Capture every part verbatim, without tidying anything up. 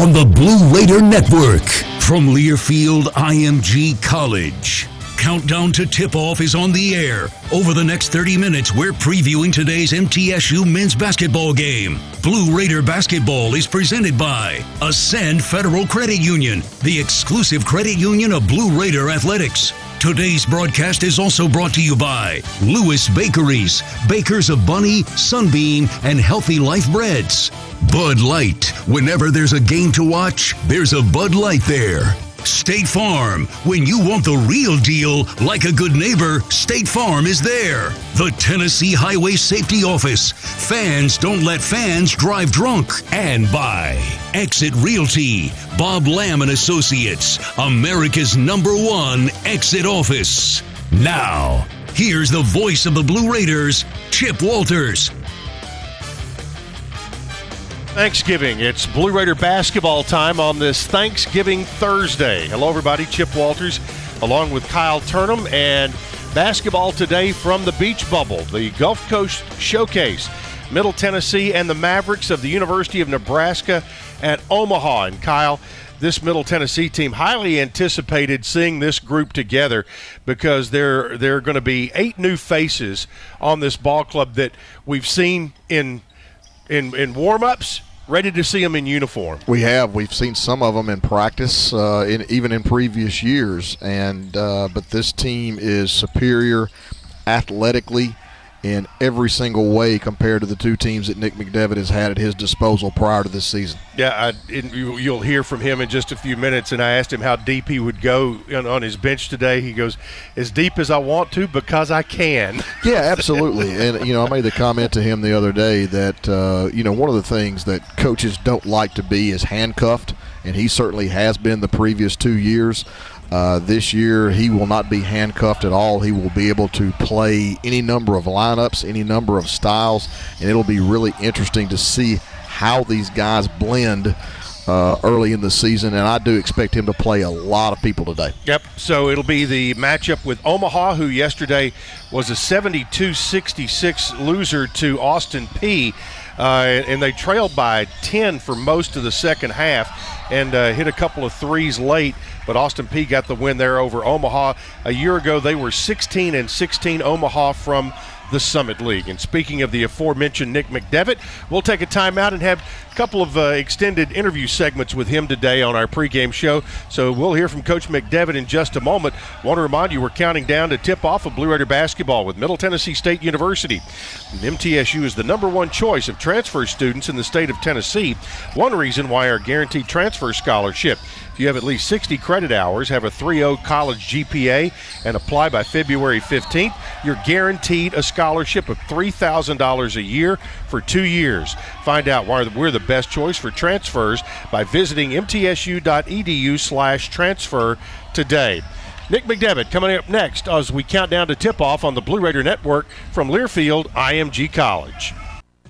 on the Blue Raider Network. From Learfield I M G College, countdown to tip-off is on the air. Over the next thirty minutes, we're previewing today's M T S U men's basketball game. Blue Raider basketball is presented by Ascend Federal Credit Union, the exclusive credit union of Blue Raider athletics. Today's broadcast is also brought to you by Lewis Bakeries, bakers of Bunny, Sunbeam, and Healthy Life Breads. Bud Light. Whenever there's a game to watch, there's a Bud Light there. State Farm. When you want the real deal, like a good neighbor, State Farm is there. The Tennessee Highway Safety Office. Fans don't let fans drive drunk. And by Exit Realty. Bob Lamb and Associates. America's number one exit office. Now, here's the voice of the Blue Raiders, Chip Walters. Thanksgiving. It's Blue Raider basketball time on this Thanksgiving Thursday. Hello, everybody. Chip Walters along with Kyle Turnham, and basketball today from the Beach Bubble, the Gulf Coast Showcase, Middle Tennessee, and the Mavericks of the University of Nebraska at Omaha. And Kyle, this Middle Tennessee team highly anticipated seeing this group together because there, there are going to be eight new faces on this ball club that we've seen in In, in warm-ups, ready to see them in uniform. We have. We've seen some of them in practice, uh, in, even in previous years. And uh, but this team is superior athletically in every single way compared to the two teams that Nick McDevitt has had at his disposal prior to this season. Yeah, I, it, you'll hear from him in just a few minutes, and I asked him how deep he would go on, on his bench today. He goes, as deep as I want to because I can. Yeah, absolutely. And, you know, I made the comment to him the other day that, uh, you know, one of the things that coaches don't like to be is handcuffed, and he certainly has been the previous two years. Uh, this year, he will not be handcuffed at all. He will be able to play any number of lineups, any number of styles, and it'll be really interesting to see how these guys blend uh, early in the season, and I do expect him to play a lot of people today. Yep, so it'll be the matchup with Omaha, who yesterday was a seventy-two sixty-six loser to Austin Peay, uh, and they trailed by ten for most of the second half. And uh, hit a couple of threes late, but Austin Peay got the win there over Omaha. A year ago, they were sixteen and sixteen, Omaha, from the Summit League. And speaking of the aforementioned Nick McDevitt, we'll take a timeout and have a couple of uh, extended interview segments with him today on our pregame show. So we'll hear from Coach McDevitt in just a moment. Want to remind you, we're counting down to tip-off of Blue Raider basketball with Middle Tennessee State University. And M T S U is the number one choice of transfer students in the state of Tennessee. One reason why our guaranteed transfer scholarship. If you have at least sixty credit hours, have a three point oh college G P A, and apply by February fifteenth, you're guaranteed a scholarship of three thousand dollars a year for two years. Find out why we're the best choice for transfers by visiting m t s u dot e d u slash transfer today. Nick McDevitt coming up next as we count down to tip-off on the Blue Raider Network from Learfield I M G College.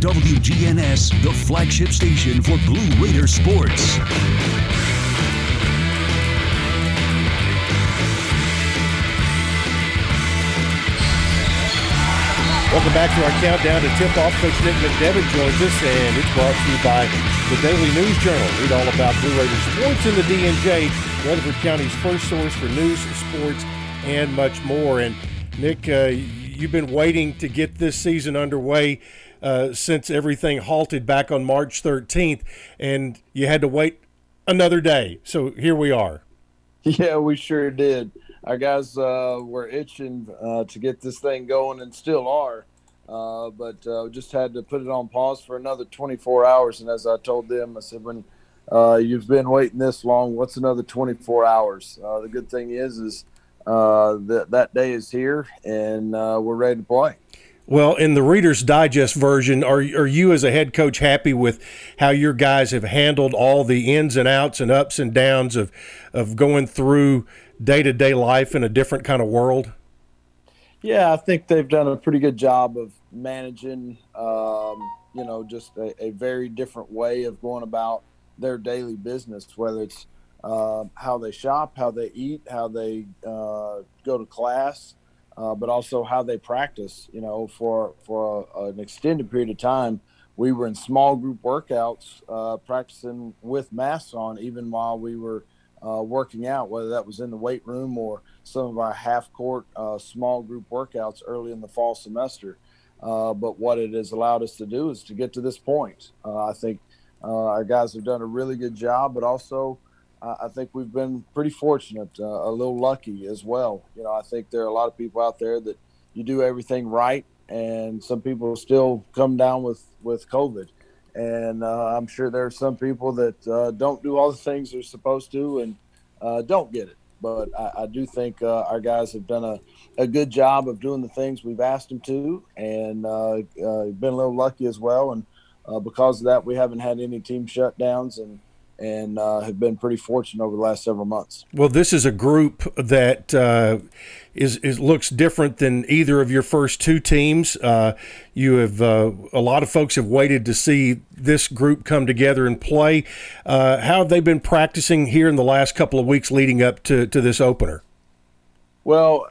W G N S, the flagship station for Blue Raider sports. Welcome back to our countdown to tip-off. Coach Nick McDevitt joins us, and it's brought to you by the Daily News Journal. Read all about Blue Raider sports in the D M J, Rutherford County's first source for news, sports, and much more. And Nick, uh, you've been waiting to get this season underway Uh, since everything halted back on March thirteenth, and you had to wait another day. So here we are. Yeah, we sure did. Our guys uh, were itching uh, to get this thing going and still are, uh, but uh, just had to put it on pause for another twenty-four hours. And as I told them, I said, when uh, you've been waiting this long, what's another twenty-four hours? Uh, the good thing is, is uh, that that day is here, and uh, we're ready to play. Well, in the Reader's Digest version, are are you as a head coach happy with how your guys have handled all the ins and outs and ups and downs of of going through day-to-day life in a different kind of world? Yeah, I think they've done a pretty good job of managing, um, you know, just a, a very different way of going about their daily business, whether it's uh, how they shop, how they eat, how they uh, go to class, Uh, but also how they practice. You know, for for a, an extended period of time, we were in small group workouts, uh, practicing with masks on, even while we were uh, working out, whether that was in the weight room or some of our half-court uh, small group workouts early in the fall semester. Uh, but what it has allowed us to do is to get to this point. Uh, I think uh, our guys have done a really good job, but also I think we've been pretty fortunate, uh, a little lucky as well. You know, I think there are a lot of people out there that you do everything right, and some people still come down with, with COVID. And uh, I'm sure there are some people that uh, don't do all the things they're supposed to and uh, don't get it. But I, I do think uh, our guys have done a, a good job of doing the things we've asked them to, and uh, uh, been a little lucky as well. And uh, because of that, we haven't had any team shutdowns, and and uh, have been pretty fortunate over the last several months. Well, this is a group that uh, is, is looks different than either of your first two teams. Uh, you have uh, a lot of folks have waited to see this group come together and play. Uh, how have they been practicing here in the last couple of weeks leading up to, to this opener? Well,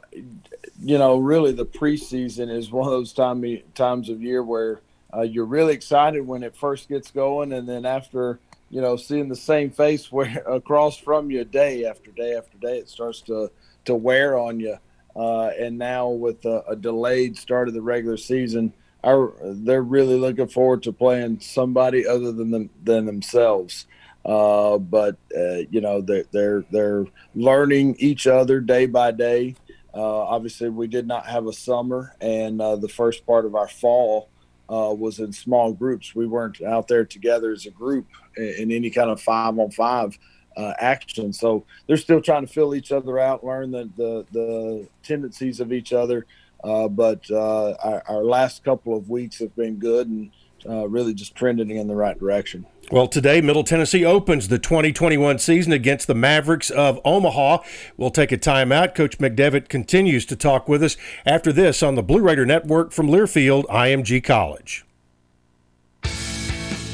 you know, really the preseason is one of those time, times of year where uh, you're really excited when it first gets going, and then after – you know, seeing the same face where across from you day after day after day, it starts to, to wear on you. Uh, and now with a, a delayed start of the regular season, our, they're really looking forward to playing somebody other than them, than themselves. Uh, but, uh, you know, they're, they're, they're learning each other day by day. Uh, obviously, we did not have a summer, and uh, the first part of our fall Uh, was in small groups. We weren't out there together as a group in, in any kind of five-on-five uh, action. So they're still trying to fill each other out, learn the the, the tendencies of each other. Uh, but uh, our, our last couple of weeks have been good, and uh, really just trending in the right direction. Well, today, Middle Tennessee opens the twenty twenty-one season against the Mavericks of Omaha. We'll take a timeout. Coach McDevitt continues to talk with us after this on the Blue Raider Network from Learfield I M G College.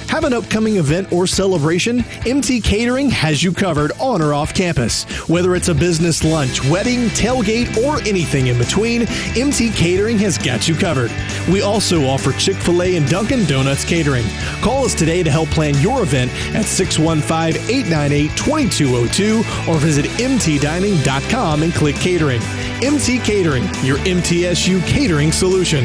Have an upcoming event or celebration? M T Catering has you covered on or off campus. Whether it's a business lunch, wedding, tailgate, or anything in between, M T Catering has got you covered. We also offer Chick-fil-A and Dunkin' Donuts catering. Call us today to help plan your event at six one five, eight nine eight, two two zero two or visit m t dining dot com and click catering. M T Catering, your M T S U catering solution.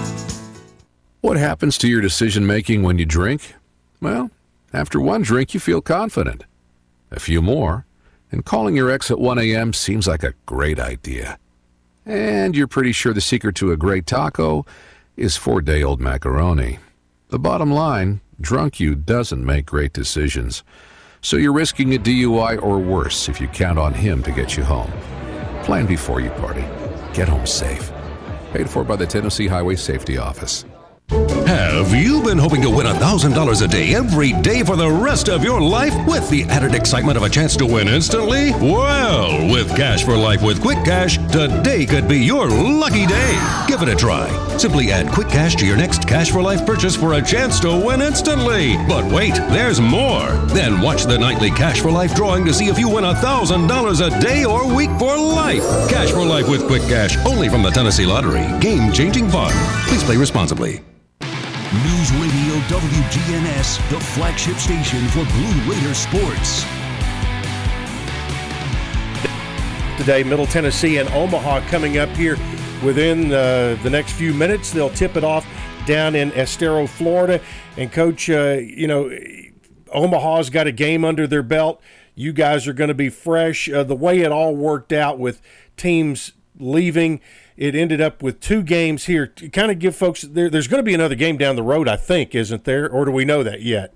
What happens to your decision-making when you drink? Well, after one drink, you feel confident. A few more, and calling your ex at one a.m. seems like a great idea. And you're pretty sure the secret to a great taco is four-day-old macaroni. The bottom line, drunk you doesn't make great decisions. So you're risking a D U I or worse if you count on him to get you home. Plan before you party. Get home safe. Paid for by the Tennessee Highway Safety Office. Have you been hoping to win one thousand dollars a day every day for the rest of your life with the added excitement of a chance to win instantly? Well, with Cash for Life with Quick Cash, today could be your lucky day. Give it a try. Simply add Quick Cash to your next Cash for Life purchase for a chance to win instantly. But wait, there's more. Then watch the nightly Cash for Life drawing to see if you win one thousand dollars a day or week for life. Cash for Life with Quick Cash, only from the Tennessee Lottery. Game-changing fun. Please play responsibly. News Radio W G N S, the flagship station for Blue Raider sports. Today, Middle Tennessee and Omaha coming up here within uh, the next few minutes. They'll tip it off down in Estero, Florida. And, Coach, uh, you know, Omaha's got a game under their belt. You guys are going to be fresh. Uh, the way it all worked out with teams leaving, it ended up with two games here. To kind of give folks, there, there's going to be another game down the road, I think, isn't there? Or do we know that yet?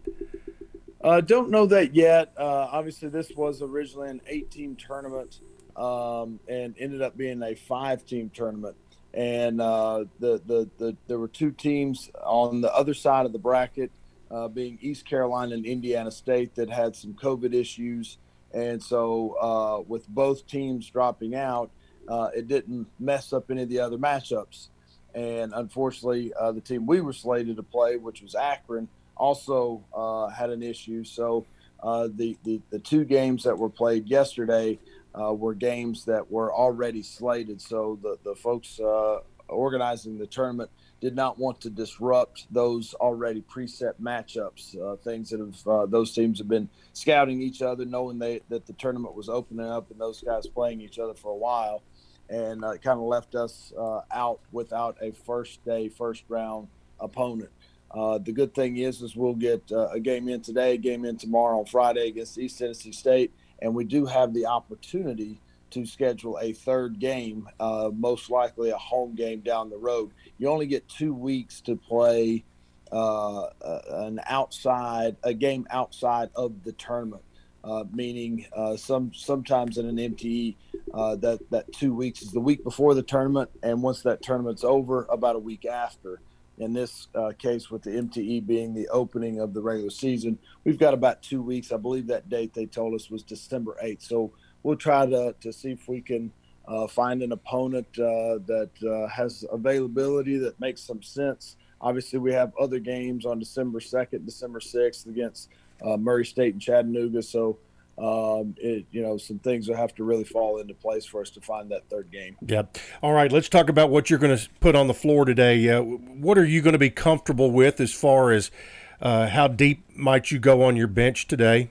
Uh, don't know that yet. Uh, obviously, this was originally an eight-team tournament um, and ended up being a five-team tournament. And uh, the, the the there were two teams on the other side of the bracket, uh, being East Carolina and Indiana State, that had some COVID issues. And so uh, with both teams dropping out, Uh, it didn't mess up any of the other matchups. And unfortunately, uh, the team we were slated to play, which was Akron, also uh, had an issue. So uh, the, the, the two games that were played yesterday uh, were games that were already slated. So the, the folks uh, organizing the tournament did not want to disrupt those already preset matchups, uh, things that have uh, those teams have been scouting each other, knowing they, that the tournament was opening up and those guys playing each other for a while. And uh, it kind of left us uh, out without a first day, first round opponent. Uh, the good thing is, is we'll get uh, a game in today, a game in tomorrow on Friday against East Tennessee State. And we do have the opportunity to schedule a third game, uh, most likely a home game down the road. You only get two weeks to play uh, an outside a game outside of the tournament, uh, meaning uh, some sometimes in an M T E uh, that, that two weeks is the week before the tournament, and once that tournament's over, about a week after. In this uh, case, with the M T E being the opening of the regular season, we've got about two weeks. I believe that date they told us was December eighth. So we'll try to, to see if we can uh, find an opponent uh, that uh, has availability that makes some sense. Obviously, we have other games on December second, December sixth against uh, Murray State and Chattanooga. So, um, it, you know, some things will have to really fall into place for us to find that third game. Yep. All right, let's talk about what you're going to put on the floor today. Uh, what are you going to be comfortable with as far as uh, how deep might you go on your bench today?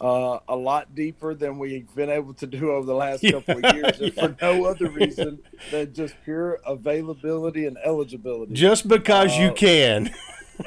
Uh, a lot deeper than we've been able to do over the last yeah. couple of years, and yeah. for no other reason than just pure availability and eligibility. Just because uh, you can.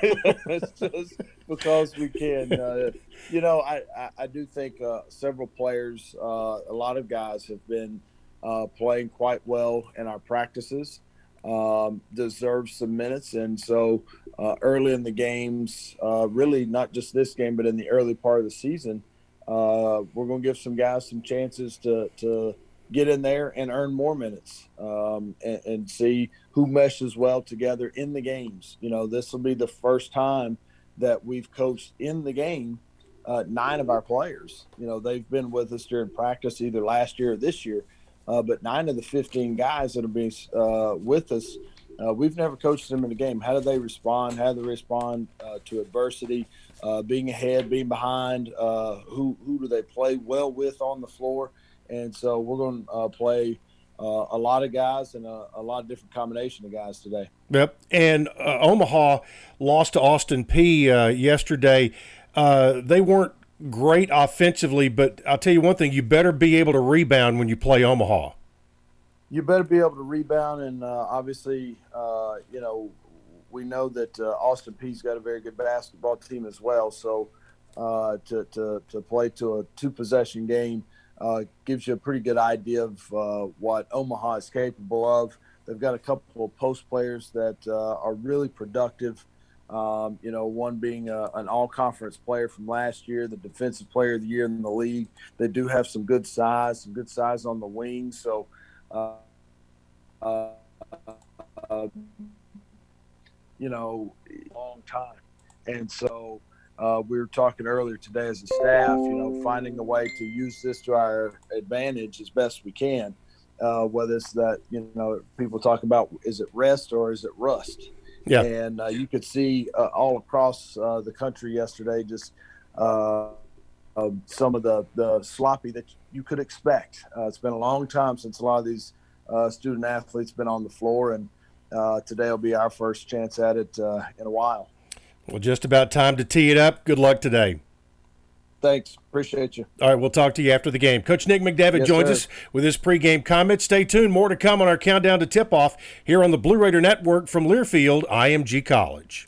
It's just because we can. Uh, you know, I, I, I do think uh, several players, uh, a lot of guys have been uh, playing quite well in our practices, um, deserve some minutes, and so uh, early in the games, uh, really not just this game, but in the early part of the season, Uh, we're going to give some guys some chances to, to get in there and earn more minutes um, and, and see who meshes well together in the games. You know, this will be the first time that we've coached in the game uh, nine of our players. You know, they've been with us during practice either last year or this year, uh, but nine of the fifteen guys that will be uh, with us, uh, we've never coached them in a game. How do they respond? How do they respond uh, to adversity? Uh, being ahead, being behind, uh, who who do they play well with on the floor? And so we're going to uh, play uh, a lot of guys and a, a lot of different combination of guys today. Yep. And uh, Omaha lost to Austin Peay uh, yesterday. Uh, they weren't great offensively, but I'll tell you one thing: you better be able to rebound when you play Omaha. You better be able to rebound, and uh, obviously, uh, you know. We know that uh, Austin Peay's got a very good basketball team as well, so uh, to, to to play to a two-possession game uh, gives you a pretty good idea of uh, what Omaha is capable of. They've got a couple of post players that uh, are really productive, um, you know, one being a, an all-conference player from last year, the defensive player of the year in the league. They do have some good size, some good size on the wing, so uh, uh, uh, you know, a long time. And so uh, we were talking earlier today as a staff, you know, finding a way to use this to our advantage as best we can, uh, whether it's that, you know, people talk about, is it rest or is it rust? Yeah. And uh, you could see uh, all across uh, the country yesterday, just uh, uh, some of the, the sloppy that you could expect. Uh, it's been a long time since a lot of these uh, student athletes been on the floor, and Uh, today will be our first chance at it uh, in a while. Well, just about time to tee it up. Good luck today. Thanks. Appreciate you. All right, we'll talk to you after the game. Coach Nick McDevitt yes, joins sir. us with his pregame comments. Stay tuned. More to come on our countdown to tip-off here on the Blue Raider Network from Learfield I M G College.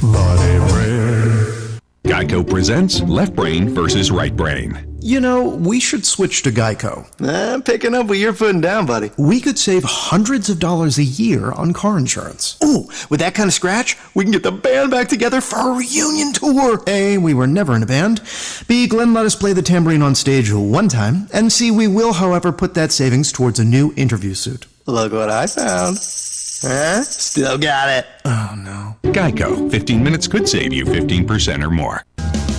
Bunny Bread. Geico presents Left Brain versus Right Brain. You know, we should switch to Geico. I'm picking up what you're putting down, buddy. We could save hundreds of dollars a year on car insurance. Ooh, with that kind of scratch, we can get the band back together for a reunion tour. A, we were never in a band. B, Glenn let us play the tambourine on stage one time. And C, we will, however, put that savings towards a new interview suit. Look what I found. Huh? Still got it. Oh, no. Geico. fifteen minutes could save you fifteen percent or more.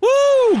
Woo!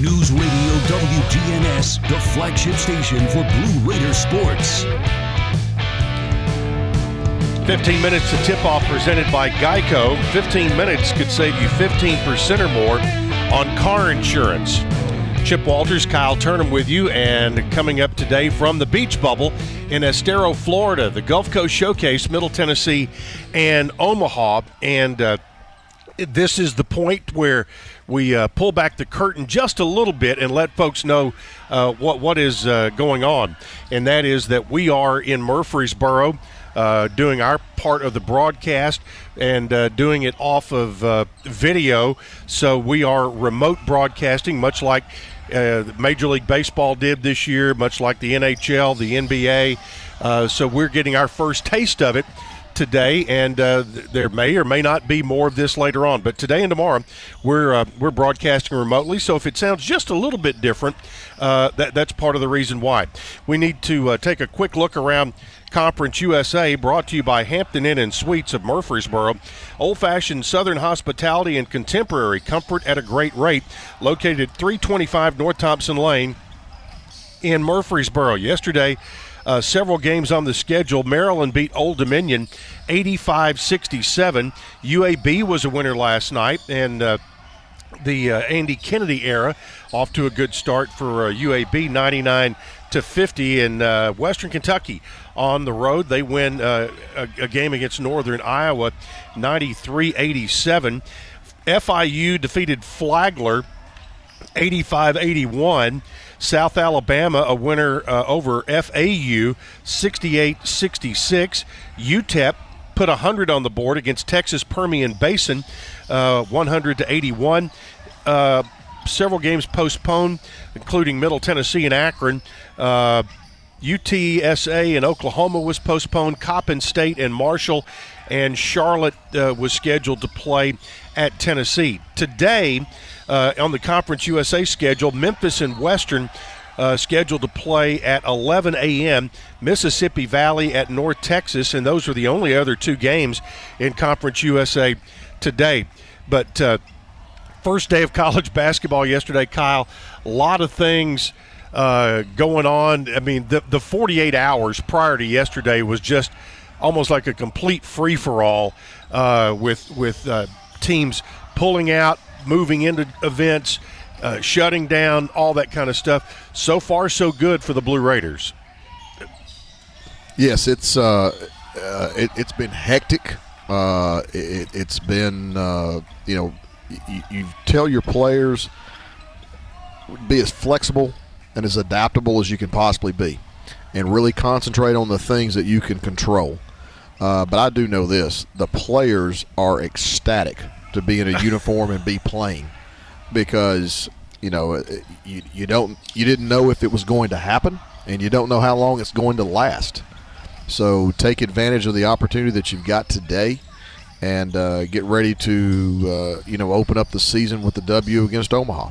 News Radio W G N S, the flagship station for Blue Raider sports. fifteen minutes to tip-off presented by Geico. fifteen minutes could save you fifteen percent or more on car insurance. Chip Walters, Kyle Turnham with you, and coming up today from the Beach Bubble in Estero, Florida, the Gulf Coast Showcase, Middle Tennessee and Omaha. And uh, this is the point where we uh, pull back the curtain just a little bit and let folks know uh, what, what is uh, going on. And that is that we are in Murfreesboro uh, doing our part of the broadcast and uh, doing it off of uh, video. So we are remote broadcasting, much like uh, Major League Baseball did this year, much like the N H L, the N B A. Uh, so we're getting our first taste of it today, and uh, there may or may not be more of this later on. But today and tomorrow, we're uh, we're broadcasting remotely. So if it sounds just a little bit different, uh, that that's part of the reason why. We need to uh, take a quick look around Conference U S A, brought to you by Hampton Inn and Suites of Murfreesboro. Old-fashioned Southern hospitality and contemporary comfort at a great rate. Located at three twenty-five North Thompson Lane in Murfreesboro. Yesterday, Uh, several games on the schedule. Maryland beat Old Dominion eighty-five sixty-seven. U A B was a winner last night, and uh, the uh, Andy Kennedy era off to a good start for uh, U A B, ninety-nine to fifty. And uh, Western Kentucky on the road, they win uh, a, a game against Northern Iowa, ninety-three eighty-seven. F I U defeated Flagler eighty-five eighty-one. South Alabama, a winner uh, over F A U, sixty-eight sixty-six. U T E P put one hundred on the board against Texas Permian Basin, uh, one hundred to eighty-one. Uh, several games postponed, including Middle Tennessee and Akron. Uh, U T S A and Oklahoma was postponed. Coppin State and Marshall, and Charlotte uh, was scheduled to play at Tennessee. Today, uh, on the Conference U S A schedule, Memphis and Western uh, scheduled to play at eleven a.m., Mississippi Valley at North Texas, and those are the only other two games in Conference U S A today. But uh, first day of college basketball yesterday, Kyle, a lot of things uh, going on. I mean, the, the forty-eight hours prior to yesterday was just almost like a complete free-for-all uh, with, with uh, teams pulling out, moving into events, uh, shutting down, all that kind of stuff. So far, so good for the Blue Raiders. Yes, it's uh, uh, it, it's been hectic. Uh, it, it's been, uh, you know, you, you tell your players be as flexible and as adaptable as you can possibly be, and really concentrate on the things that you can control. Uh, but I do know this. The players are ecstatic to be in a uniform and be playing, because, you know, you, you don't you didn't know if it was going to happen, and you don't know how long it's going to last. So take advantage of the opportunity that you've got today, and uh, get ready to, uh, you know, open up the season with the W against Omaha.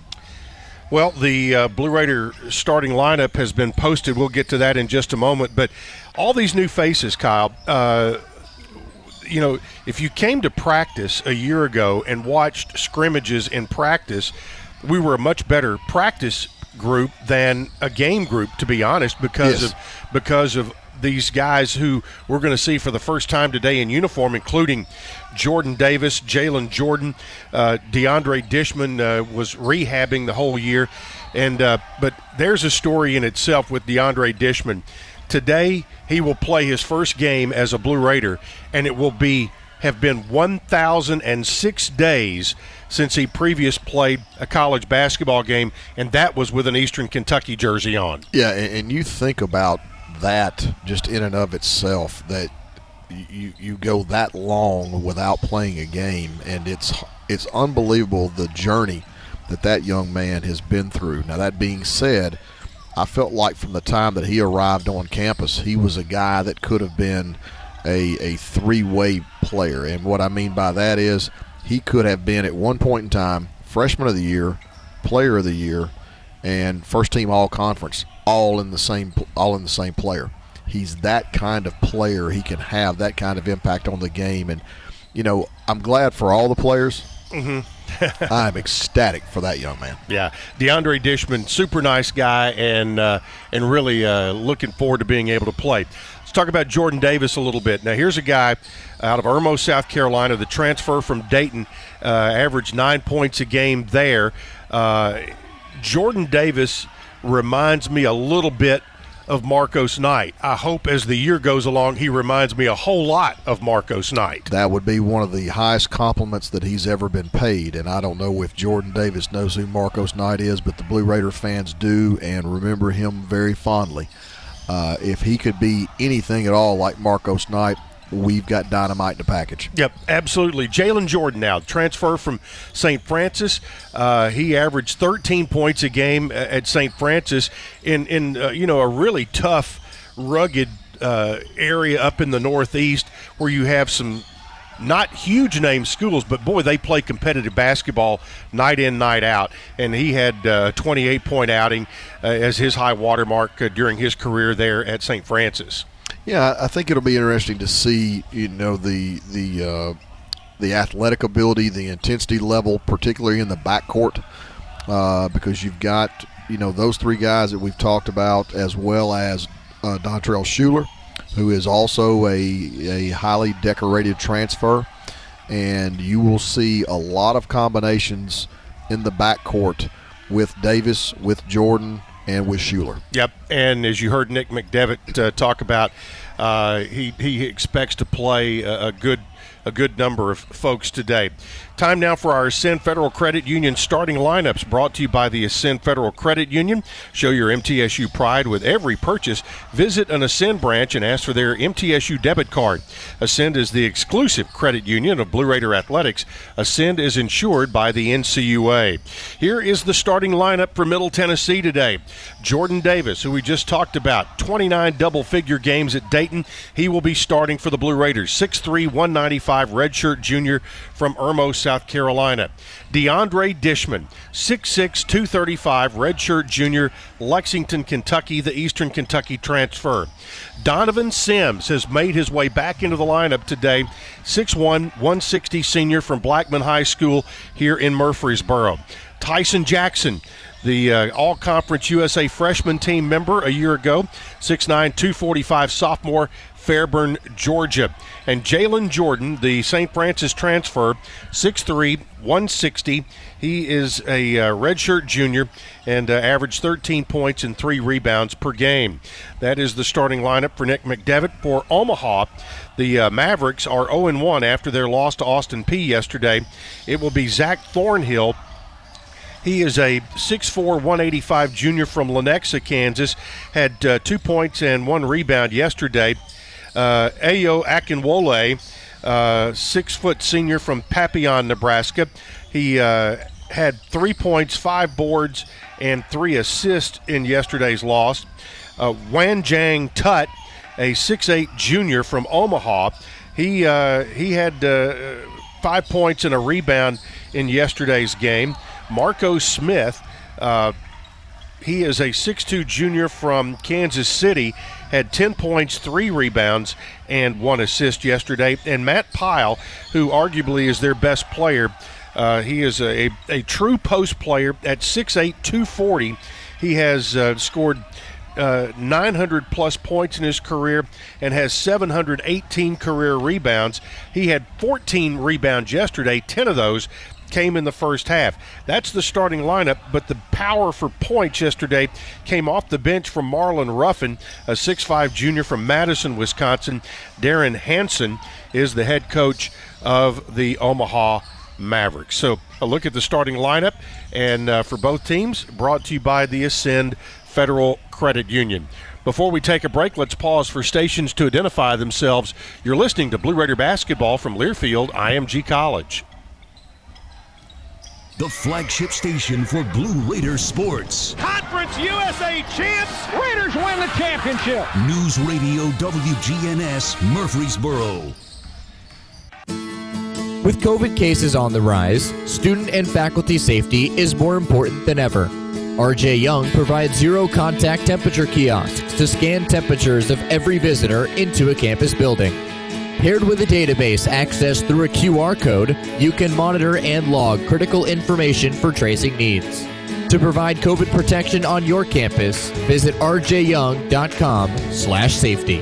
Well, the uh, Blue Raider starting lineup has been posted. We'll get to that in just a moment. But all these new faces, Kyle, uh, you know, if you came to practice a year ago and watched scrimmages in practice, we were a much better practice group than a game group, to be honest, because yes. of because of these guys who we're going to see for the first time today in uniform, including Jordan Davis, Jalen Jordan, uh, DeAndre Dishman uh, was rehabbing the whole year. and uh, But there's a story in itself with DeAndre Dishman. Today he will play his first game as a Blue Raider, and it will be have been one thousand six days since he previously played a college basketball game, and that was with an Eastern Kentucky jersey on. Yeah, and you think about that just in and of itself, that you you go that long without playing a game, and it's it's unbelievable the journey that that young man has been through. Now, that being said, I felt like from the time that he arrived on campus, he was a guy that could have been a, a three-way player. And what I mean by that is he could have been at one point in time freshman of the year, player of the year, and first-team all-conference, all in the same all in the same player. He's that kind of player. He can have that kind of impact on the game. And, you know, I'm glad for all the players. Mm-hmm. I'm ecstatic for that young man. Yeah, DeAndre Dishman, super nice guy, and uh, and really uh, looking forward to being able to play. Let's talk about Jordan Davis a little bit. Now, here's a guy out of Irmo, South Carolina, the transfer from Dayton, uh, averaged nine points a game there. Uh, Jordan Davis reminds me a little bit of Marcos Knight. I hope as the year goes along, he reminds me a whole lot of Marcos Knight. That would be one of the highest compliments that he's ever been paid, and I don't know if Jordan Davis knows who Marcos Knight is, but the Blue Raider fans do and remember him very fondly. Uh, if he could be anything at all like Marcos Knight, we've got dynamite in the package. Yep, absolutely. Jalen Jordan now, transfer from Saint Francis. Uh, he averaged thirteen points a game at Saint Francis in, in uh, you know, a really tough, rugged uh, area up in the Northeast where you have some not huge-name schools, but, boy, they play competitive basketball night in, night out. And he had a twenty-eight point outing uh, as his high watermark uh, during his career there at Saint Francis. Yeah, I think it'll be interesting to see, you know, the the uh, the athletic ability, the intensity level, particularly in the backcourt, uh, because you've got, you know, those three guys that we've talked about, as well as uh, Dontrell Shuler, who is also a, a highly decorated transfer. And you will see a lot of combinations in the backcourt with Davis, with Jordan, and with Shuler. Yep, and as you heard Nick McDevitt uh, talk about, uh, he he expects to play a, a good a good number of folks today. Time now for our Ascend Federal Credit Union starting lineups, brought to you by the Ascend Federal Credit Union. Show your M T S U pride with every purchase. Visit an Ascend branch and ask for their M T S U debit card. Ascend is the exclusive credit union of Blue Raider Athletics. Ascend is insured by the N C U A. Here is the starting lineup for Middle Tennessee today. Jordan Davis, who we just talked about, twenty-nine double-figure games at Dayton. He will be starting for the Blue Raiders. six three, one ninety-five. Redshirt junior from Irmo, South Carolina. DeAndre Dishman, six six, two thirty-five, redshirt junior, Lexington, Kentucky, the Eastern Kentucky transfer. Donovan Sims has made his way back into the lineup today, six one, one sixty senior from Blackman High School here in Murfreesboro. Tyson Jackson, the uh, All-Conference U S A freshman team member a year ago, six nine, two forty-five sophomore, Fairburn, Georgia. And Jalen Jordan, the Saint Francis transfer, six three, one sixty. He is a uh, redshirt junior and uh, averaged thirteen points and three rebounds per game. That is the starting lineup for Nick McDevitt for Omaha. The uh, Mavericks are oh and one after their loss to Austin Peay yesterday. It will be Zach Thornhill He is a six foot four, one eighty-five junior from Lenexa, Kansas. Had uh, two points and one rebound yesterday. Uh, Ayo Akinwole, uh, six foot senior from Papillon, Nebraska. He uh, had three points, five boards, and three assists in yesterday's loss. Uh, Wanjang Tut, a six eight junior from Omaha. He uh, he had uh, five points and a rebound in yesterday's game. Marco Smith, uh, he is a six two junior from Kansas City, had ten points, three rebounds, and one assist yesterday. And Matt Pyle, who arguably is their best player, uh, he is a, a, a true post player at six eight, two forty. He has uh, scored Uh, nine hundred plus points in his career and has seven hundred eighteen career rebounds. He had fourteen rebounds yesterday. ten of those came in the first half. That's the starting lineup, but the power for points yesterday came off the bench from Marlon Ruffin, a six five junior from Madison, Wisconsin. Darren Hansen is the head coach of the Omaha Mavericks. So a look at the starting lineup, and uh, for both teams, brought to you by the Ascend Federal Credit Union. Before we take a break, let's pause for stations to identify themselves. You're listening to Blue Raider Basketball from Learfield I M G College. The flagship station for Blue Raider sports. Conference U S A champs. Raiders win the championship. News Radio W G N S, Murfreesboro. With COVID cases on the rise, student and faculty safety is more important than ever. R J Young provides zero-contact temperature kiosks to scan temperatures of every visitor into a campus building. Paired with a database accessed through a Q R code, you can monitor and log critical information for tracing needs. To provide COVID protection on your campus, visit r j young dot com slash safety.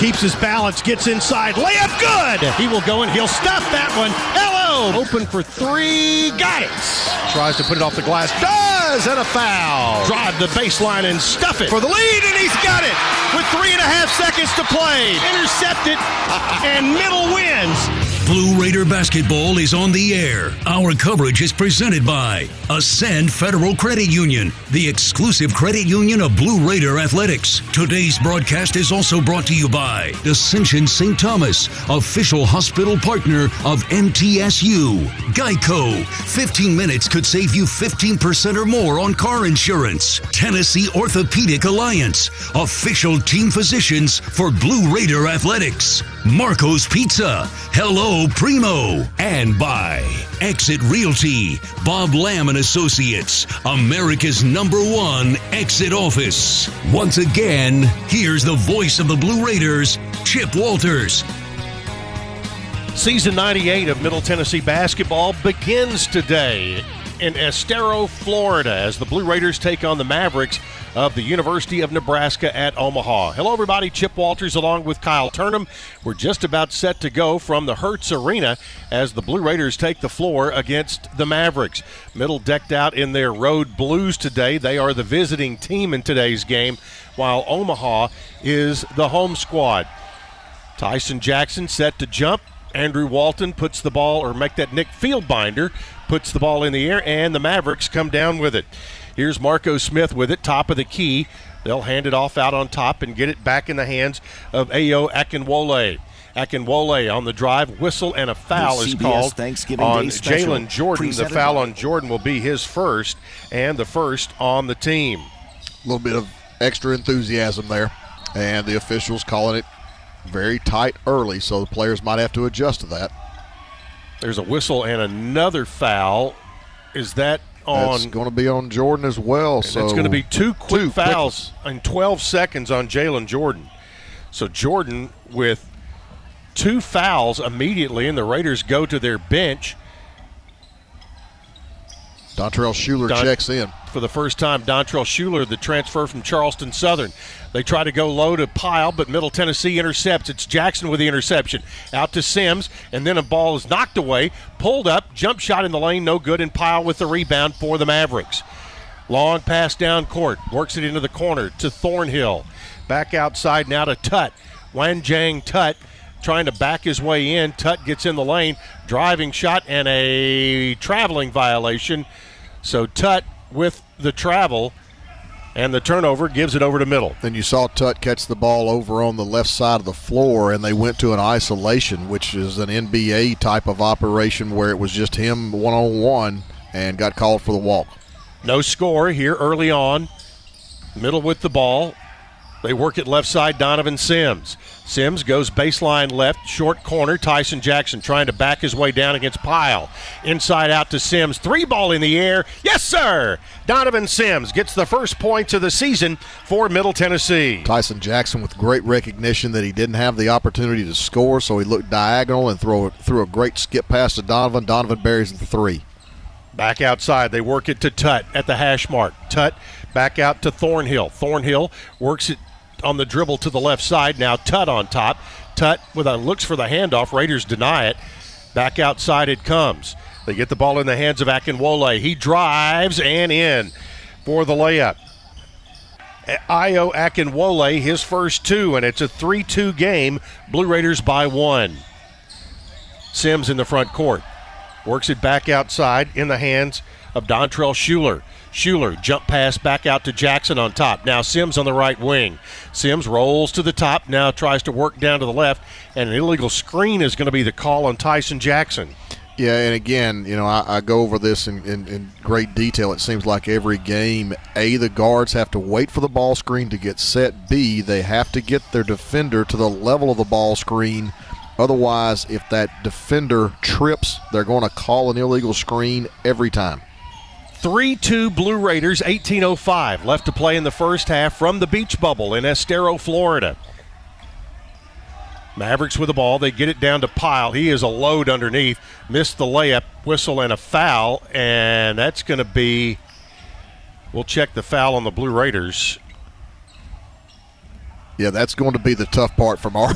Keeps his balance, gets inside, layup good! He will go and he'll stop that one. Hello! Open for three, got it! Tries to put it off the glass, does, and a foul! Drive the baseline and stuff it for the lead, and he's got it! With three and a half seconds to play, intercepted, and Middle wins. Blue Raider basketball is on the air. Our coverage is presented by Ascend Federal Credit Union, the exclusive credit union of Blue Raider athletics. Today's broadcast is also brought to you by Ascension Saint Thomas, official hospital partner of M T S U. Geico, fifteen minutes could save you fifteen percent or more on car insurance. Tennessee Orthopedic Alliance, official team physicians for Blue Raider athletics. Marco's Pizza, Hello Primo, and by Exit Realty, Bob Lamb and Associates, America's number one exit office. Once again, here's the voice of the Blue Raiders, Chip Walters. Season ninety-eight of Middle Tennessee basketball begins today in Estero, Florida, as the Blue Raiders take on the Mavericks of the University of Nebraska at Omaha. Hello, everybody. Chip Walters along with Kyle Turnham. We're just about set to go from the Hertz Arena as the Blue Raiders take the floor against the Mavericks. Middle decked out in their road blues today. They are the visiting team in today's game, while Omaha is the home squad. Tyson Jackson set to jump. Andrew Walton puts the ball, or make that Nick Fieldbinder, puts the ball in the air, and the Mavericks come down with it. Here's Marco Smith with it, top of the key. They'll hand it off out on top and get it back in the hands of Ayo Akinwole. Akinwole on the drive, whistle, and a foul is called on Jalen Jordan. The foul on Jordan will be his first, and the first on the team. A little bit of extra enthusiasm there, and the officials calling it very tight early, so the players might have to adjust to that. There's a whistle and another foul. Is that on? It's going to be on Jordan as well. So it's going to be two quick two fouls quick. in twelve seconds on Jalen Jordan. So Jordan with two fouls immediately, and the Raiders go to their bench. Dontrell Shuler Don- checks in. For the first time, Dontrell Shuler, the transfer from Charleston Southern. They try to go low to Pyle, but Middle Tennessee intercepts. It's Jackson with the interception. Out to Sims, and then a ball is knocked away, pulled up, jump shot in the lane, no good, and Pyle with the rebound for the Mavericks. Long pass down court, works it into the corner to Thornhill. Back outside now to Tut. Wanjang Tut trying to back his way in. Tut gets in the lane, driving shot, and a traveling violation. So Tut with the travel and the turnover gives it over to Middle. Then you saw Tut catch the ball over on the left side of the floor, and they went to an isolation, which is an N B A type of operation where it was just him one-on-one, and got called for the walk. No score here early on. Middle with the ball. They work it left side, Donovan Sims. Sims goes baseline left, short corner. Tyson Jackson trying to back his way down against Pyle. Inside out to Sims. Three ball in the air. Yes, sir! Donovan Sims gets the first points of the season for Middle Tennessee. Tyson Jackson with great recognition that he didn't have the opportunity to score, so he looked diagonal and threw, threw a great skip pass to Donovan. Donovan buries the three. Back outside. They work it to Tut at the hash mark. Tut back out to Thornhill. Thornhill works it on the dribble to the left side. Now Tut on top. Tut with a looks for the handoff. Raiders deny it. Back outside it comes. They get the ball in the hands of Akinwole. He drives and in for the layup. Ayo Akinwole, his first two, and it's a three two game. Blue Raiders by one. Sims in the front court. Works it back outside in the hands of Dontrell Shuler. Shuler, jump pass back out to Jackson on top. Now Sims on the right wing. Sims rolls to the top, now tries to work down to the left, and an illegal screen is going to be the call on Tyson Jackson. Yeah, and again, you know, I, I go over this in, in, in great detail. It seems like every game, A, the guards have to wait for the ball screen to get set. B, they have to get their defender to the level of the ball screen. Otherwise, if that defender trips, they're going to call an illegal screen every time. three two Blue Raiders, eighteen oh five left to play in the first half from the beach bubble in Estero, Florida. Mavericks with the ball. They get it down to Pyle. He is a load underneath. Missed the layup, whistle, and a foul. And that's going to be – we'll check the foul on the Blue Raiders. Yeah, that's going to be the tough part from our,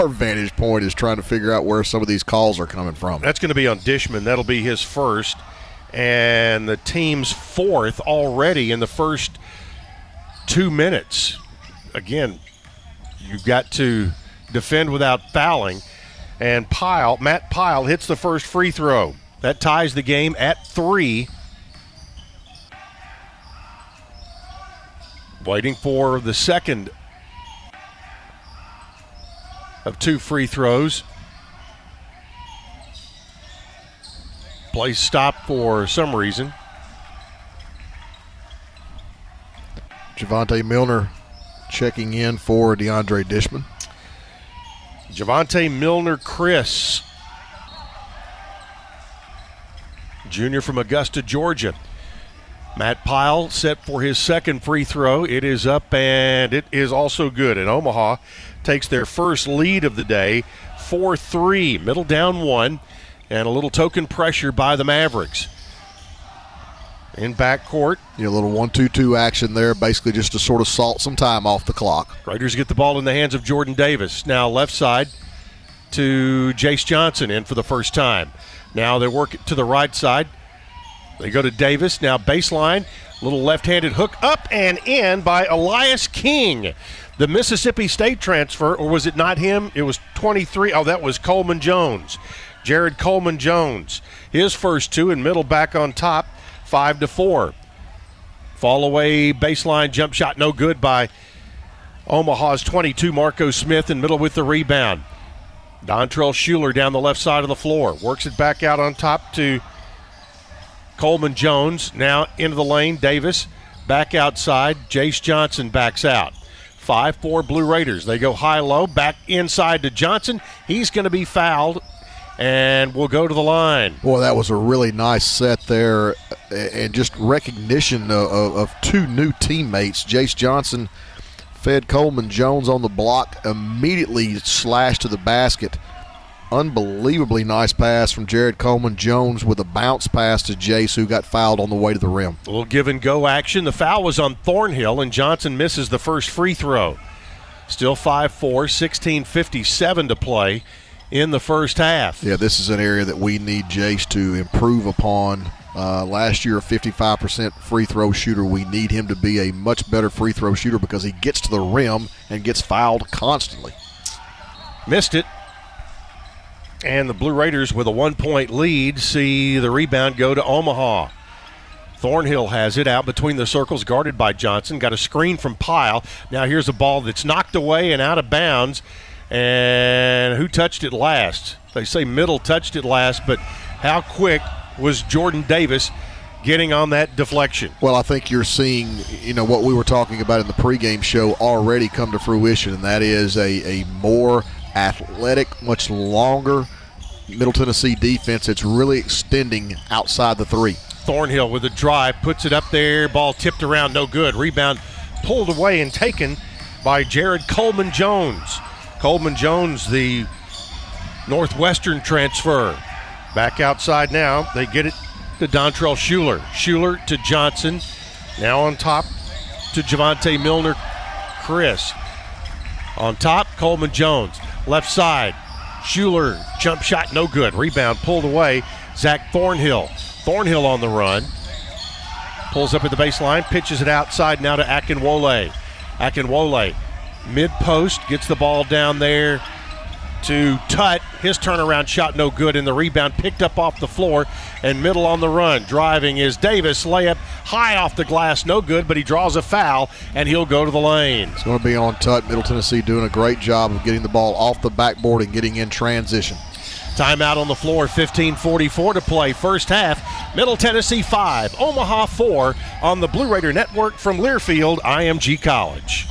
our vantage point, is trying to figure out where some of these calls are coming from. That's going to be on Dishman. That'll be his first. And the team's fourth already in the first two minutes. Again, you've got to defend without fouling. And Pyle, Matt Pyle hits the first free throw. That ties the game at three. Waiting for the second of two free throws. Play stopped for some reason. Javonte Milner checking in for DeAndre Dishman. Javonte Milner, Chris, junior from Augusta, Georgia. Matt Pyle set for his second free throw. It is up, and it is also good. And Omaha takes their first lead of the day, four three, middle down one. And a little token pressure by the Mavericks. In backcourt. Yeah, a little one two two action there, basically just to sort of salt some time off the clock. Raiders get the ball in the hands of Jordan Davis. Now left side to Jace Johnson in for the first time. Now they work it to the right side. They go to Davis. Now baseline, little left-handed hook up and in by Elias King, the Mississippi State transfer, or was it not him? It was twenty-three. Oh, that was Coleman Jones. Jared Coleman Jones, his first two, and middle back on top, five to four. Fall away baseline jump shot, no good by Omaha's twenty-two, Marco Smith, in middle with the rebound. Dontrell Shuler down the left side of the floor, works it back out on top to Coleman Jones. Now into the lane, Davis back outside, Jace Johnson backs out. five four Blue Raiders, they go high-low, back inside to Johnson. He's going to be fouled. And we'll go to the line. Boy, that was a really nice set there, and just recognition of, of two new teammates. Jace Johnson fed Coleman Jones on the block, immediately slashed to the basket. Unbelievably nice pass from Jared Coleman Jones with a bounce pass to Jace, who got fouled on the way to the rim. A little give and go action. The foul was on Thornhill, and Johnson misses the first free throw. Still five four, sixteen fifty-seven to play in the first half. Yeah, this is an area that we need Jace to improve upon. Uh, last year, a fifty-five percent free throw shooter. We need him to be a much better free throw shooter because he gets to the rim and gets fouled constantly. Missed it. And the Blue Raiders, with a one-point lead, see the rebound go to Omaha. Thornhill has it out between the circles, guarded by Johnson. Got a screen from Pyle. Now here's a ball that's knocked away and out of bounds. And who touched it last? They say Middle touched it last, but how quick was Jordan Davis getting on that deflection? Well, I think you're seeing, you know, what we were talking about in the pregame show already come to fruition, and that is a, a more athletic, much longer Middle Tennessee defense. It's really extending outside the three. Thornhill with a drive, puts it up there, ball tipped around, no good. Rebound pulled away and taken by Jared Coleman Jones. Coleman Jones, the Northwestern transfer. Back outside now. They get it to Dontrell Shuler. Shuler to Johnson. Now on top to Javonte Milner. Chris. On top, Coleman Jones. Left side. Shuler, jump shot, no good. Rebound pulled away. Zach Thornhill. Thornhill on the run. Pulls up at the baseline. Pitches it outside now to Akinwole. Akinwole. Mid-post, gets the ball down there to Tut. His turnaround shot no good, and the rebound picked up off the floor, and Middle on the run. Driving is Davis, layup high off the glass, no good, but he draws a foul, and he'll go to the lane. It's going to be on Tut. Middle Tennessee doing a great job of getting the ball off the backboard and getting in transition. Timeout on the floor, fifteen forty-four to play. First half, Middle Tennessee five, Omaha four, on the Blue Raider Network from Learfield I M G College.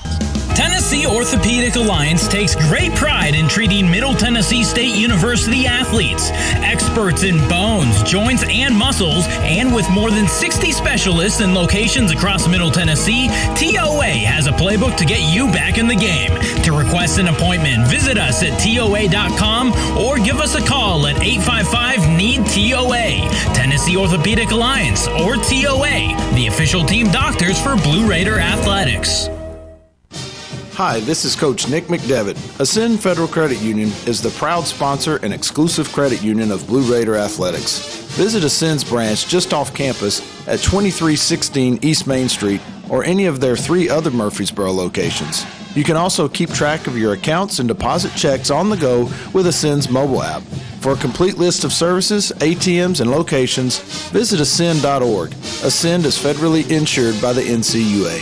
Tennessee Orthopedic Alliance takes great pride in treating Middle Tennessee State University athletes. Experts in bones, joints, and muscles, and with more than sixty specialists in locations across Middle Tennessee, T O A has a playbook to get you back in the game. To request an appointment, visit us at T O A dot com or give us a call at eight five five, N E E D, T O A. Tennessee Orthopedic Alliance, or T O A, the official team doctors for Blue Raider Athletics. Hi, this is Coach Nick McDevitt. Ascend Federal Credit Union is the proud sponsor and exclusive credit union of Blue Raider Athletics. Visit Ascend's branch just off campus at twenty-three sixteen East Main Street or any of their three other Murfreesboro locations. You can also keep track of your accounts and deposit checks on the go with Ascend's mobile app. For a complete list of services, A T Ms, and locations, visit ascend dot org. Ascend is federally insured by the N C U A.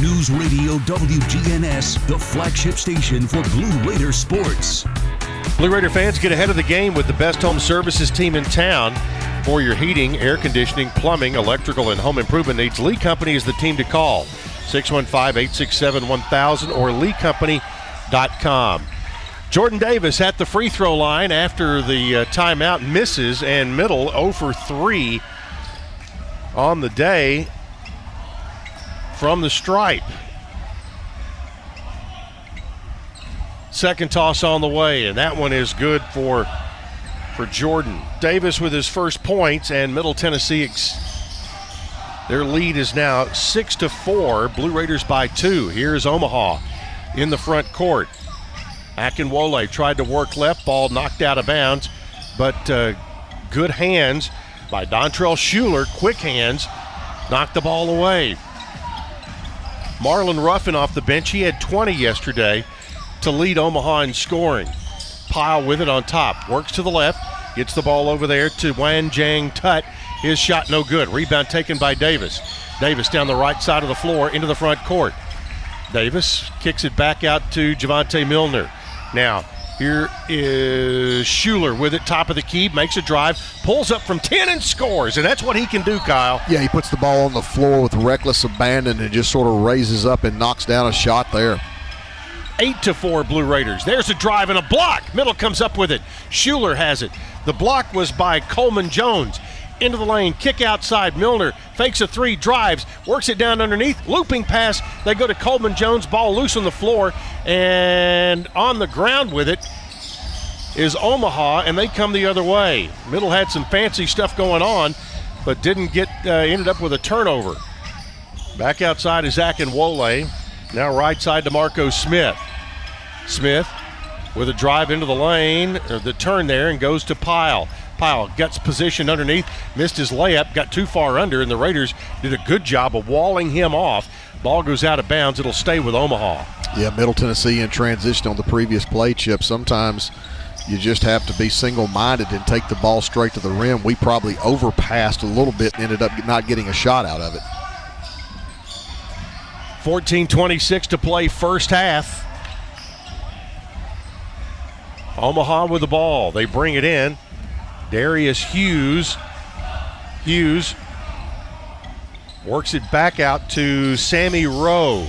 News Radio W G N S, the flagship station for Blue Raider sports. Blue Raider fans, get ahead of the game with the best home services team in town. For your heating, air conditioning, plumbing, electrical, and home improvement needs, Lee Company is the team to call. six one five, eight six seven, one thousand or lee company dot com. Jordan Davis at the free throw line after the uh, timeout, misses, and Middle zero for three on the day from the stripe. Second toss on the way, and that one is good for for Jordan Davis with his first points, and Middle Tennessee, their lead is now six to four. Blue Raiders by two. Here's Omaha in the front court. Akinwole tried to work left, ball knocked out of bounds, but uh, good hands by Dontrell Shuler. Quick hands, knocked the ball away. Marlon Ruffin off the bench. He had twenty yesterday to lead Omaha in scoring. Pyle with it on top. Works to the left. Gets the ball over there to Wanjang Tut. His shot no good. Rebound taken by Davis. Davis down the right side of the floor into the front court. Davis kicks it back out to Javonte Milner. Now here is Shuler with it, top of the key, makes a drive, pulls up from ten and scores, and that's what he can do, Kyle. Yeah, he puts the ball on the floor with reckless abandon and just sort of raises up and knocks down a shot there. Eight to four, Blue Raiders. There's a drive and a block. Middle comes up with it. Shuler has it. The block was by Coleman Jones. Into the lane, kick outside. Milner fakes a three, drives, works it down underneath, looping pass. They go to Coleman Jones, ball loose on the floor, and on the ground with it is Omaha, and they come the other way. Middle had some fancy stuff going on, but didn't get, uh, ended up with a turnover. Back outside is Akinwole. Now right side to Marco Smith. Smith with a drive into the lane, or the turn there, and goes to Pyle. Pyle gets positioned underneath, missed his layup, got too far under, and the Raiders did a good job of walling him off. Ball goes out of bounds. It'll stay with Omaha. Yeah, Middle Tennessee in transition on the previous play, Chip. Sometimes you just have to be single-minded and take the ball straight to the rim. We probably overpassed a little bit and ended up not getting a shot out of it. fourteen twenty-six to play first half. Omaha with the ball. They bring it in. Darius Hughes. Hughes works it back out to Sammy Rowe.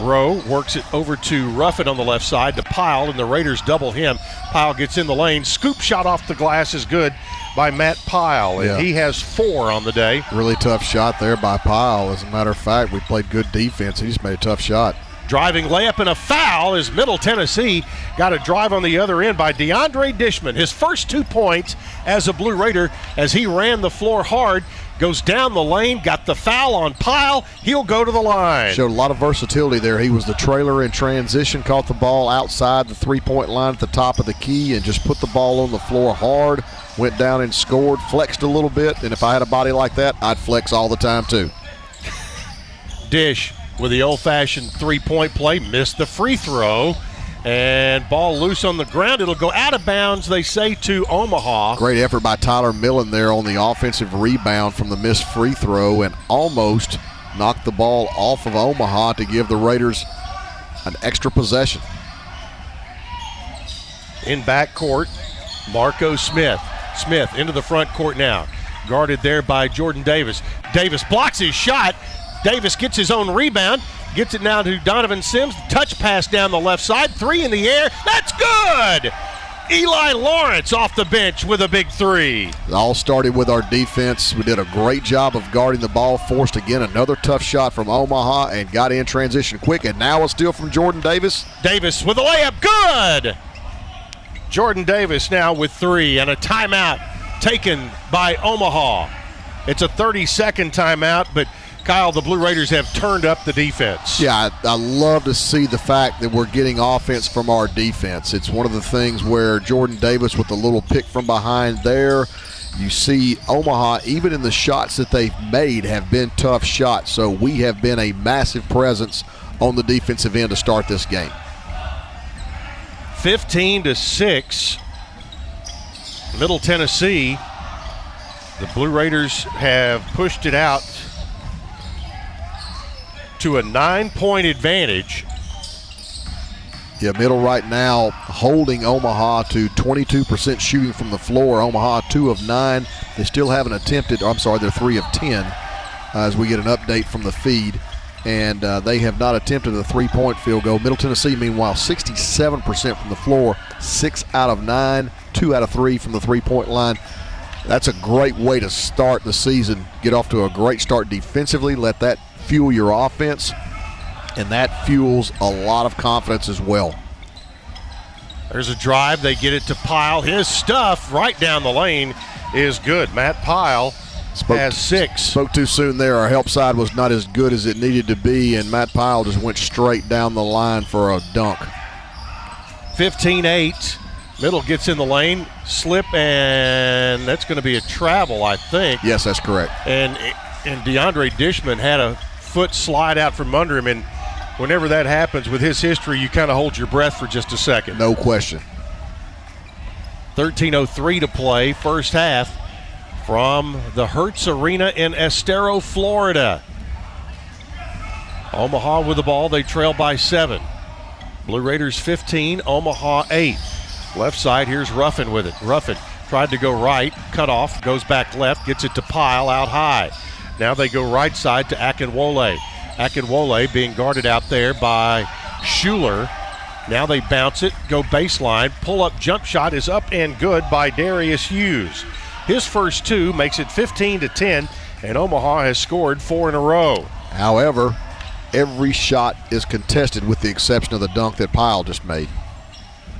Rowe works it over to Ruffin on the left side to Pyle, and the Raiders double him. Pyle gets in the lane. Scoop shot off the glass is good by Matt Pyle, and yeah. He has four on the day. Really tough shot there by Pyle. As a matter of fact, we played good defense. He just made a tough shot. Driving layup and a foul as Middle Tennessee got a drive on the other end by DeAndre Dishman. His first two points as a Blue Raider as he ran the floor hard, goes down the lane, got the foul on Pyle. He'll go to the line. Showed a lot of versatility there. He was the trailer in transition, caught the ball outside the three-point line at the top of the key and just put the ball on the floor hard, went down and scored, flexed a little bit, and if I had a body like that, I'd flex all the time too. Dish. With the old-fashioned three-point play, missed the free throw, and ball loose on the ground. It'll go out of bounds, they say, to Omaha. Great effort by Tyler Millen there on the offensive rebound from the missed free throw, and almost knocked the ball off of Omaha to give the Raiders an extra possession. In backcourt, Marco Smith. Smith into the front court now. Guarded there by Jordan Davis. Davis blocks his shot. Davis gets his own rebound, gets it now to Donovan Sims. Touch pass down the left side, three in the air. That's good! Eli Lawrence off the bench with a big three. It all started with our defense. We did a great job of guarding the ball, forced again another tough shot from Omaha and got in transition quick, and now a steal from Jordan Davis. Davis with a layup, good! Jordan Davis now with three, and a timeout taken by Omaha. It's a thirty-second timeout, but Kyle, the Blue Raiders have turned up the defense. Yeah, I, I love to see the fact that we're getting offense from our defense. It's one of the things where Jordan Davis with a little pick from behind there, you see Omaha, even in the shots that they've made, have been tough shots. So we have been a massive presence on the defensive end to start this game. fifteen to six, Middle Tennessee. The Blue Raiders have pushed it out to a nine-point advantage. Yeah, Middle right now holding Omaha to twenty-two percent shooting from the floor. Omaha two of nine. They still haven't attempted, I'm sorry, they're three of ten uh, as we get an update from the feed. And uh, they have not attempted a three-point field goal. Middle Tennessee, meanwhile, sixty-seven percent from the floor, six out of nine, two out of three from the three-point line. That's a great way to start the season. Get off to a great start defensively. Let that fuel your offense, and that fuels a lot of confidence as well. There's a drive. They get it to Pyle. His stuff right down the lane is good. Matt Pyle spoke has six. Spoke too soon there. Our help side was not as good as it needed to be, and Matt Pyle just went straight down the line for a dunk. fifteen eight. Middle gets in the lane, slip, and that's going to be a travel, I think. Yes, that's correct. And and DeAndre Dishman had a foot slide out from under him, and whenever that happens with his history, you kind of hold your breath for just a second. No question. thirteen oh three to play, first half, from the Hertz Arena in Estero, Florida. Omaha with the ball, they trail by seven. Blue Raiders fifteen, Omaha eight. Left side, here's Ruffin with it. Ruffin tried to go right, cut off, goes back left, gets it to Pyle out high. Now they go right side to Akinwole. Akinwole being guarded out there by Shuler. Now they bounce it, go baseline, pull-up jump shot is up and good by Darius Hughes. His first two makes it fifteen to ten, and Omaha has scored four in a row. However, every shot is contested with the exception of the dunk that Pyle just made.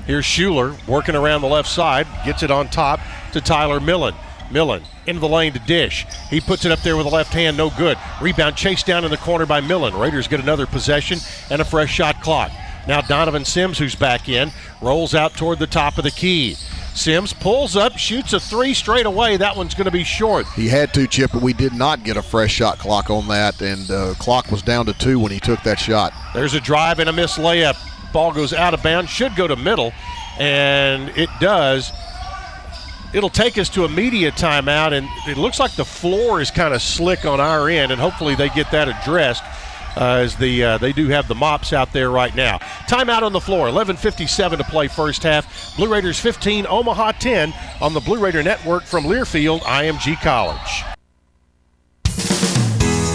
Here's Shuler working around the left side, gets it on top to Tyler Millen. Millen into the lane to Dish. He puts it up there with the left hand, no good. Rebound chased down in the corner by Millen. Raiders get another possession and a fresh shot clock. Now Donovan Sims, who's back in, rolls out toward the top of the key. Sims pulls up, shoots a three straight away. That one's going to be short. He had to, Chip, but we did not get a fresh shot clock on that, and the uh, clock was down to two when he took that shot. There's a drive and a missed layup. Ball goes out of bounds, should go to Middle, and it does. It'll take us to a media timeout, and it looks like the floor is kind of slick on our end, and hopefully they get that addressed uh, as the uh, they do have the mops out there right now. Timeout on the floor, eleven fifty-seven to play first half. Blue Raiders fifteen, Omaha ten on the Blue Raider Network from Learfield I M G College.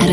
At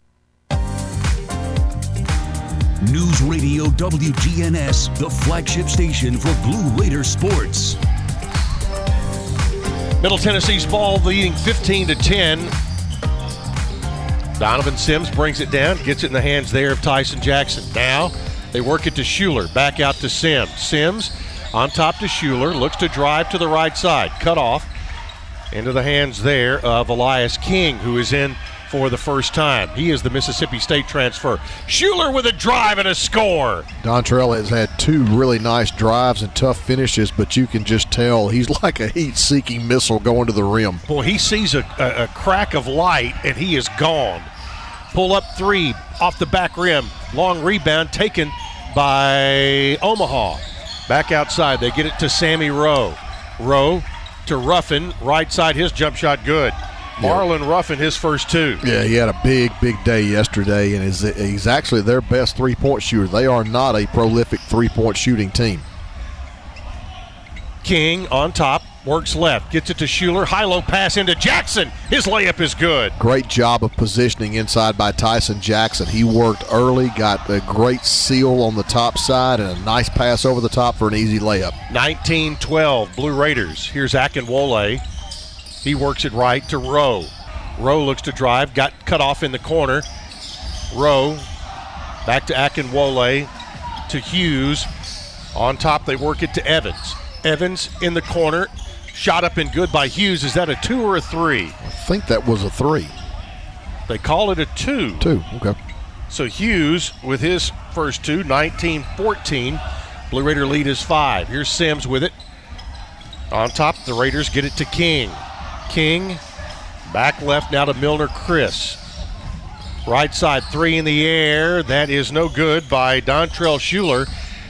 News Radio W G N S, the flagship station for Blue Raider sports. Middle Tennessee's ball, leading fifteen to ten. Donovan Sims brings it down, gets it in the hands there of Tyson Jackson. Now they work it to Shuler, back out to Sims. Sims on top to Shuler, looks to drive to the right side, cut off into the hands there of Elias King, who is in for the first time. He is the Mississippi State transfer. Shuler with a drive and a score. Dontrell has had two really nice drives and tough finishes, but you can just tell he's like a heat-seeking missile going to the rim. Boy, he sees a, a, a crack of light, and he is gone. Pull up three off the back rim. Long rebound taken by Omaha. Back outside, they get it to Sammy Rowe. Rowe to Ruffin, right side, his jump shot good. Marlon Ruffin, his first two. Yeah, he had a big, big day yesterday, and is he's actually their best three-point shooter. They are not a prolific three-point shooting team. King on top, works left, gets it to Shuler. High-low pass into Jackson. His layup is good. Great job of positioning inside by Tyson Jackson. He worked early, got a great seal on the top side, and a nice pass over the top for an easy layup. nineteen twelve, Blue Raiders. Here's Akinwole. He works it right to Rowe. Rowe looks to drive, got cut off in the corner. Rowe back to Akinwole, to Hughes. On top, they work it to Evans. Evans in the corner, shot up and good by Hughes. Is that a two or a three? I think that was a three. They call it a two. Two, okay. So Hughes with his first two, nineteen fourteen. Blue Raider lead is five. Here's Sims with it. On top, the Raiders get it to King. King, back left now to Milner Chris. Right side three in the air. That is no good by Dontrell Shuler,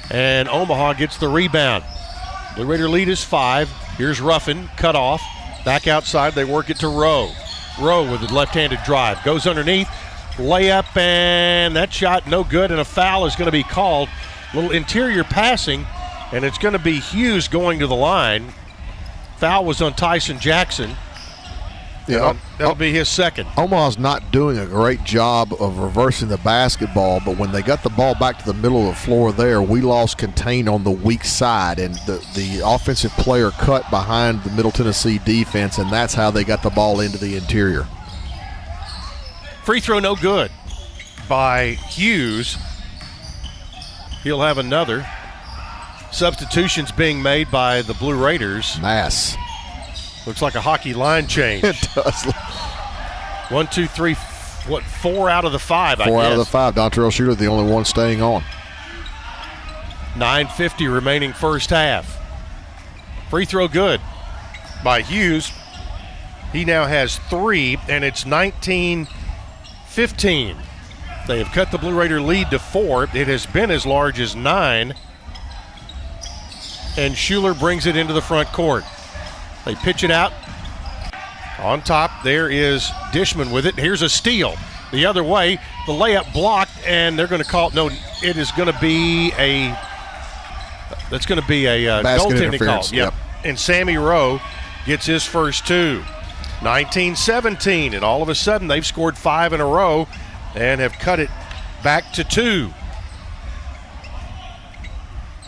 and Omaha gets the rebound. Blue Raider lead is five. Here's Ruffin, cut off. Back outside, they work it to Rowe. Rowe with a left-handed drive. Goes underneath, layup, and that shot no good, and a foul is going to be called. Little interior passing, and it's going to be Hughes going to the line. Foul was on Tyson Jackson. Yeah, that'll be his second. Omaha's not doing a great job of reversing the basketball, but when they got the ball back to the middle of the floor there, we lost contain on the weak side, and the, the offensive player cut behind the Middle Tennessee defense, and that's how they got the ball into the interior. Free throw no good by Hughes. He'll have another. Substitutions being made by the Blue Raiders. Mass. Looks like a hockey line change. It does. One, two, three, what, four out of the five, four I guess. Four out of the five. Dontrell Shuler, the only one staying on. nine fifty remaining first half. Free throw good by Hughes. He now has three, and it's nineteen fifteen. They have cut the Blue Raider lead to four. It has been as large as nine. And Shuler brings it into the front court. They pitch it out. On top, there is Dishman with it. Here's a steal. The other way, the layup blocked, and they're going to call it. No, it is going to be a that's going to be a uh, goaltending call. Yep. yep. And Sammy Rowe gets his first two. nineteen seventeen, and all of a sudden they've scored five in a row and have cut it back to two.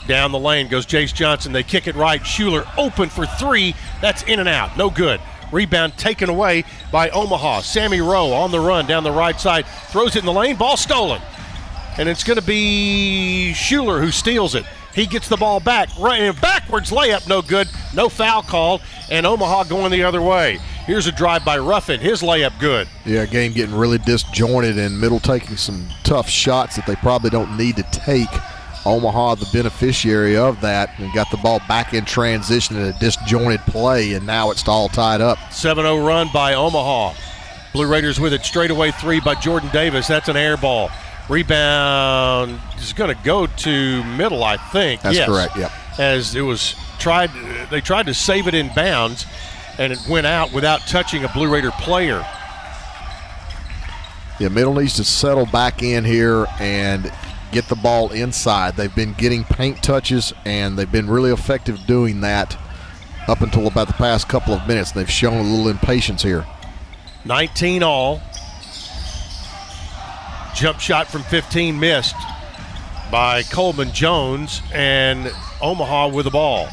Down the lane goes Jace Johnson. They kick it right. Shuler open for three. That's in and out. No good. Rebound taken away by Omaha. Sammy Rowe on the run down the right side. Throws it in the lane. Ball stolen. And it's going to be Shuler who steals it. He gets the ball back. Right, backwards layup. No good. No foul called. And Omaha going the other way. Here's a drive by Ruffin. His layup good. Yeah, game getting really disjointed, and Middle taking some tough shots that they probably don't need to take. Omaha, the beneficiary of that, and got the ball back in transition in a disjointed play, and now it's all tied up. seven oh run by Omaha. Blue Raiders with it. Straightaway three by Jordan Davis. That's an air ball. Rebound is going to go to middle, I think. That's yes. correct, yep. As it was tried, they tried to save it in bounds, and it went out without touching a Blue Raider player. Yeah, middle needs to settle back in here and get the ball inside. They've been getting paint touches, and they've been really effective doing that up until about the past couple of minutes. They've shown a little impatience here. nineteen all. Jump shot from fifteen missed by Coleman Jones, and Omaha with the ball.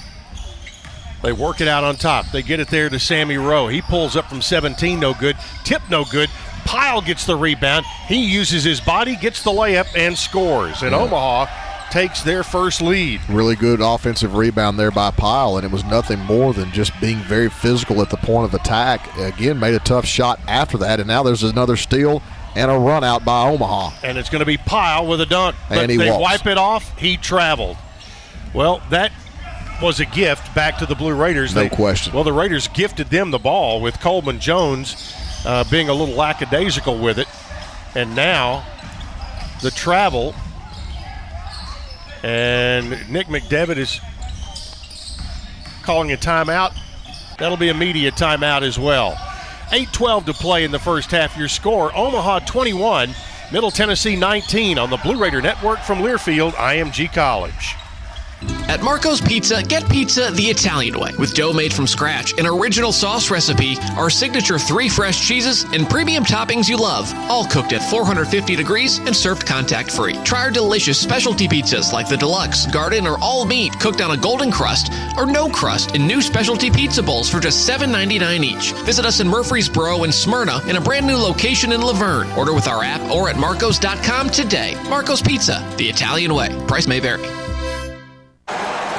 They work it out on top. They get it there to Sammy Rowe. He pulls up from seventeen, no good. Tip no good. Pyle gets the rebound. He uses his body, gets the layup, and scores. And yeah. Omaha takes their first lead. Really good offensive rebound there by Pyle, and it was nothing more than just being very physical at the point of attack. Again, made a tough shot after that, and now there's another steal and a run out by Omaha. And it's going to be Pyle with a dunk. But and he they walks. wipe it off. He traveled. Well, that was a gift back to the Blue Raiders. No they, question. Well, the Raiders gifted them the ball with Coleman Jones uh, being a little lackadaisical with it. And now the travel. And Nick McDevitt is calling a timeout. That'll be a media timeout as well. eight twelve to play in the first half. Your score, Omaha twenty-one, Middle Tennessee nineteen on the Blue Raider Network from Learfield I M G College. At Marco's Pizza, get pizza the Italian way with dough made from scratch, an original sauce recipe, our signature three fresh cheeses, and premium toppings you love, all cooked at four hundred fifty degrees and served contact-free. Try our delicious specialty pizzas like the deluxe, garden, or all meat cooked on a golden crust or no crust in new specialty pizza bowls for just seven ninety-nine each. Visit us in Murfreesboro and Smyrna in a brand new location in Laverne. Order with our app or at marcos dot com today. Marco's Pizza, the Italian way. Price may vary.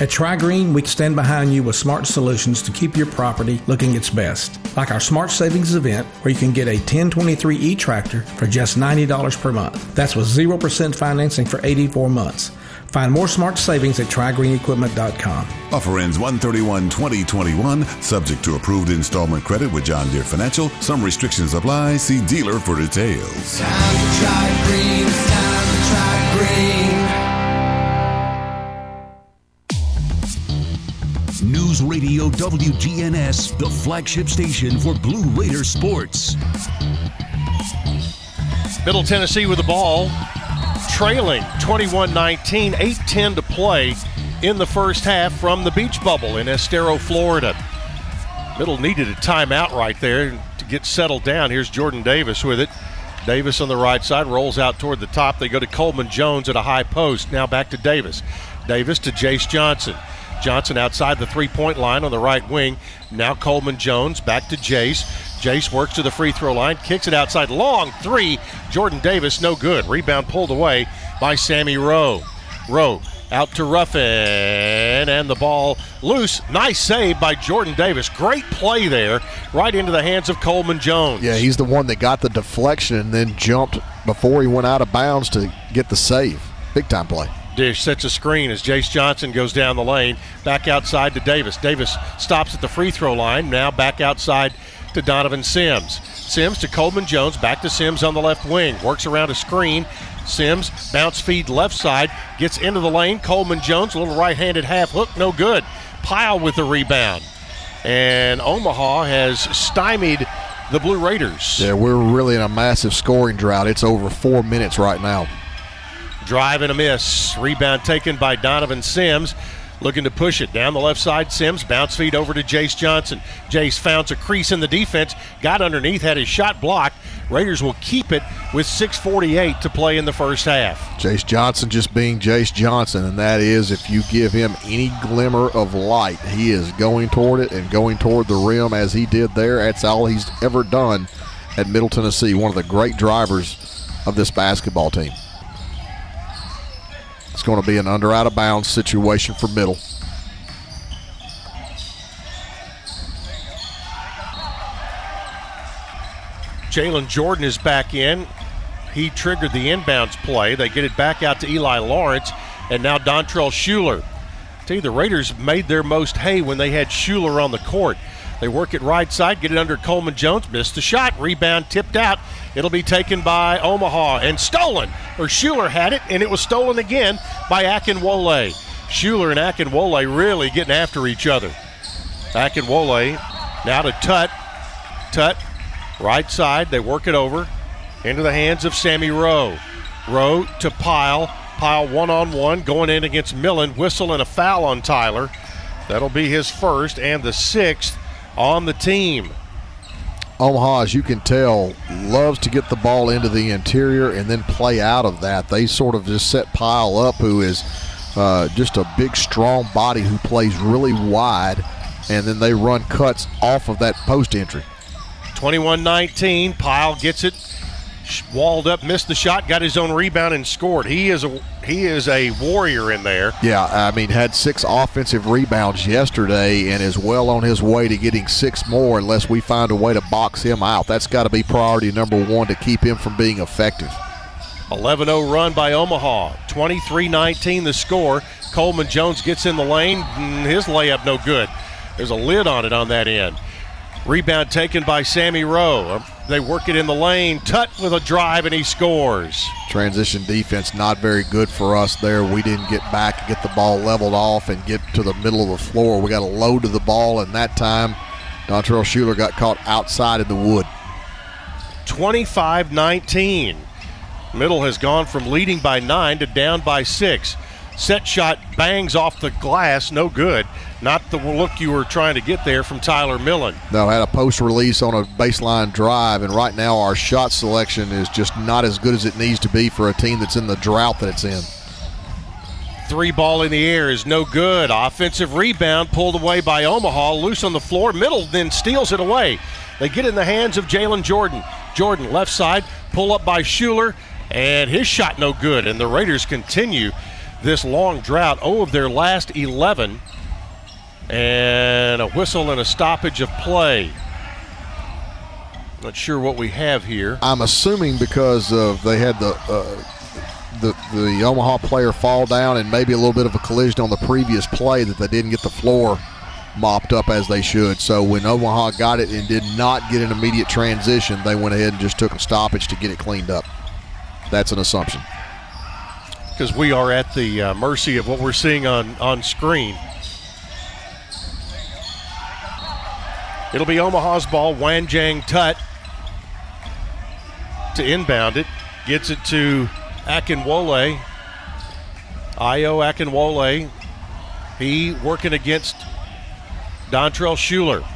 At TriGreen, we stand behind you with smart solutions to keep your property looking its best. Like our Smart Savings event, where you can get a ten twenty-three e-tractor for just ninety dollars per month. That's with zero percent financing for eighty-four months. Find more smart savings at tri green equipment dot com. Offer ends one thirty-one twenty twenty-one, subject to approved installment credit with John Deere Financial. Some restrictions apply. See dealer for details. Time to try green. Time to try green. News Radio W G N S, the flagship station for Blue Raider sports. Middle Tennessee with the ball, trailing twenty-one nineteen, eight ten to play in the first half from the beach bubble in Estero, Florida. Middle needed a timeout right there to get settled down. Here's Jordan Davis with it. Davis on the right side, rolls out toward the top. They go to Coleman Jones at a high post. Now back to Davis. Davis to Jace Johnson. Johnson outside the three-point line on the right wing. Now Coleman Jones back to Jace. Jace works to the free throw line, kicks it outside. Long three. Jordan Davis, no good. Rebound pulled away by Sammy Rowe. Rowe out to Ruffin, and the ball loose. Nice save by Jordan Davis. Great play there, right into the hands of Coleman Jones. Yeah, he's the one that got the deflection and then jumped before he went out of bounds to get the save. Big-time play. Dish sets a screen as Jace Johnson goes down the lane. Back outside to Davis. Davis stops at the free throw line. Now back outside to Donovan Sims. Sims to Coleman Jones. Back to Sims on the left wing. Works around a screen. Sims bounce feed left side. Gets into the lane. Coleman Jones, a little right-handed half hook. No good. Pyle with the rebound. And Omaha has stymied the Blue Raiders. Yeah, we're really in a massive scoring drought. It's over four minutes right now. Drive and a miss. Rebound taken by Donovan Sims. Looking to push it down the left side. Sims bounce feed over to Jace Johnson. Jace founds a crease in the defense. Got underneath. Had his shot blocked. Raiders will keep it with six forty-eight to play in the first half. Jace Johnson just being Jace Johnson, and that is if you give him any glimmer of light, he is going toward it and going toward the rim as he did there. That's all he's ever done at Middle Tennessee, one of the great drivers of this basketball team. It's going to be an under out of bounds situation for Middle. Jalen Jordan is back in. He triggered the inbounds play. They get it back out to Eli Lawrence, and now Dontrell Shuler. Tell you, the Raiders made their most hay when they had Shuler on the court. They work it right side, get it under Coleman Jones, missed the shot, rebound tipped out. It'll be taken by Omaha and stolen, or Shuler had it, and it was stolen again by Akinwole. Shuler and Akinwole really getting after each other. Akinwole now to Tut. Tut, right side, they work it over into the hands of Sammy Rowe. Rowe to Pyle. Pyle one-on-one going in against Millen. Whistle and a foul on Tyler. That'll be his first and the sixth on the team. Omaha, as you can tell, loves to get the ball into the interior and then play out of that. They sort of just set Pyle up, who is uh, just a big, strong body who plays really wide, and then they run cuts off of that post entry. twenty-one nineteen, Pyle gets it. Walled up, missed the shot, got his own rebound and scored. He is a he is a warrior in there. Yeah, I mean, had six offensive rebounds yesterday and is well on his way to getting six more unless we find a way to box him out. That's got to be priority number one to keep him from being effective. eleven oh run by Omaha. twenty-three nineteen the score. Coleman Jones gets in the lane. His layup no good. There's a lid on it on that end. Rebound taken by Sammy Rowe. They work it in the lane. Tut with a drive, and he scores. Transition defense not very good for us there. We didn't get back and get the ball leveled off and get to the middle of the floor. We got a load of the ball, and that time Dontrell Shuler got caught outside in the wood. twenty-five nineteen. Middle has gone from leading by nine to down by six. Set shot bangs off the glass, no good. Not the look you were trying to get there from Tyler Millen. No, had a post release on a baseline drive, and right now our shot selection is just not as good as it needs to be for a team that's in the drought that it's in. Three ball in the air is no good. Offensive rebound pulled away by Omaha, loose on the floor. Middle then steals it away. They get in the hands of Jalen Jordan. Jordan left side, pull up by Shuler, and his shot no good, and the Raiders continue this long drought, oh of their last eleven, and a whistle and a stoppage of play. Not sure what we have here. I'm assuming because of they had the uh, the the Omaha player fall down and maybe a little bit of a collision on the previous play that they didn't get the floor mopped up as they should. So when Omaha got it and did not get an immediate transition, they went ahead and just took a stoppage to get it cleaned up. That's an assumption, because we are at the uh, mercy of what we're seeing on, on screen. It'll be Omaha's ball. Wanjang Tut to inbound it. Gets it to Akinwole. Ayo Akinwole. He working against Dontrell Shuler.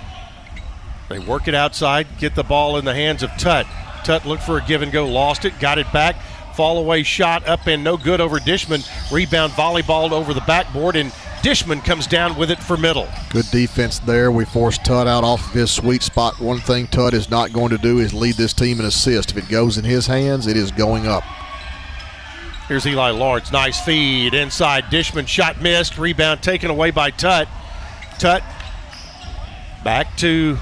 They work it outside, get the ball in the hands of Tut. Tut looked for a give and go, lost it, got it back. Fall away shot up and no good over Dishman. Rebound volleyballed over the backboard, and Dishman comes down with it for Middle. Good defense there. We forced Tut out off of his sweet spot. One thing Tut is not going to do is lead this team in assist. If it goes in his hands, it is going up. Here's Eli Lawrence. Nice feed inside. Dishman shot missed. Rebound taken away by Tut. Tut back to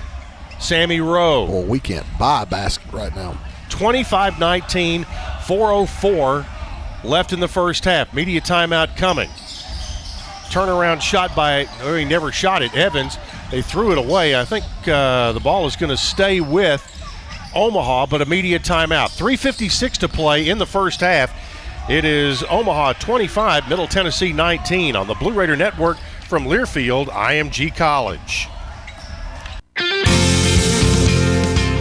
Sammy Rowe. Well, we can't buy a basket right now. twenty-five nineteen, four oh four left in the first half. Media timeout coming. Turnaround shot by, or he never shot it, Evans. They threw it away. I think uh, the ball is going to stay with Omaha, but a media timeout. three fifty-six to play in the first half. It is Omaha twenty-five, Middle Tennessee nineteen on the Blue Raider Network from Learfield I M G College.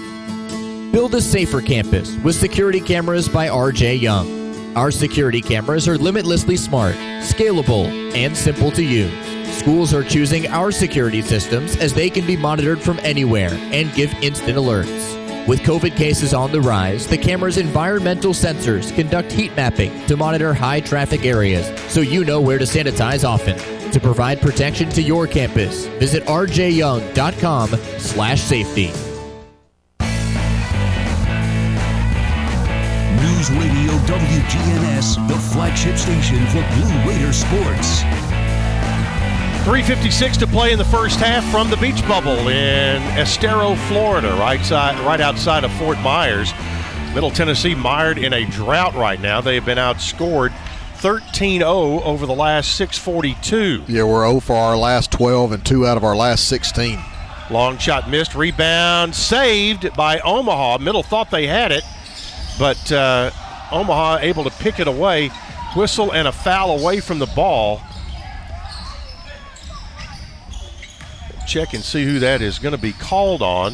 Build a safer campus with security cameras by R J Young. Our security cameras are limitlessly smart, scalable, and simple to use. Schools are choosing our security systems as they can be monitored from anywhere and give instant alerts. With COVID cases on the rise, the camera's environmental sensors conduct heat mapping to monitor high-traffic areas so you know where to sanitize often. To provide protection to your campus, visit r j young dot com slash safety. News Radio W G N S, the flagship station for Blue Raider sports. three fifty-six to play in the first half from the beach bubble in Estero, Florida, right side, right outside of Fort Myers. Middle Tennessee mired in a drought right now. They have been outscored thirteen oh over the last six forty-two. Yeah, we're zero for our last twelve and two out of our last sixteen. Long shot missed, rebound saved by Omaha. Middle thought they had it, but uh, Omaha able to pick it away. Whistle and a foul away from the ball. Check and see who that is going to be called on.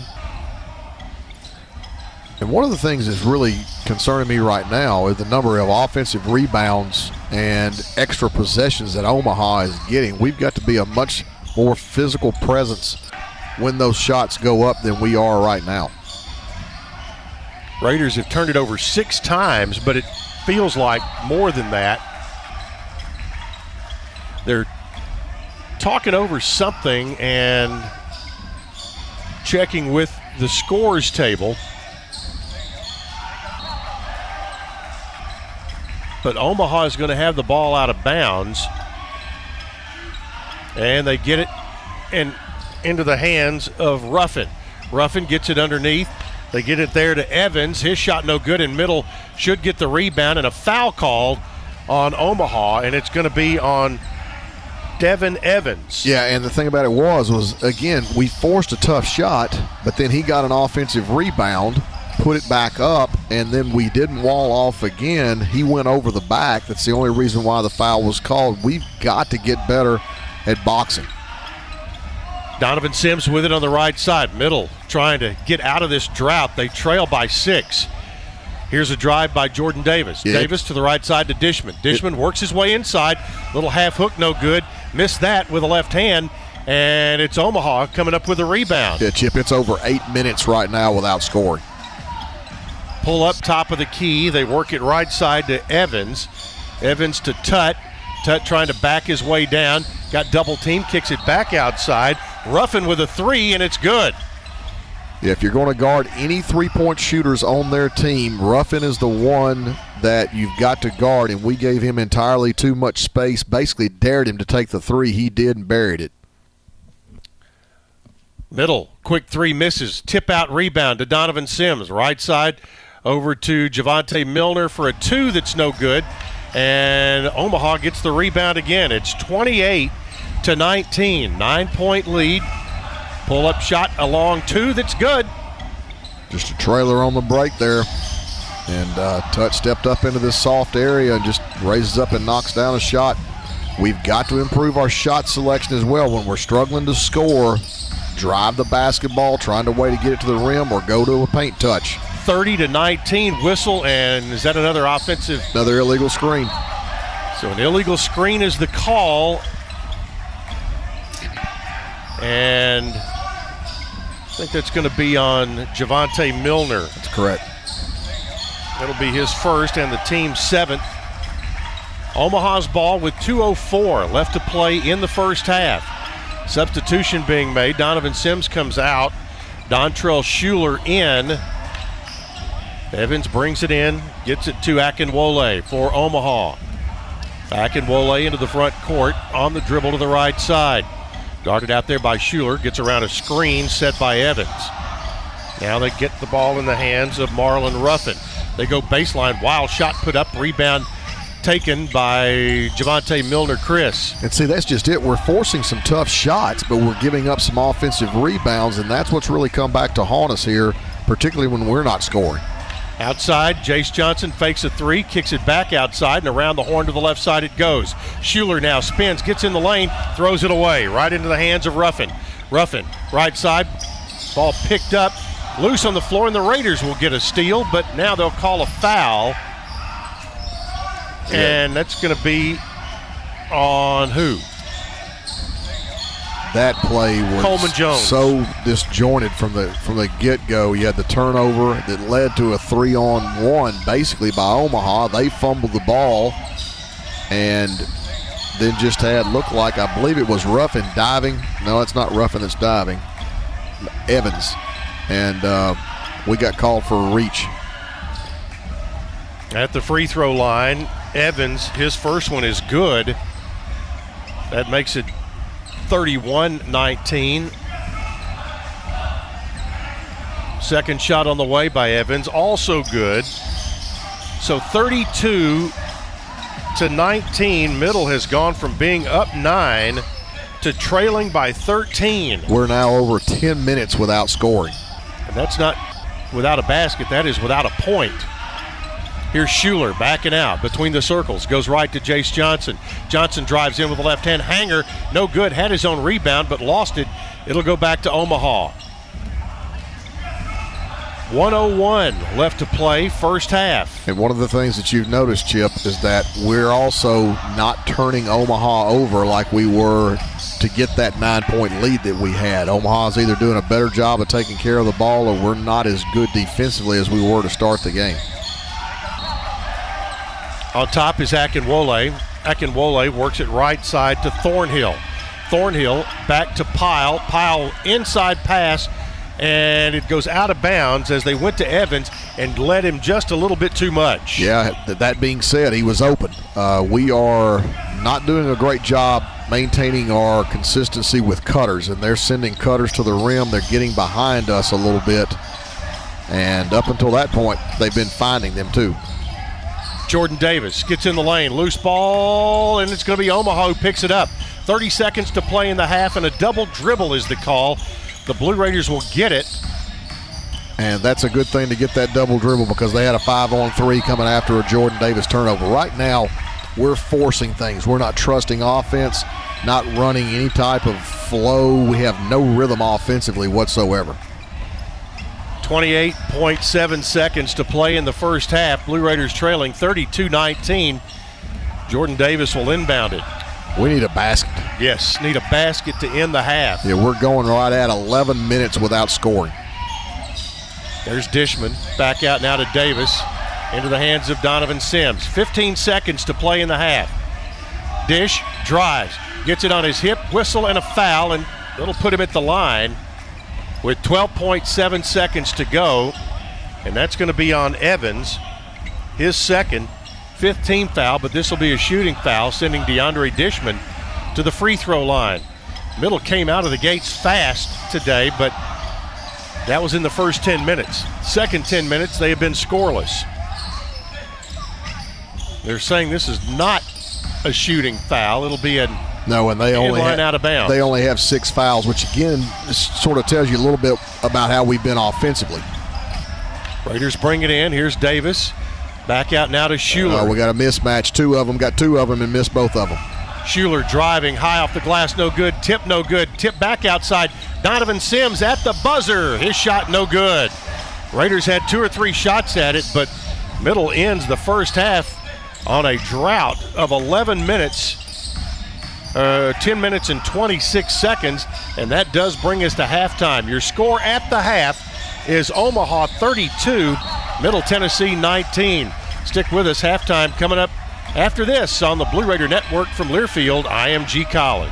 And one of the things that's really concerning me right now is the number of offensive rebounds and extra possessions that Omaha is getting. We've got to be a much more physical presence when those shots go up than we are right now. Raiders have turned it over six times, but it feels like more than that. They're talking over something and checking with the scores table. But Omaha is going to have the ball out of bounds. And they get it and into the hands of Ruffin. Ruffin gets it underneath. They get it there to Evans. His shot no good, and Middle should get the rebound, and a foul called on Omaha, and it's going to be on Devin Evans. Yeah, and the thing about it was, was again, we forced a tough shot, but then he got an offensive rebound, put it back up, and then we didn't wall off again. He went over the back. That's the only reason why the foul was called. We've got to get better at boxing. Donovan Sims with it on the right side. Middle trying to get out of this drought. They trail by six. Here's a drive by Jordan Davis. It, Davis to the right side to Dishman. Dishman it, works his way inside. Little half hook, no good. Missed that with a left hand, and it's Omaha coming up with a rebound. Yeah, Chip, it's over eight minutes right now without scoring. Pull up top of the key. They work it right side to Evans. Evans to Tut. Tut trying to back his way down. Got double team, kicks it back outside. Ruffin with a three, and it's good. Yeah, if you're going to guard any three-point shooters on their team, Ruffin is the one that you've got to guard, and we gave him entirely too much space, basically dared him to take the three. He did and buried it. Middle, quick three misses, tip-out rebound to Donovan Sims. Right side over to Javonte Milner for a two that's no good, and Omaha gets the rebound again. It's twenty-eight to nineteen, nine-point lead. Pull-up shot along two that's good. Just a trailer on the break there. And uh, Tut stepped up into this soft area and just raises up and knocks down a shot. We've got to improve our shot selection as well. When we're struggling to score, drive the basketball, trying a way to get it to the rim or go to a paint touch. thirty to nineteen, whistle, and is that another offensive? Another illegal screen. So an illegal screen is the call. And I think that's going to be on Javonte Milner. That's correct. That'll be his first and the team's seventh. Omaha's ball with two oh four left to play in the first half. Substitution being made. Donovan Sims comes out. Dontrell Shuler in. Evans brings it in, gets it to Akinwole for Omaha. Akinwole into the front court on the dribble to the right side. Guarded out there by Shuler, gets around a screen set by Evans. Now they get the ball in the hands of Marlon Ruffin. They go baseline, wild shot put up, rebound taken by Javonte Milner, Chris. And see, that's just it. We're forcing some tough shots, but we're giving up some offensive rebounds, and that's what's really come back to haunt us here, particularly when we're not scoring. Outside, Jace Johnson fakes a three, kicks it back outside, and around the horn to the left side it goes. Shuler now spins, gets in the lane, throws it away, right into the hands of Ruffin. Ruffin, right side, ball picked up, loose on the floor, and the Raiders will get a steal, but now they'll call a foul. Yeah. And that's going to be on who? That play was Coleman Jones. So disjointed from the from the get-go. You had the turnover that led to a three-on-one basically by Omaha. They fumbled the ball and then just had looked like, I believe it was Ruffin diving. No, it's not Ruffin that's diving. Evans. And uh, we got called for a reach. At the free throw line, Evans, his first one is good. That makes it thirty-one nineteen. Second shot on the way by Evans, also good. So thirty-two to nineteen, Middle has gone from being up nine to trailing by thirteen. We're now over ten minutes without scoring. And that's not without a basket, that is without a point. Here's Shuler backing out between the circles. Goes right to Jace Johnson. Johnson drives in with a left-hand hanger. No good. Had his own rebound, but lost it. It'll go back to Omaha. one oh one left to play first half. And one of the things that you've noticed, Chip, is that we're also not turning Omaha over like we were to get that nine-point lead that we had. Omaha's either doing a better job of taking care of the ball or we're not as good defensively as we were to start the game. On top is Akinwole. Akinwole works it right side to Thornhill. Thornhill back to Pyle. Pyle inside pass, and it goes out of bounds as they went to Evans and led him just a little bit too much. Yeah, that being said, he was open. Uh, we are not doing a great job maintaining our consistency with cutters, and they're sending cutters to the rim. They're getting behind us a little bit, and up until that point, they've been finding them too. Jordan Davis gets in the lane, loose ball, and it's going to be Omaha who picks it up. thirty seconds to play in the half, and a double dribble is the call. The Blue Raiders will get it. And that's a good thing to get that double dribble because they had a five-on-three coming after a Jordan Davis turnover. Right now, we're forcing things. We're not trusting offense, not running any type of flow. We have no rhythm offensively whatsoever. twenty-eight point seven seconds to play in the first half. Blue Raiders trailing thirty-two nineteen. Jordan Davis will inbound it. We need a basket. Yes, need a basket to end the half. Yeah, we're going right at eleven minutes without scoring. There's Dishman back out now to Davis. Into the hands of Donovan Sims. fifteen seconds to play in the half. Dish drives, gets it on his hip, whistle and a foul, and it'll put him at the line. With twelve point seven seconds to go, and that's going to be on Evans, his second, fifteenth foul, but this will be a shooting foul, sending DeAndre Dishman to the free throw line. Middle came out of the gates fast today, but that was in the first ten minutes. Second ten minutes, they have been scoreless. They're saying this is not a shooting foul. It'll be an No, and they only, have, out of bounds. They only have six fouls, which, again, sort of tells you a little bit about how we've been offensively. Raiders bring it in. Here's Davis. Back out now to Shuler. Uh, we got a mismatch. Two of them. Got two of them and missed both of them. Shuler driving high off the glass. No good. Tip no good. Tip back outside. Donovan Sims at the buzzer. His shot no good. Raiders had two or three shots at it, but Middle ends the first half on a drought of eleven minutes. Uh, ten minutes and twenty-six seconds, and that does bring us to halftime. Your score at the half is Omaha thirty-two, Middle Tennessee nineteen. Stick with us. Halftime coming up after this on the Blue Raider Network from Learfield I M G College.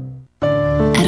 At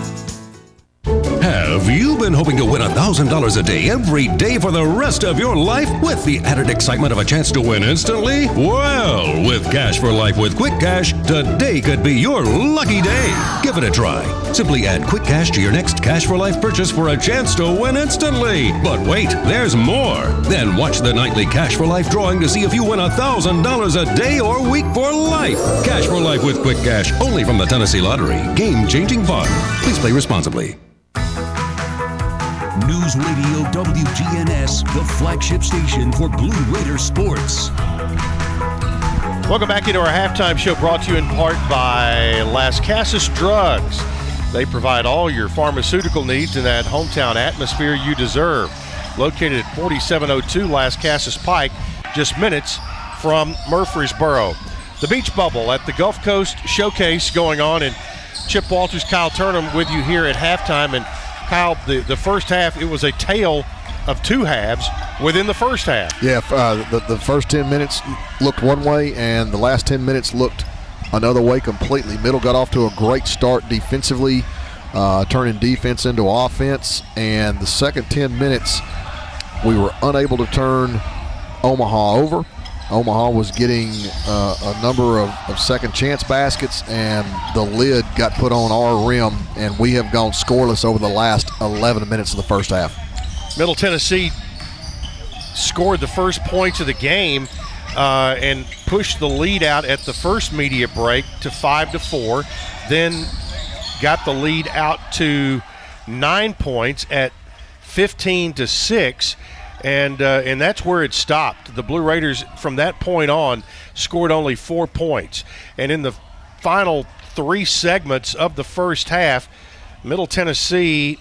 Have you been hoping to win one thousand dollars a day every day for the rest of your life with the added excitement of a chance to win instantly? Well, with Cash for Life with Quick Cash, today could be your lucky day. Give it a try. Simply add Quick Cash to your next Cash for Life purchase for a chance to win instantly. But wait, there's more. Then watch the nightly Cash for Life drawing to see if you win one thousand dollars a day or week for life. Cash for Life with Quick Cash, only from the Tennessee Lottery. Game-changing fun. Please play responsibly. News Radio W G N S, the flagship station for Blue Raider sports. Welcome back into our halftime show, brought to you in part by Las Casas Drugs. They provide all your pharmaceutical needs in that hometown atmosphere you deserve. Located at forty-seven oh two Las Casas Pike, just minutes from Murfreesboro. The beach bubble at the Gulf Coast Showcase going on, and Chip Walters, Kyle Turnham with you here at halftime. And Kyle, the, the first half, it was a tale of two halves within the first half. Yeah, uh, the, the first ten minutes looked one way, and the last ten minutes looked another way completely. Middle got off to a great start defensively, uh, turning defense into offense, and the second ten minutes, we were unable to turn Omaha over. Omaha was getting uh, a number of, of second chance baskets, and the lid got put on our rim, and we have gone scoreless over the last eleven minutes of the first half. Middle Tennessee scored the first points of the game uh, and pushed the lead out at the first media break to five to four, then got the lead out to nine points at fifteen to six. And uh, and that's where it stopped. The Blue Raiders, from that point on, scored only four points. And in the final three segments of the first half, Middle Tennessee,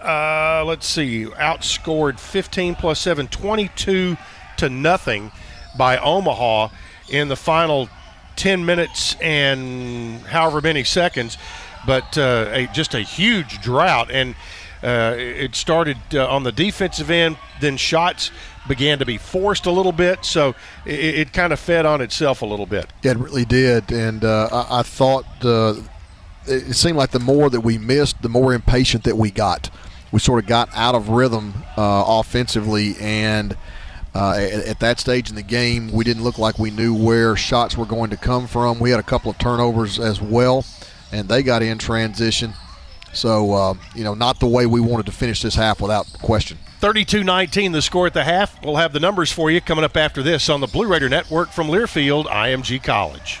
uh, let's see, outscored fifteen plus seven, twenty-two to nothing by Omaha in the final ten minutes and however many seconds. But uh, a, just a huge drought. And Uh, it started uh, on the defensive end, then shots began to be forced a little bit, so it, it kind of fed on itself a little bit. Yeah, it really did, and uh, I, I thought uh, it seemed like the more that we missed, the more impatient that we got. We sort of got out of rhythm uh, offensively, and uh, at, at that stage in the game, we didn't look like we knew where shots were going to come from. We had a couple of turnovers as well, and they got in transition. So, uh, you know, not the way we wanted to finish this half without question. thirty-two nineteen, the score at the half. We'll have the numbers for you coming up after this on the Blue Raider Network from Learfield I M G College.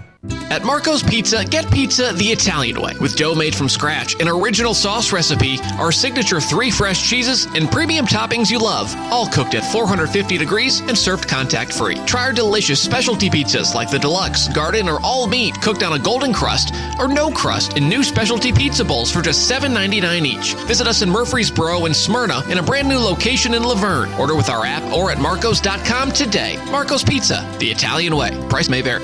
At Marco's Pizza, get pizza the Italian way, with dough made from scratch, an original sauce recipe, our signature three fresh cheeses, and premium toppings you love, all cooked at four hundred fifty degrees and served contact-free. Try our delicious specialty pizzas like the deluxe, garden, or all-meat cooked on a golden crust, or no crust in new specialty pizza bowls for just seven ninety-nine each. Visit us in Murfreesboro and Smyrna in a brand new location in Laverne. Order with our app or at marcos dot com today. Marco's Pizza, the Italian way. Price may vary.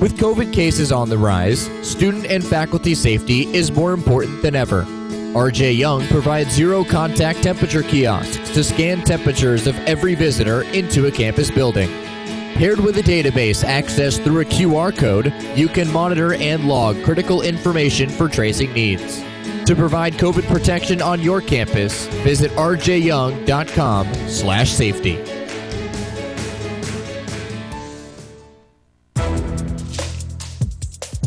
With COVID cases on the rise, student and faculty safety is more important than ever. R J Young provides zero-contact temperature kiosks to scan temperatures of every visitor into a campus building. Paired with a database accessed through a Q R code, you can monitor and log critical information for tracing needs. To provide COVID protection on your campus, visit r j young dot com slash safety.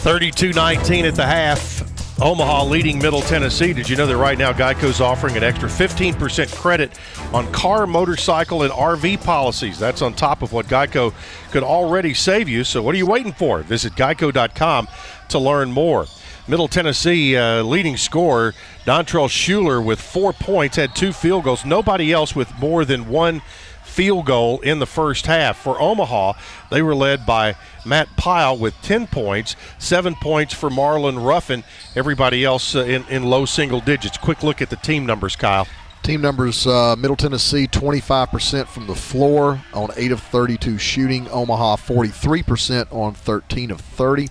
thirty-two nineteen at the half. Omaha leading Middle Tennessee. Did you know that right now Geico's offering an extra fifteen percent credit on car, motorcycle, and R V policies? That's on top of what Geico could already save you. So what are you waiting for? Visit geico dot com to learn more. Middle Tennessee uh, leading scorer, Dontrell Shuler, with four points, had two field goals. Nobody else with more than one field goal in the first half. For Omaha, they were led by Matt Pyle with ten points, seven points for Marlon Ruffin, everybody else uh, in, in low single digits. Quick look at the team numbers, Kyle. Team numbers, uh, Middle Tennessee, twenty-five percent from the floor on eight of thirty-two shooting. Omaha, forty-three percent on thirteen of thirty.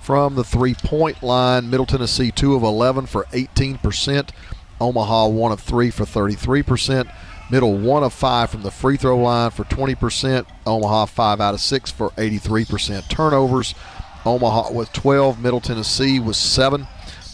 From the three-point line, Middle Tennessee, two of eleven for eighteen percent. Omaha, one of three for thirty-three percent. Middle one of five from the free throw line for twenty percent. Omaha five out of six for eighty-three percent turnovers. Omaha with twelve, Middle Tennessee was seven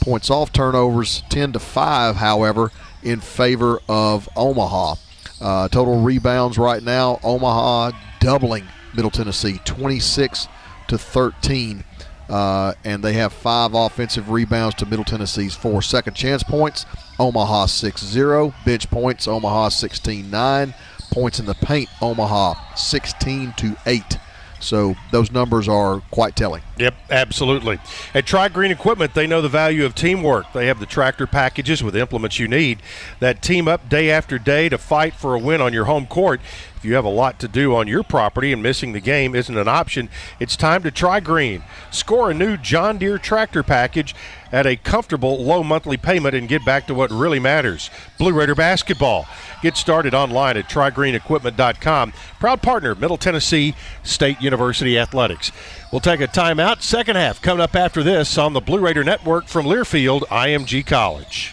points off turnovers, ten to five, however, in favor of Omaha. Uh, total rebounds right now, Omaha doubling Middle Tennessee, twenty-six to thirteen, uh, and they have five offensive rebounds to Middle Tennessee's four. Second chance points, Omaha six zero. Bench points, Omaha sixteen nine. Points in the paint, Omaha sixteen to eight. So those numbers are quite telling. Yep, absolutely. At Tri-Green Equipment, they know the value of teamwork. They have the tractor packages with implements you need that team up day after day to fight for a win on your home court. If you have a lot to do on your property and missing the game isn't an option, it's time to try Green. Score a new John Deere tractor package at a comfortable low monthly payment and get back to what really matters, Blue Raider basketball. Get started online at try green equipment dot com. Proud partner, Middle Tennessee State University Athletics. We'll take a timeout. Second half coming up after this on the Blue Raider Network from Learfield I M G College.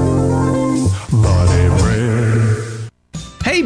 Bunny Bread. Hey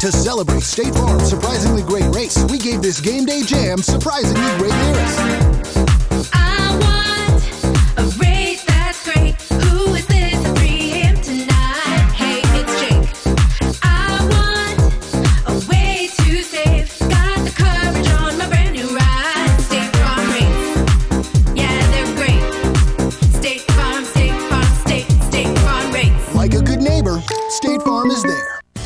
To celebrate State Farm's surprisingly great race, we gave this game day jam surprisingly great lyrics. I want a race that's great. Who is this? Free him tonight. Hey, it's Jake. I want a way to save. Got the coverage on my brand new ride. State Farm rates. Yeah, they're great. State Farm, State Farm, State, State Farm rates. Like a good neighbor, State Farm is there.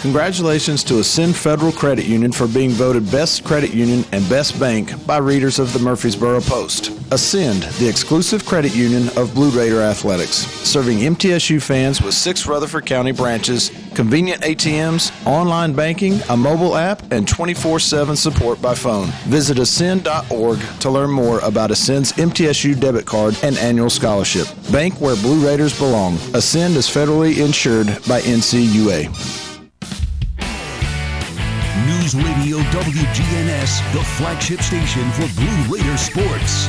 Congratulations to Ascend Federal Credit Union for being voted Best Credit Union and Best Bank by readers of the Murfreesboro Post. Ascend, the exclusive credit union of Blue Raider Athletics, serving M T S U fans with six Rutherford County branches, convenient A T Ms, online banking, a mobile app, and twenty-four seven support by phone. Visit ascend dot org to learn more about Ascend's M T S U debit card and annual scholarship. Bank where Blue Raiders belong. Ascend is federally insured by N C U A. News Radio W G N S, the flagship station for Blue Raider sports.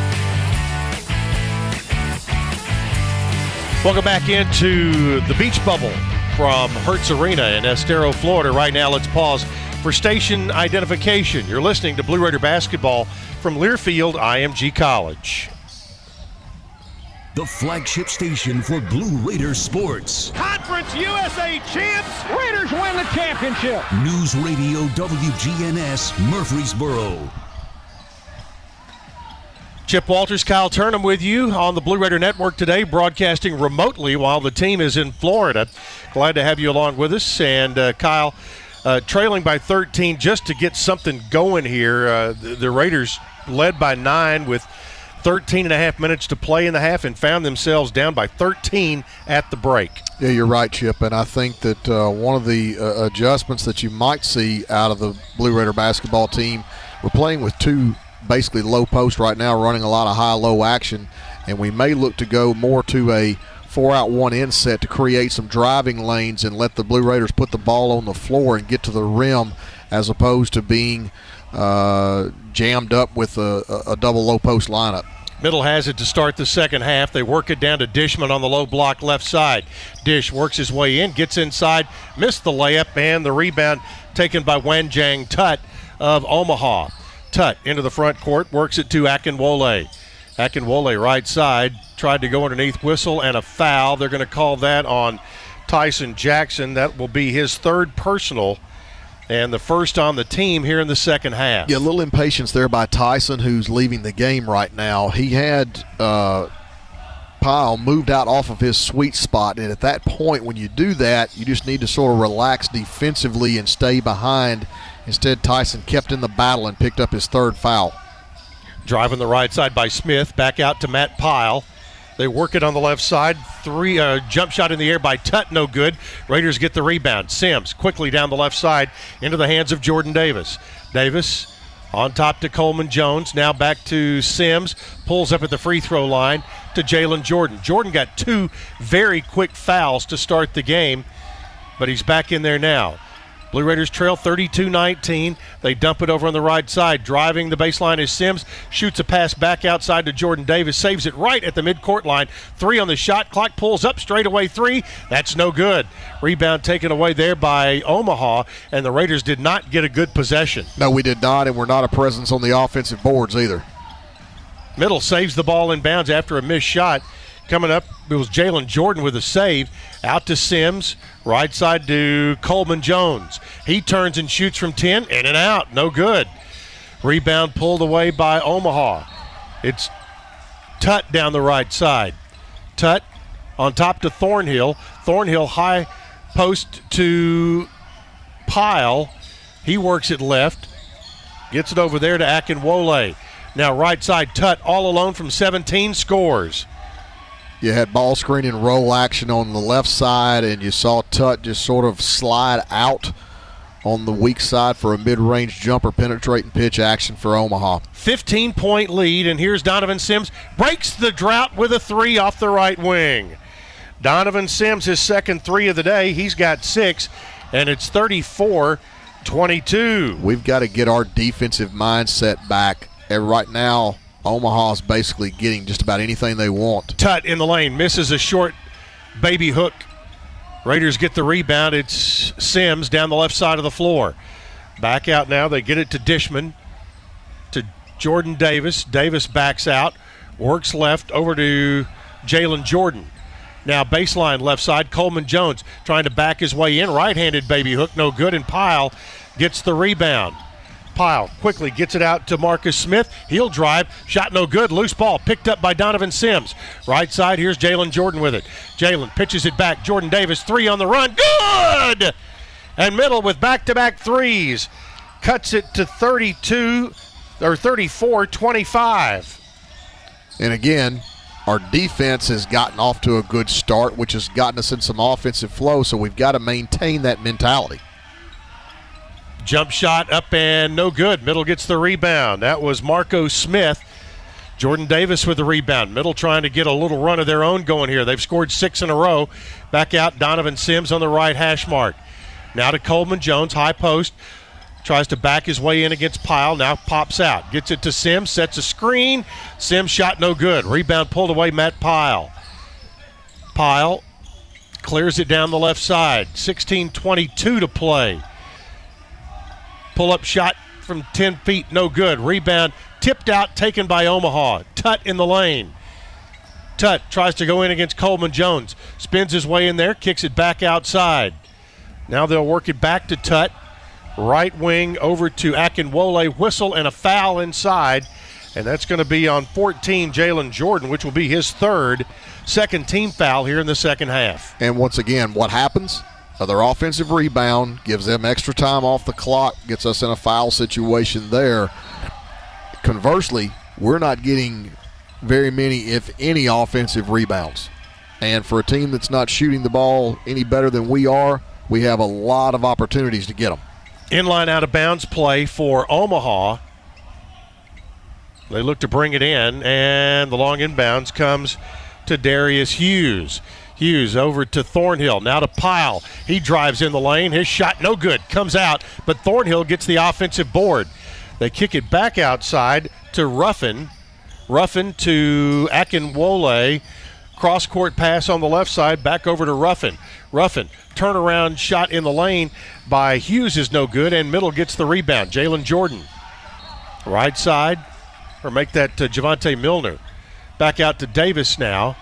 Welcome back into the Beach Bubble from Hertz Arena in Estero, Florida. Right now, let's pause for station identification. You're listening to Blue Raider basketball from Learfield I M G College. The flagship station for Blue Raider sports. Conference U S A champs. Raiders win the championship. News Radio W G N S, Murfreesboro. Chip Walters, Kyle Turnham with you on the Blue Raider Network today, broadcasting remotely while the team is in Florida. Glad to have you along with us. And uh, Kyle, uh, trailing by thirteen just to get something going here. Uh, the, the Raiders led by nine with thirteen and a half minutes to play in the half and found themselves down by thirteen at the break. Yeah, you're right, Chip, and I think that uh, one of the uh, adjustments that you might see out of the Blue Raider basketball team, we're playing with two basically low posts right now, running a lot of high-low action, and we may look to go more to a four-out, one-in set to create some driving lanes and let the Blue Raiders put the ball on the floor and get to the rim as opposed to being uh, jammed up with a, a double low-post lineup. Middle has it to start the second half. They work it down to Dishman on the low block left side. Dish works his way in, gets inside, missed the layup, and the rebound taken by Wanjang Tut of Omaha. Tut into the front court, works it to Akinwole. Akinwole right side, tried to go underneath, whistle and a foul. They're going to call that on Tyson Jackson. That will be his third personal and the first on the team here in the second half. Yeah, a little impatience there by Tyson, who's leaving the game right now. He had uh, Pyle moved out off of his sweet spot, and at that point when you do that, you just need to sort of relax defensively and stay behind. Instead, Tyson kept in the battle and picked up his third foul. Driving the right side by Smith, back out to Matt Pyle. They work it on the left side. Three uh, jump shot in the air by Tut, no good. Raiders get the rebound. Sims quickly down the left side into the hands of Jordan Davis. Davis on top to Coleman Jones. Now back to Sims. Pulls up at the free throw line to Jalen Jordan. Jordan got two very quick fouls to start the game, but he's back in there now. Blue Raiders trail thirty-two nineteen. They dump it over on the right side. Driving the baseline is Sims. Shoots a pass back outside to Jordan Davis. Saves it right at the midcourt line. Three on the shot clock. Pulls up straightaway three. That's no good. Rebound taken away there by Omaha, and the Raiders did not get a good possession. No, we did not, and we're not a presence on the offensive boards either. Middle saves the ball in bounds after a missed shot. Coming up, it was Jalen Jordan with a save. Out to Sims, right side to Coleman Jones. He turns and shoots from ten, in and out, no good. Rebound pulled away by Omaha. It's Tut down the right side. Tut on top to Thornhill. Thornhill high post to Pyle. He works it left. Gets it over there to Akinwole. Now right side, Tut all alone from seventeen, scores. You had ball screen and roll action on the left side, and you saw Tut just sort of slide out on the weak side for a mid-range jumper, penetrating pitch action for Omaha. fifteen-point lead, and here's Donovan Sims. Breaks the drought with a three off the right wing. Donovan Sims, his second three of the day. He's got six, and it's thirty-four twenty-two. We've got to get our defensive mindset back, and right now – Omaha's basically getting just about anything they want. Tut in the lane, misses a short baby hook. Raiders get the rebound. It's Sims down the left side of the floor. Back out now. They get it to Dishman, to Jordan Davis. Davis backs out, works left over to Jalen Jordan. Now baseline left side, Coleman Jones trying to back his way in. Right-handed baby hook, no good, and Pyle gets the rebound. Pyle quickly gets it out to Marcus Smith. He'll drive. Shot no good. Loose ball picked up by Donovan Sims. Right side, here's Jalen Jordan with it. Jalen pitches it back. Jordan Davis, three on the run. Good! And Middle with back-to-back threes. Cuts it to thirty-two, or thirty-four twenty-five. And again, our defense has gotten off to a good start, which has gotten us in some offensive flow, so we've got to maintain that mentality. Jump shot up and no good. Middle gets the rebound. That was Marco Smith. Jordan Davis with the rebound. Middle trying to get a little run of their own going here. They've scored six in a row. Back out Donovan Sims on the right hash mark. Now to Coleman Jones, high post. Tries to back his way in against Pyle. Now pops out. Gets it to Sims. Sets a screen. Sims shot no good. Rebound pulled away, Matt Pyle. Pyle clears it down the left side. sixteen twenty-two to play. Pull-up shot from ten feet, no good. Rebound tipped out, taken by Omaha. Tut in the lane. Tut tries to go in against Coleman Jones. Spins his way in there, kicks it back outside. Now they'll work it back to Tut. Right wing over to Akinwole. Whistle and a foul inside. And that's going to be on fourteen, Jalen Jordan, which will be his third second team foul here in the second half. And once again, what happens? Another offensive rebound, gives them extra time off the clock, gets us in a foul situation there. Conversely, we're not getting very many, if any, offensive rebounds. And for a team that's not shooting the ball any better than we are, we have a lot of opportunities to get them. Inline out-of-bounds play for Omaha. They look to bring it in, and the long inbounds comes to Darius Hughes. Hughes over to Thornhill, now to Pyle. He drives in the lane, his shot no good, comes out, but Thornhill gets the offensive board. They kick it back outside to Ruffin. Ruffin to Akinwole, cross-court pass on the left side, back over to Ruffin. Ruffin, turnaround shot in the lane by Hughes is no good, and Middle gets the rebound. Jalen Jordan, right side, or make that to Javonte Milner. Back out to Davis now.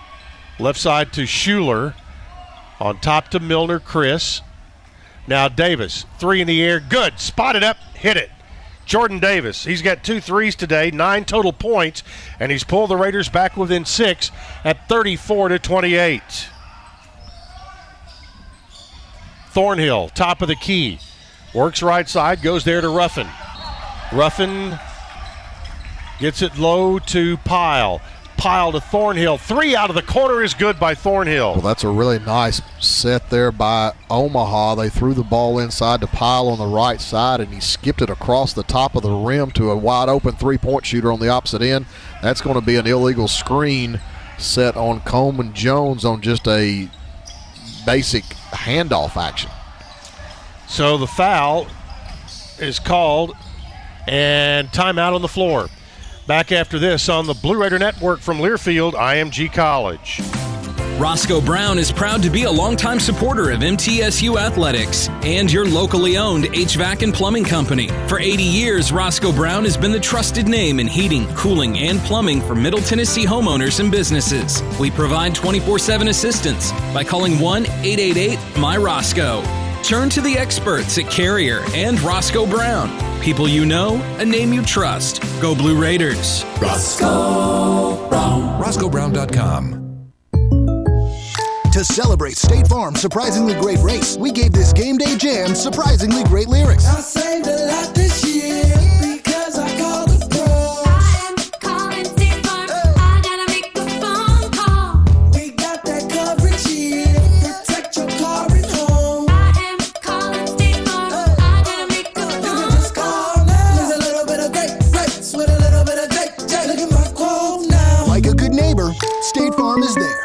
Left side to Shuler. On top to Milner, Chris. Now Davis, three in the air, good. Spotted up, hit it. Jordan Davis, he's got two threes today, nine total points, and he's pulled the Raiders back within six at thirty-four to twenty-eight. Thornhill, top of the key. Works right side, goes there to Ruffin. Ruffin gets it low to Pyle. Pile to Thornhill. Three out of the corner is good by Thornhill. Well, that's a really nice set there by Omaha. They threw the ball inside to Pile on the right side, and he skipped it across the top of the rim to a wide-open three-point shooter on the opposite end. That's going to be an illegal screen set on Coleman Jones on just a basic handoff action. So the foul is called, and timeout on the floor. Back after this on the Blue Raider Network from Learfield I M G College. Roscoe Brown is proud to be a longtime supporter of M T S U Athletics and your locally owned H V A C and plumbing company. For eighty years, Roscoe Brown has been the trusted name in heating, cooling, and plumbing for Middle Tennessee homeowners and businesses. We provide twenty-four seven assistance by calling one eight eight eight M Y Roscoe. Turn to the experts at Carrier and Roscoe Brown. People you know, a name you trust. Go Blue Raiders. Roscoe Brown. Roscoe Brown dot com. To celebrate State Farm's surprisingly great race, we gave this game day jam surprisingly great lyrics. I saved a lot this year because I called the pro. I am calling State Farm. Oh. I gotta make the phone call. We got that coverage here. Protect your car and home. I am calling State Farm. Oh. I gotta make the phone call. You can just call now. There's a little bit of great race with a little bit of great jam. Look at my quote now. Like a good neighbor, State Farm is there.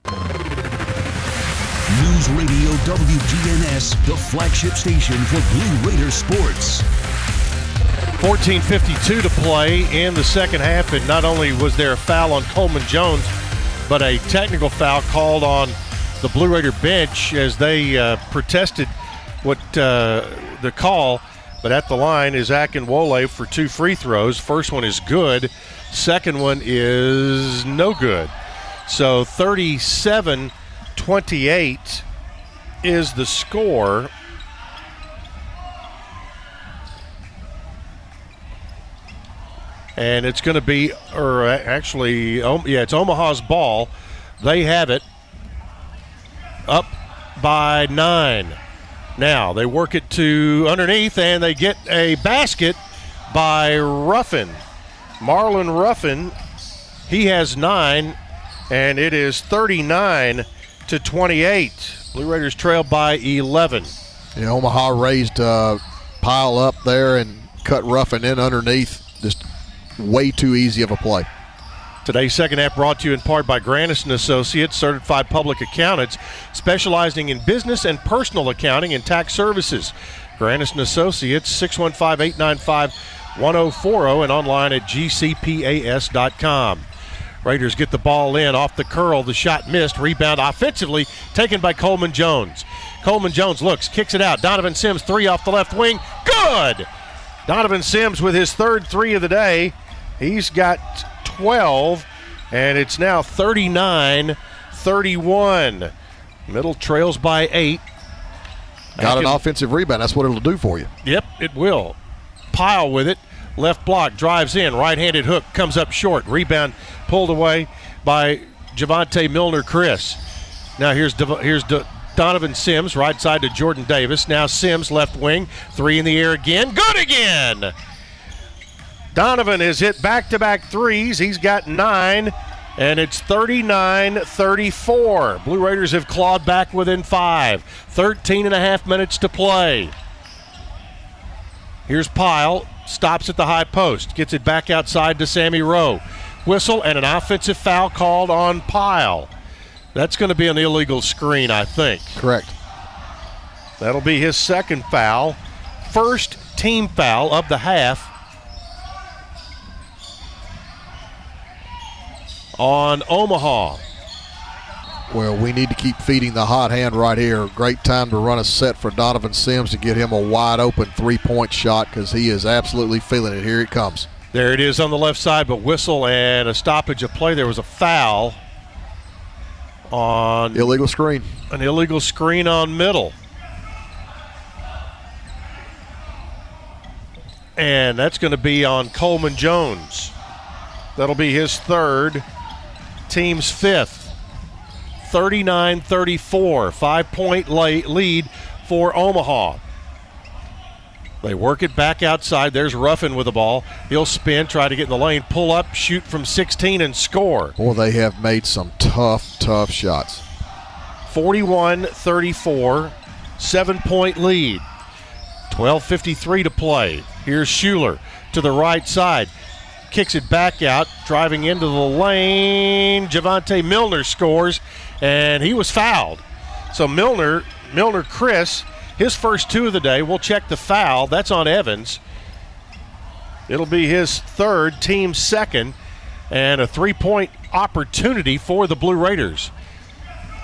News Radio W G N S, the flagship station for Blue Raider sports. fourteen fifty-two to play in the second half, and not only was there a foul on Coleman Jones, but a technical foul called on the Blue Raider bench as they uh, protested what uh, the call. But at the line is Akinwole for two free throws. First one is good. Second one is no good. So thirty-seven twenty-eight is the score. And it's going to be, or actually, yeah, it's Omaha's ball. They have it up by nine. Now they work it to underneath, and they get a basket by Ruffin. Marlon Ruffin, he has nine. And it is thirty-nine to twenty-eight. Blue Raiders trail by eleven. Yeah, Omaha raised uh, Pyle up there and cut Ruffin in underneath. Just way too easy of a play. Today's second half brought to you in part by Grandison Associates, certified public accountants, specializing in business and personal accounting and tax services. Grandison Associates, six one five, eight nine five, one oh four oh, and online at G C P A S dot com. Raiders get the ball in off the curl. The shot missed. Rebound offensively taken by Coleman Jones. Coleman Jones looks, kicks it out. Donovan Sims, three off the left wing. Good! Donovan Sims with his third three of the day. He's got twelve, and it's now thirty-nine thirty-one. Middle trails by eight. Got an offensive rebound. That's what it'll do for you. Yep, it will. Pyle with it. Left block, drives in, right-handed hook, comes up short. Rebound pulled away by Javonte Milner Chris. Now here's De- here's De- Donovan Sims, right side to Jordan Davis. Now Sims, left wing, three in the air again. Good again! Donovan has hit back-to-back threes. He's got nine, and it's thirty-nine thirty-four. Blue Raiders have clawed back within five. thirteen and a half minutes to play. Here's Pyle. Stops at the high post. Gets it back outside to Sammy Rowe. Whistle and an offensive foul called on Pyle. That's going to be an illegal screen, I think. Correct. That'll be his second foul. First team foul of the half on Omaha. Well, we need to keep feeding the hot hand right here. Great time to run a set for Donovan Sims to get him a wide-open three-point shot because he is absolutely feeling it. Here it comes. There it is on the left side, but whistle and a stoppage of play. There was a foul on... Illegal screen. An illegal screen on Middle. And that's going to be on Coleman Jones. That'll be his third, team's fifth. thirty-nine thirty-four, five-point lead for Omaha. They work it back outside. There's Ruffin with the ball. He'll spin, try to get in the lane, pull up, shoot from sixteen, and score. Boy, they have made some tough, tough shots. forty-one thirty-four, seven-point lead. twelve fifty-three to play. Here's Shuler to the right side. Kicks it back out, driving into the lane. Javonte Milner scores, and he was fouled. So Milner, Milner Chris, his first two of the day. We'll check the foul. That's on Evans. It'll be his third, team second, and a three-point opportunity for the Blue Raiders.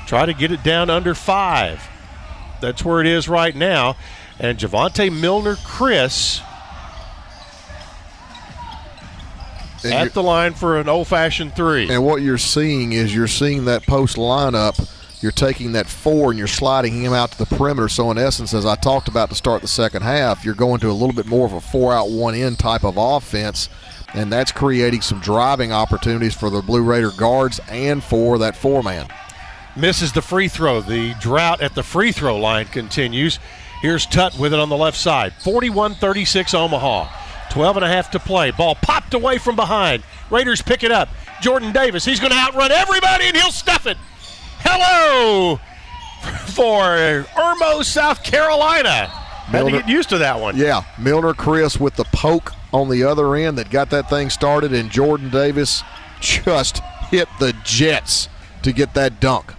Try to get it down under five. That's where it is right now. And Javonte Milner Chris... And at the line for an old-fashioned three. And what you're seeing is you're seeing that post lineup. You're taking that four and you're sliding him out to the perimeter. So, in essence, as I talked about to start the second half, you're going to a little bit more of a four-out, one-in type of offense, and that's creating some driving opportunities for the Blue Raider guards and for that four-man. Misses the free throw. The drought at the free throw line continues. Here's Tut with it on the left side. forty-one thirty-six Omaha. twelve and a half to play. Ball popped away from behind. Raiders pick it up. Jordan Davis, he's going to outrun everybody, and he'll stuff it. Hello for Irmo, South Carolina. Milner, had to get used to that one. Yeah, Milner Chris with the poke on the other end that got that thing started, and Jordan Davis just hit the jets to get that dunk.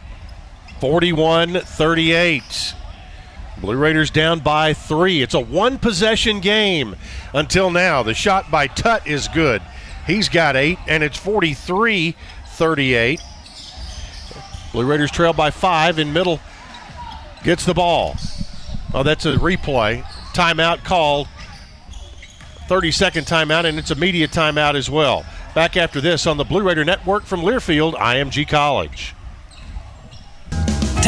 forty-one thirty-eight. Blue Raiders down by three. It's a one-possession game until now. The shot by Tut is good. He's got eight, and it's forty-three thirty-eight. Blue Raiders trail by five, and Middle gets the ball. Oh, that's a replay. Timeout called. thirty-second timeout, and it's a media timeout as well. Back after this on the Blue Raider Network from Learfield I M G College.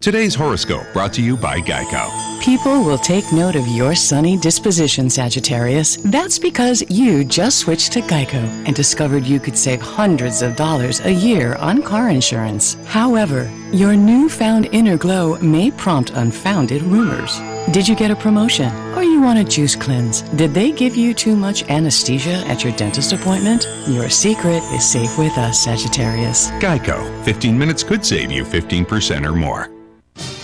Today's horoscope brought to you by Geico. People will take note of your sunny disposition, Sagittarius. That's because you just switched to Geico and discovered you could save hundreds of dollars a year on car insurance. However, your newfound inner glow may prompt unfounded rumors. Did you get a promotion? Or you want a juice cleanse? Did they give you too much anesthesia at your dentist appointment? Your secret is safe with us, Sagittarius. Geico. fifteen minutes could save you fifteen percent or more.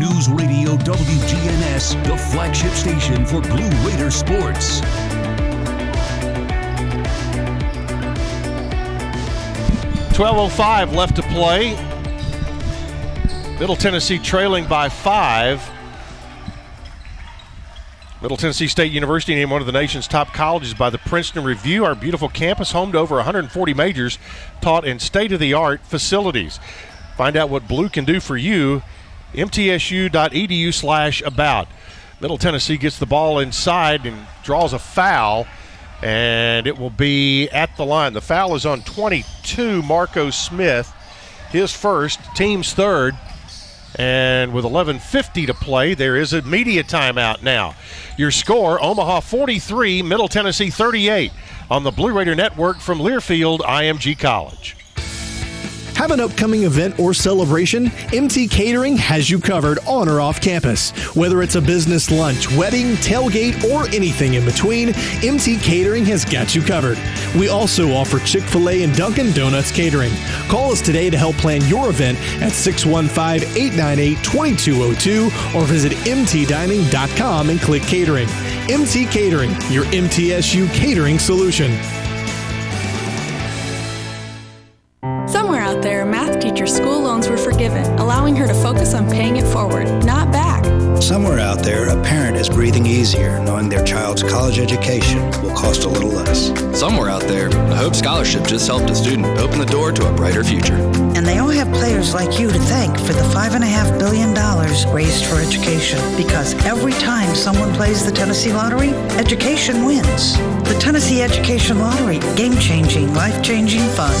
News Radio W G N S, the flagship station for Blue Raider sports. twelve oh five left to play. Middle Tennessee trailing by five. Middle Tennessee State University named one of the nation's top colleges by the Princeton Review. Our beautiful campus, home to over one hundred forty majors, taught in state-of-the-art facilities. Find out what Blue can do for you. mtsu.edu slash about. Middle Tennessee gets the ball inside and draws a foul, and it will be at the line. The foul is on twenty-two, Marco Smith, his first, team's third, and with eleven fifty to play, there is a media timeout now. Your score, Omaha forty-three, Middle Tennessee thirty-eight, on the Blue Raider Network from Learfield I M G College. Have an upcoming event or celebration? M T Catering has you covered on or off campus. Whether it's a business lunch, wedding, tailgate, or anything in between, M T Catering has got you covered. We also offer Chick-fil-A and Dunkin' Donuts catering. Call us today to help plan your event at six one five, eight nine eight, two two zero two or visit m t dining dot com and click catering. M T Catering, your M T S U catering solution. Somewhere out there, a math teacher's school loans were forgiven, allowing her to focus on paying it forward, not back. Somewhere out there, a parent is breathing easier, knowing their child's college education will cost a little less. Somewhere out there, the Hope Scholarship just helped a student open the door to a brighter future. And they all have players like you to thank for the five point five billion dollars raised for education, because every time someone plays the Tennessee Lottery, education wins. The Tennessee Education Lottery, game-changing, life-changing fun.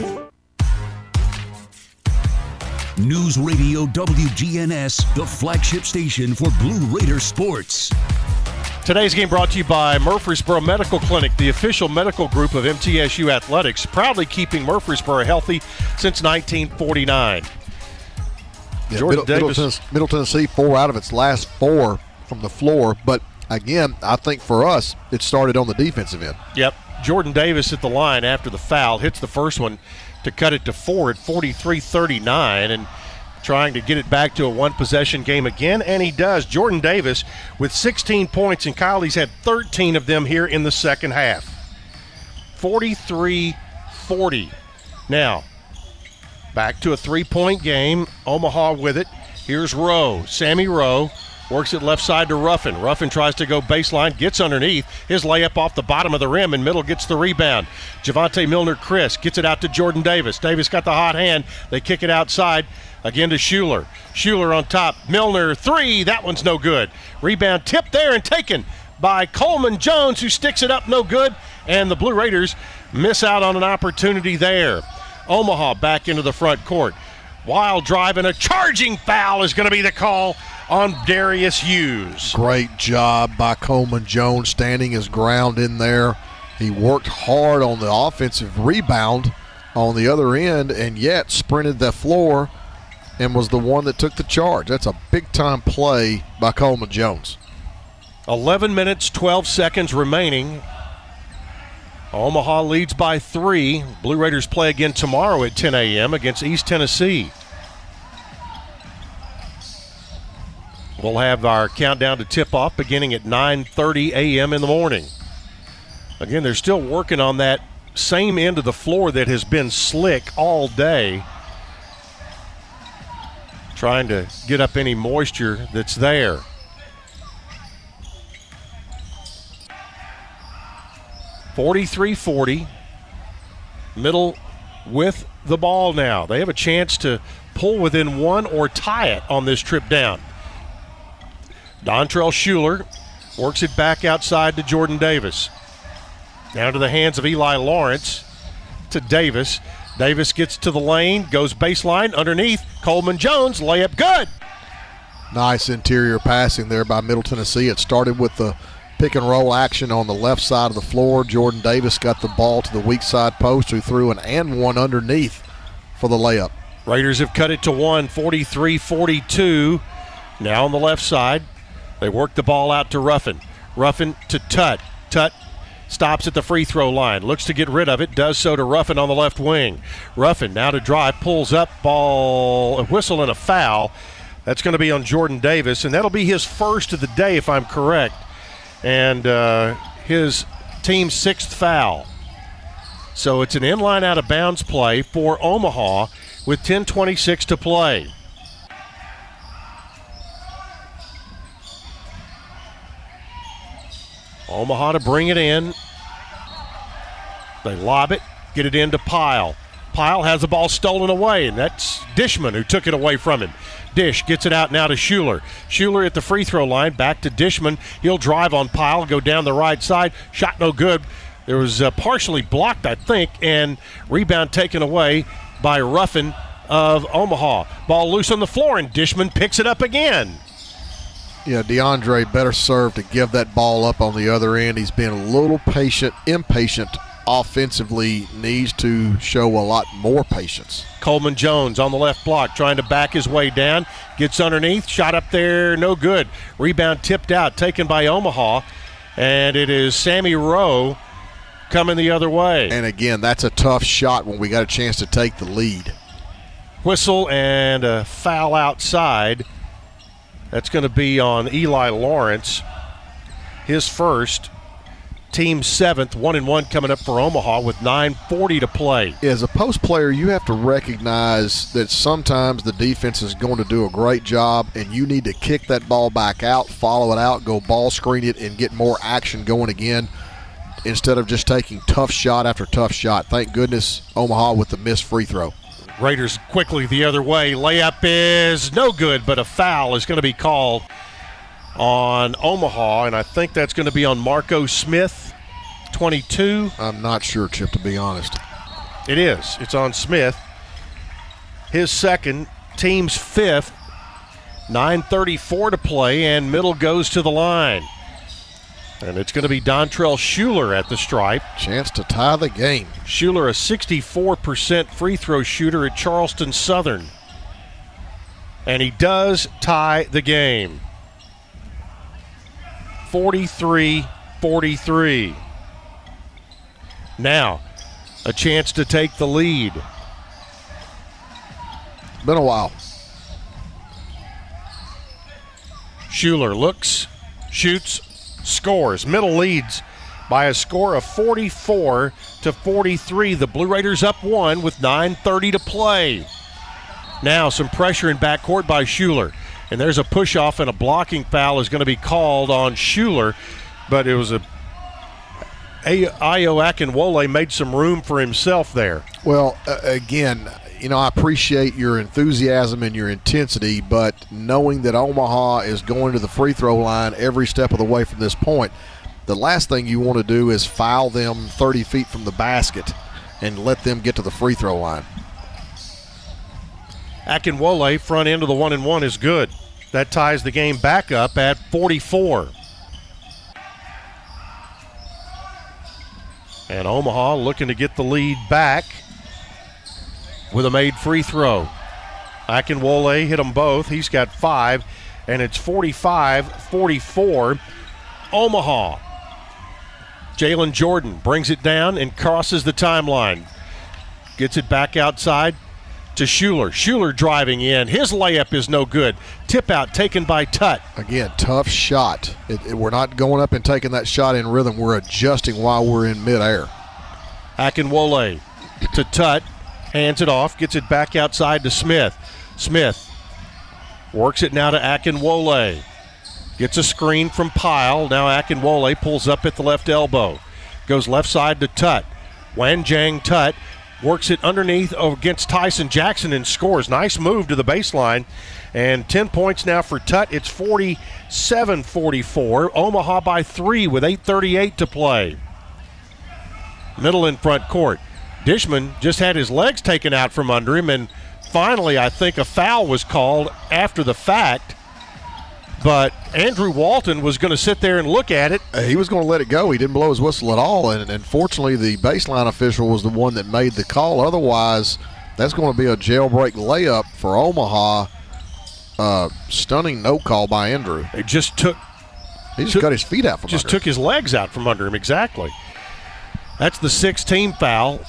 News Radio W G N S, the flagship station for Blue Raider sports. Today's game brought to you by Murfreesboro Medical Clinic, the official medical group of M T S U Athletics, proudly keeping Murfreesboro healthy since nineteen forty-nine. Yeah, Jordan Middle, Davis. Middle, Middle Tennessee, four out of its last four from the floor. But, again, I think for us, it started on the defensive end. Yep. Jordan Davis at the line after the foul, hits the first one to cut it to four at forty-three thirty-nine, and trying to get it back to a one-possession game again, and he does. Jordan Davis with sixteen points, and Kyle, he's had thirteen of them here in the second half. forty-three forty. Now, back to a three-point game. Omaha with it. Here's Rowe. Sammy Rowe works it left side to Ruffin. Ruffin tries to go baseline, gets underneath. His layup off the bottom of the rim, and Middle gets the rebound. Javonte Milner, Chris, gets it out to Jordan Davis. Davis got the hot hand. They kick it outside again to Shuler. Shuler on top. Milner, three. That one's no good. Rebound tipped there and taken by Coleman Jones, who sticks it up no good. And the Blue Raiders miss out on an opportunity there. Omaha back into the front court. Wild drive and a charging foul is going to be the call on Darius Hughes. Great job by Coleman Jones standing his ground in there. He worked hard on the offensive rebound on the other end, and yet sprinted the floor and was the one that took the charge. That's a big-time play by Coleman Jones. eleven minutes, twelve seconds remaining. Omaha leads by three. Blue Raiders play again tomorrow at ten a.m. against East Tennessee. We'll have our countdown to tip-off beginning at nine thirty a m in the morning. Again, they're still working on that same end of the floor that has been slick all day, trying to get up any moisture that's there. forty-three forty, Middle with the ball now. They have a chance to pull within one or tie it on this trip down. Dontrell Shuler works it back outside to Jordan Davis. Down to the hands of Eli Lawrence to Davis. Davis gets to the lane, goes baseline underneath. Coleman Jones, layup good. Nice interior passing there by Middle Tennessee. It started with the pick and roll action on the left side of the floor. Jordan Davis got the ball to the weak side post, who threw an and one underneath for the layup. Raiders have cut it to one, forty-three forty-two. Now on the left side, they work the ball out to Ruffin. Ruffin to Tut. Tut stops at the free throw line, looks to get rid of it, does so to Ruffin on the left wing. Ruffin now to drive, pulls up, ball, a whistle and a foul. That's going to be on Jordan Davis, and that'll be his first of the day if I'm correct, and uh, his team's sixth foul. So it's an inline out of bounds play for Omaha with ten twenty-six to play. Omaha to bring it in. They lob it, get it into Pyle. Pyle has the ball stolen away, and that's Dishman who took it away from him. Dish gets it out now to Shuler. Shuler at the free throw line, back to Dishman. He'll drive on Pyle, go down the right side. Shot no good. There was uh, partially blocked, I think, and rebound taken away by Ruffin of Omaha. Ball loose on the floor, and Dishman picks it up again. Yeah, DeAndre better served to give that ball up on the other end. He's been a little patient, impatient offensively, needs to show a lot more patience. Coleman Jones on the left block, trying to back his way down, gets underneath, shot up there, no good. Rebound tipped out, taken by Omaha, and it is Sammy Rowe coming the other way. And again, that's a tough shot when we got a chance to take the lead. Whistle and a foul outside. That's going to be on Eli Lawrence, his first, team seventh, one and one coming up for Omaha with nine forty to play. As a post player, you have to recognize that sometimes the defense is going to do a great job, and you need to kick that ball back out, follow it out, go ball screen it, and get more action going again instead of just taking tough shot after tough shot. Thank goodness Omaha with the missed free throw. Raiders quickly the other way. Layup is no good, but a foul is going to be called on Omaha, and I think that's going to be on Marco Smith, twenty-two. I'm not sure, Chip, to be honest. It is. It's on Smith. His second, team's fifth, nine thirty-four to play, and Middle goes to the line. And it's going to be Dontrell Shuler at the stripe. Chance to tie the game. Shuler, a sixty-four percent free throw shooter at Charleston Southern. And he does tie the game. forty-three forty-three. Now, a chance to take the lead. Been a while. Shuler looks, shoots, scores. Middle leads by a score of forty-four to forty-three. The Blue Raiders up one with nine thirty to play. Now some pressure in backcourt by Shuler. And there's a push-off, and a blocking foul is going to be called on Shuler. But it was a, a Ayo Akinwole made some room for himself there. Well, uh, again, you know, I appreciate your enthusiasm and your intensity, but knowing that Omaha is going to the free throw line every step of the way from this point, the last thing you want to do is foul them thirty feet from the basket and let them get to the free throw line. Akinwole, front end of the one and one is good. That ties the game back up at forty-four. And Omaha looking to get the lead back with a made free throw. Akinwole hit them both. He's got five, and it's forty-five forty-four. Omaha. Jalen Jordan brings it down and crosses the timeline. Gets it back outside to Shuler. Shuler driving in. His layup is no good. Tip out taken by Tut. Again, tough shot. It, it, we're not going up and taking that shot in rhythm. We're adjusting while we're in midair. Akinwole to Tut. Hands it off. Gets it back outside to Smith. Smith works it now to Akinwole. Gets a screen from Pyle. Now Akinwole pulls up at the left elbow. Goes left side to Tut. Wanjang Tut works it underneath against Tyson Jackson and scores. Nice move to the baseline. And ten points now for Tut. It's forty-seven forty-four. Omaha by three with eight thirty-eight to play. Middle in front court. Dishman just had his legs taken out from under him, and finally I think a foul was called after the fact. But Andrew Walton was going to sit there and look at it. He was going to let it go. He didn't blow his whistle at all, and, and fortunately the baseline official was the one that made the call. Otherwise, that's going to be a jailbreak layup for Omaha. Uh, stunning no call by Andrew. It just took – He just took, got his feet out from under him. Just took his legs out from under him, exactly. That's the sixteenth foul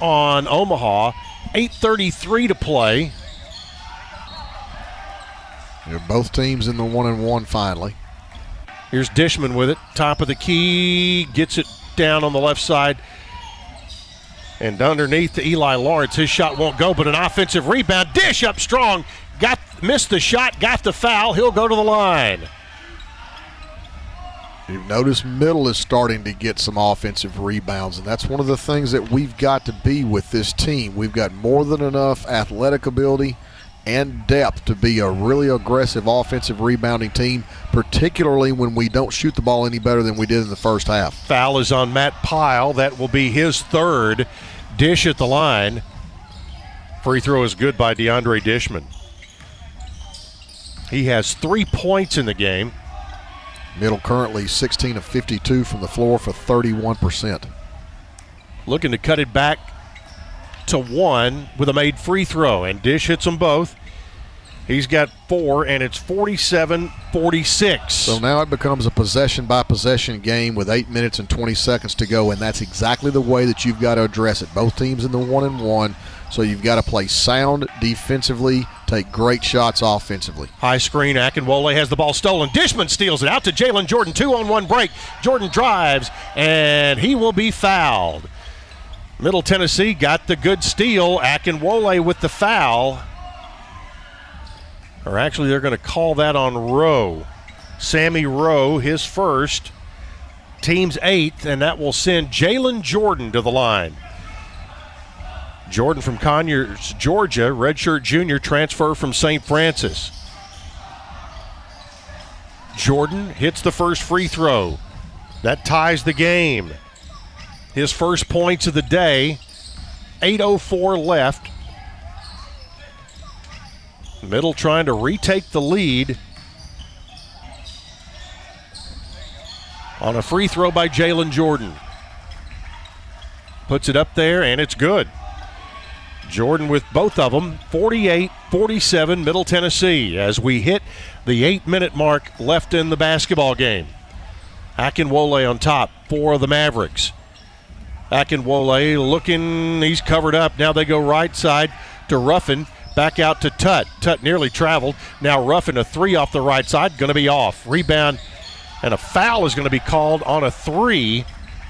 on Omaha. eight thirty-three to play. They're both teams in the one and one finally. Here's Dishman with it. Top of the key. Gets it down on the left side. And underneath to Eli Lawrence. His shot won't go, but an offensive rebound. Dish up strong. Got missed the shot. Got the foul. He'll go to the line. You've noticed Middle is starting to get some offensive rebounds, and that's one of the things that we've got to be with this team. We've got more than enough athletic ability and depth to be a really aggressive offensive rebounding team, particularly when we don't shoot the ball any better than we did in the first half. Foul is on Matt Pyle. That will be his third. Dish at the line. Free throw is good by DeAndre Dishman. He has three points in the game. Middle currently sixteen of fifty-two from the floor for thirty-one percent. Looking to cut it back to one with a made free throw, and Dish hits them both. He's got four, and it's forty-seven forty-six. So now it becomes a possession-by-possession game with eight minutes and twenty seconds to go, and that's exactly the way that you've got to address it. Both teams in the one-and-one, so you've got to play sound defensively, take great shots offensively. High screen, Akinwole has the ball stolen. Dishman steals it out to Jalen Jordan, two-on-one break. Jordan drives, and he will be fouled. Middle Tennessee got the good steal. Akinwole with the foul. Or actually, they're going to call that on Rowe. Sammy Rowe, his first. Team's eighth, and that will send Jalen Jordan to the line. Jordan from Conyers, Georgia, redshirt junior, transfer from Saint Francis. Jordan hits the first free throw. That ties the game. His first points of the day, eight oh four left. Middle trying to retake the lead on a free throw by Jalen Jordan. Puts it up there, and it's good. Jordan with both of them, forty-eight forty-seven, Middle Tennessee, as we hit the eight-minute mark left in the basketball game. Akinwole on top, four of the Mavericks. Akinwole looking, he's covered up. Now they go right side to Ruffin, back out to Tut. Tut nearly traveled. Now Ruffin, a three off the right side, going to be off. Rebound, and a foul is going to be called on a three. Is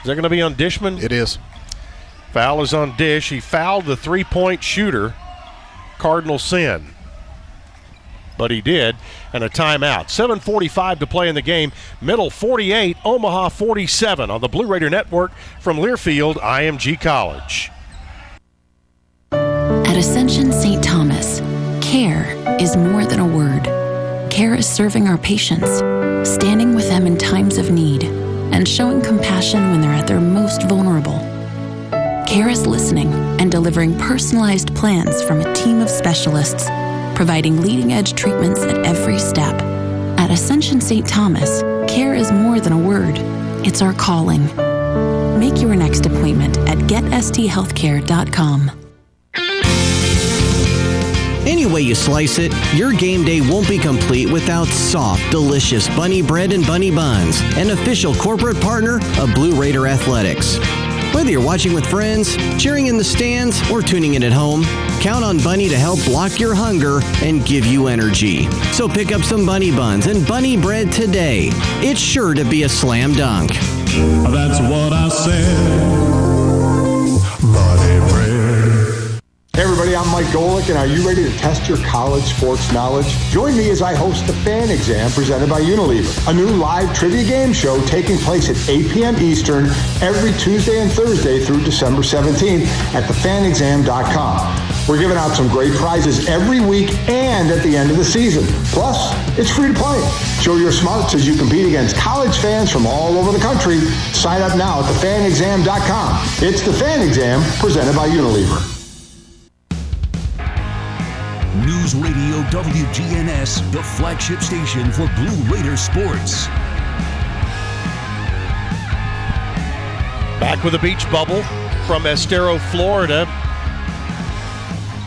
that going to be on Dishman? It is. Foul is on Dish. He fouled the three-point shooter, cardinal sin. But he did, and a timeout. seven forty-five to play in the game. Middle forty-eight, Omaha forty-seven on the Blue Raider Network from Learfield I M G College. At Ascension Saint Thomas, care is more than a word. Care is serving our patients, standing with them in times of need, and showing compassion when they're at their most vulnerable. Care is listening and delivering personalized plans from a team of specialists, providing leading-edge treatments at every step. At Ascension Saint Thomas, care is more than a word. It's our calling. Make your next appointment at get s t healthcare dot com. Any way you slice it, your game day won't be complete without soft, delicious Bunny bread and Bunny buns, an official corporate partner of Blue Raider Athletics. Whether you're watching with friends, cheering in the stands, or tuning in at home, count on Bunny to help block your hunger and give you energy. So pick up some Bunny buns and Bunny bread today. It's sure to be a slam dunk. That's what I said. Bunny bread. Hey everybody, I'm Mike Golick, and are you ready to test your college sports knowledge? Join me as I host the Fan Exam presented by Unilever, a new live trivia game show taking place at eight p.m. Eastern every Tuesday and Thursday through December seventeenth at the fan exam dot com. We're giving out some great prizes every week and at the end of the season. Plus, it's free to play. Show your smarts as you compete against college fans from all over the country. Sign up now at the fan exam dot com. It's The Fan Exam, presented by Unilever. News Radio W G N S, the flagship station for Blue Raider sports. Back with a beach bubble from Estero, Florida.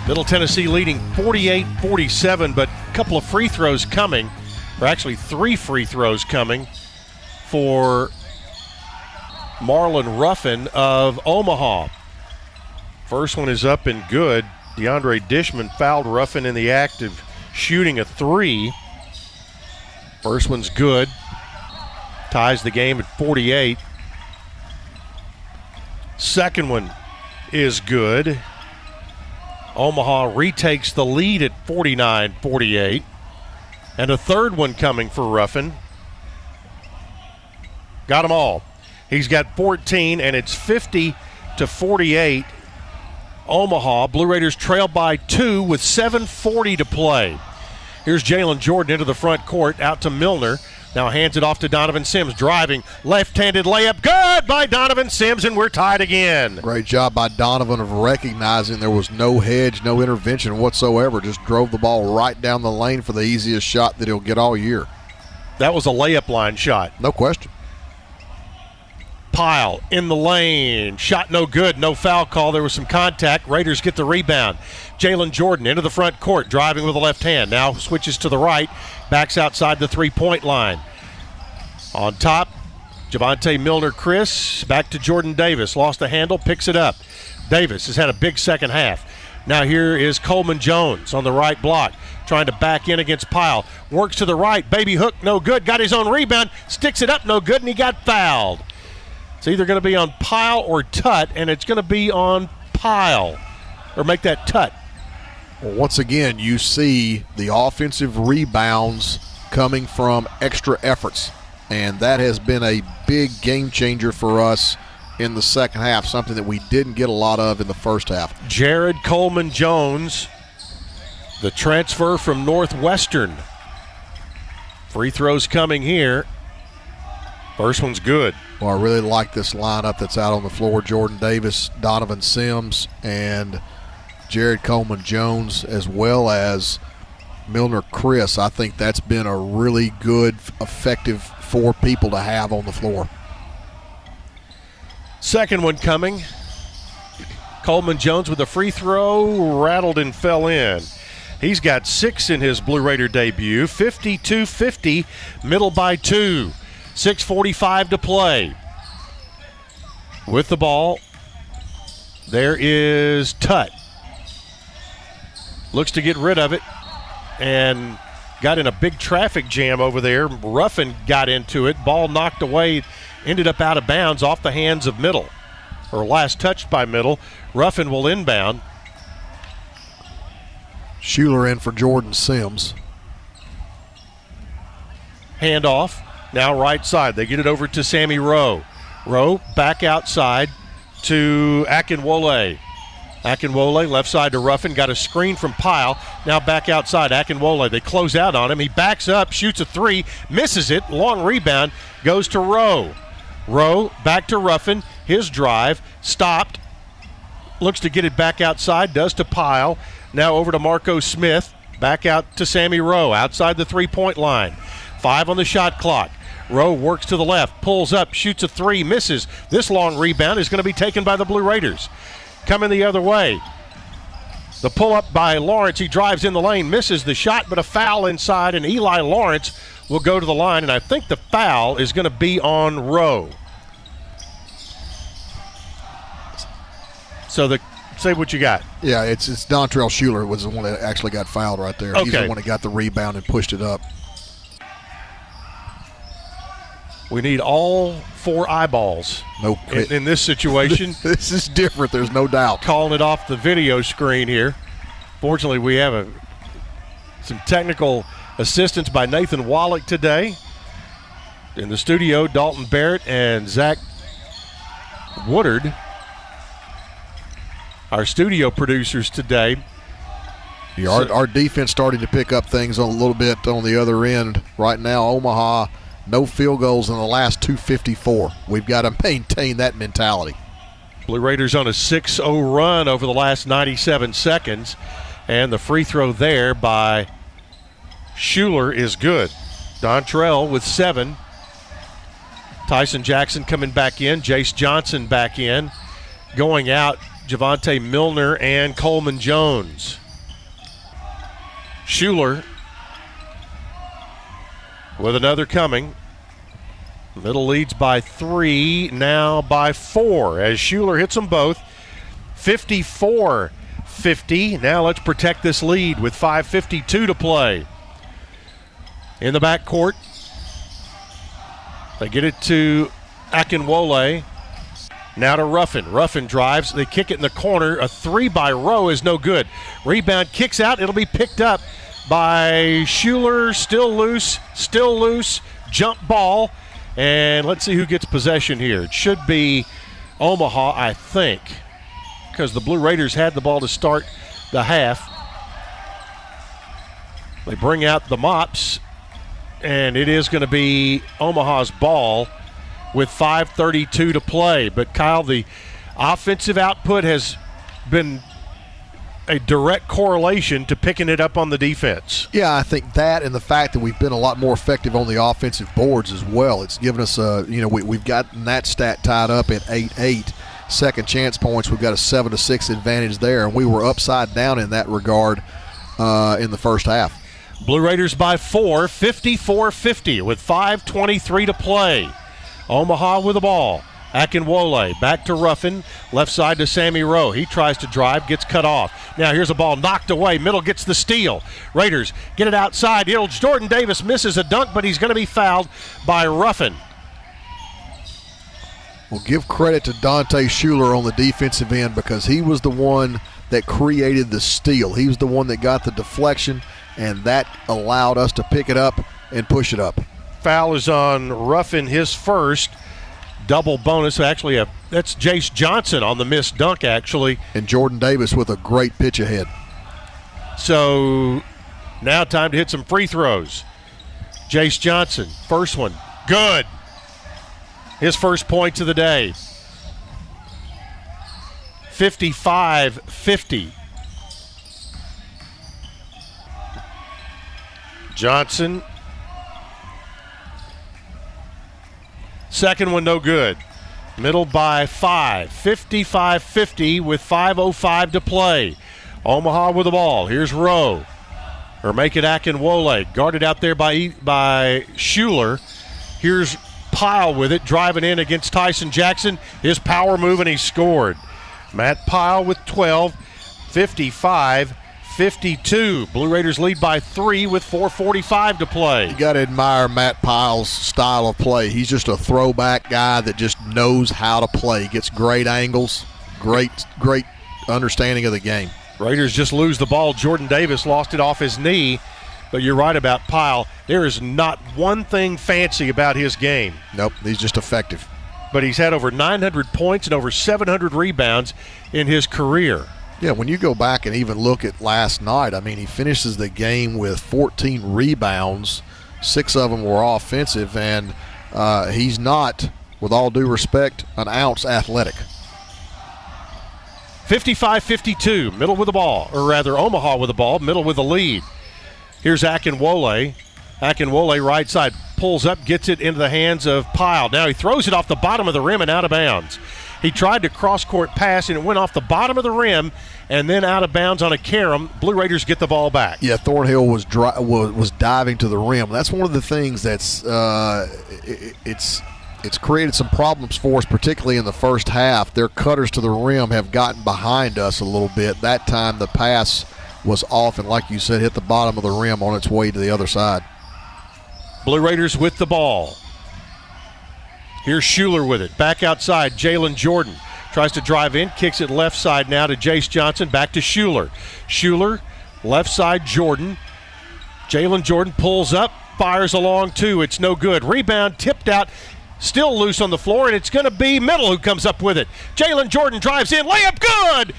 Middle Tennessee leading forty-eight forty-seven, but a couple of free throws coming, or actually three free throws coming for Marlon Ruffin of Omaha. First one is up and good. DeAndre Dishman fouled Ruffin in the act of shooting a three. First one's good. Ties the game at forty-eight. Second one is good. Omaha retakes the lead at forty-nine forty-eight. And a third one coming for Ruffin. Got them all. He's got fourteen, and it's fifty to forty-eight. Omaha, Blue Raiders trail by two with seven forty to play. Here's Jalen Jordan into the front court, out to Milner. Now hands it off to Donovan Sims, driving, left-handed layup, good by Donovan Sims, and we're tied again. Great job by Donovan of recognizing there was no hedge, no intervention whatsoever, just drove the ball right down the lane for the easiest shot that he'll get all year. That was a layup line shot. No question. Pyle in the lane, shot no good, no foul call. There was some contact. Raiders get the rebound. Jalen Jordan into the front court, driving with the left hand. Now switches to the right, backs outside the three-point line. On top, Javonte Milner, Chris, back to Jordan Davis. Lost the handle, picks it up. Davis has had a big second half. Now here is Coleman Jones on the right block, trying to back in against Pyle. Works to the right, baby hook, no good. Got his own rebound, sticks it up, no good, and he got fouled. It's either going to be on Pyle or Tut, and it's going to be on Pyle, or make that Tut. Well, once again, you see the offensive rebounds coming from extra efforts, and that has been a big game changer for us in the second half, something that we didn't get a lot of in the first half. Jared Coleman Jones, the transfer from Northwestern. Free throws coming here. First one's good. Well, I really like this lineup that's out on the floor. Jordan Davis, Donovan Sims, and Jared Coleman Jones, as well as Milner Chris. I think that's been a really good, effective four people to have on the floor. Second one coming. Coleman Jones with a free throw, rattled and fell in. He's got six in his Blue Raider debut. fifty-two fifty, Middle by two. six forty-five to play. With the ball, there is Tut. Looks to get rid of it and got in a big traffic jam over there. Ruffin got into it. Ball knocked away, ended up out of bounds off the hands of Middle, or last touched by Middle. Ruffin will inbound. Shuler in for Jordan Sims. Handoff. Now right side. They get it over to Sammy Rowe. Rowe back outside to Akinwole. Akinwole left side to Ruffin. Got a screen from Pyle. Now back outside. Akinwole. They close out on him. He backs up, shoots a three, misses it. Long rebound goes to Rowe. Rowe back to Ruffin. His drive stopped. Looks to get it back outside. Does to Pyle. Now over to Marco Smith. Back out to Sammy Rowe outside the three-point line. Five on the shot clock. Rowe works to the left, pulls up, shoots a three, misses. This long rebound is going to be taken by the Blue Raiders. Coming the other way. The pull-up by Lawrence. He drives in the lane, misses the shot, but a foul inside, and Eli Lawrence will go to the line, and I think the foul is going to be on Rowe. So the say what you got. Yeah, it's it's Dontrell Shuler was the one that actually got fouled right there. Okay. He's the one that got the rebound and pushed it up. We need all four eyeballs. Nope. In, in this situation. This is different. There's no doubt. Calling it off the video screen here. Fortunately, we have a, some technical assistance by Nathan Wallach today. In the studio, Dalton Barrett and Zach Woodard, our studio producers today. Yeah, our, so, our defense starting to pick up things a little bit on the other end right now. Omaha. No field goals in the last two fifty-four. We've got to maintain that mentality. Blue Raiders on a six oh run over the last ninety-seven seconds. And the free throw there by Shuler is good. Dontrell with seven. Tyson Jackson coming back in. Jace Johnson back in. Going out, Javonte Milner and Coleman Jones. Shuler with another coming. Middle leads by three, now by four, as Shuler hits them both. fifty-four fifty. Now let's protect this lead with five fifty-two to play. In the backcourt, they get it to Akinwole. Now to Ruffin. Ruffin drives. They kick it in the corner. A three by Rowe is no good. Rebound kicks out. It'll be picked up by Shuler, still loose, still loose, jump ball. And let's see who gets possession here. It should be Omaha, I think, because the Blue Raiders had the ball to start the half. They bring out the mops, and it is going to be Omaha's ball with five thirty-two to play. But, Kyle, the offensive output has been a direct correlation to picking it up on the defense. Yeah, I think that, and the fact that we've been a lot more effective on the offensive boards as well. It's given us a, you know, we, we've gotten that stat tied up at eight eight. Second chance points, we've got a seven to six advantage there, and we were upside down in that regard uh, in the first half. Blue Raiders by four, fifty-four fifty with five twenty-three to play. Omaha with the ball. Akinwole back to Ruffin, left side to Sammy Rowe. He tries to drive, gets cut off. Now here's a ball knocked away. Middle gets the steal. Raiders get it outside. It'll, Jordan Davis misses a dunk, but he's going to be fouled by Ruffin. Well, give credit to Donte Shuler on the defensive end, because he was the one that created the steal. He was the one that got the deflection, and that allowed us to pick it up and push it up. Foul is on Ruffin, his first. Double bonus, actually, a, that's Jace Johnson on the missed dunk, actually. And Jordan Davis with a great pitch ahead. So now time to hit some free throws. Jace Johnson, first one, good. His first point of the day. fifty-five fifty. Johnson. Second one, no good. Middle by five. fifty-five fifty with five oh five to play. Omaha with the ball. Here's Rowe. Or make it Akinwole. Guarded out there by, by Shuler. Here's Pyle with it. Driving in against Tyson Jackson. His power move, and he scored. Matt Pyle with twelve. fifty-five fifty-two. Blue Raiders lead by three with four forty-five to play. You got to admire Matt Pyle's style of play. He's just a throwback guy that just knows how to play. Gets great angles, great, great understanding of the game. Raiders just lose the ball. Jordan Davis lost it off his knee, but you're right about Pyle. There is not one thing fancy about his game. Nope, he's just effective. But he's had over nine hundred points and over seven hundred rebounds in his career. Yeah, when you go back and even look at last night, I mean, he finishes the game with fourteen rebounds. Six of them were offensive, and uh, he's not, with all due respect, an ounce athletic. fifty-five fifty-two, middle with the ball, or rather Omaha with the ball, middle with the lead. Here's Akinwole. Akinwole, right side, pulls up, gets it into the hands of Pyle. Now he throws it off the bottom of the rim and out of bounds. He tried to cross-court pass, and it went off the bottom of the rim and then out of bounds on a carom. Blue Raiders get the ball back. Yeah, Thornhill was dri- was, was diving to the rim. That's one of the things that's uh, it, it's it's created some problems for us, particularly in the first half. Their cutters to the rim have gotten behind us a little bit. That time the pass was off and, like you said, hit the bottom of the rim on its way to the other side. Blue Raiders with the ball. Here's Shuler with it. Back outside, Jalen Jordan. Tries to drive in, kicks it left side now to Jace Johnson, back to Shuler. Shuler, left side, Jordan. Jalen Jordan pulls up, fires along two. It's no good. Rebound tipped out, still loose on the floor, and it's going to be Middle who comes up with it. Jalen Jordan drives in, layup good!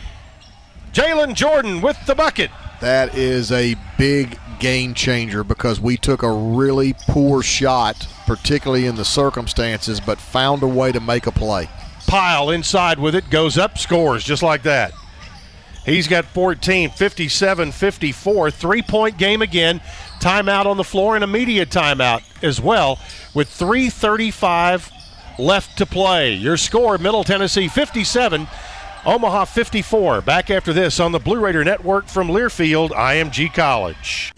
Jalen Jordan with the bucket. That is a big game changer because we took a really poor shot, particularly in the circumstances, but found a way to make a play. Pyle inside with it, goes up, scores just like that. He's got fourteen, fifty-seven fifty-four, three-point game again. Timeout on the floor and a media timeout as well with three thirty-five left to play. Your score, Middle Tennessee fifty-seven, Omaha fifty-four. Back after this on the Blue Raider Network from Learfield I M G College.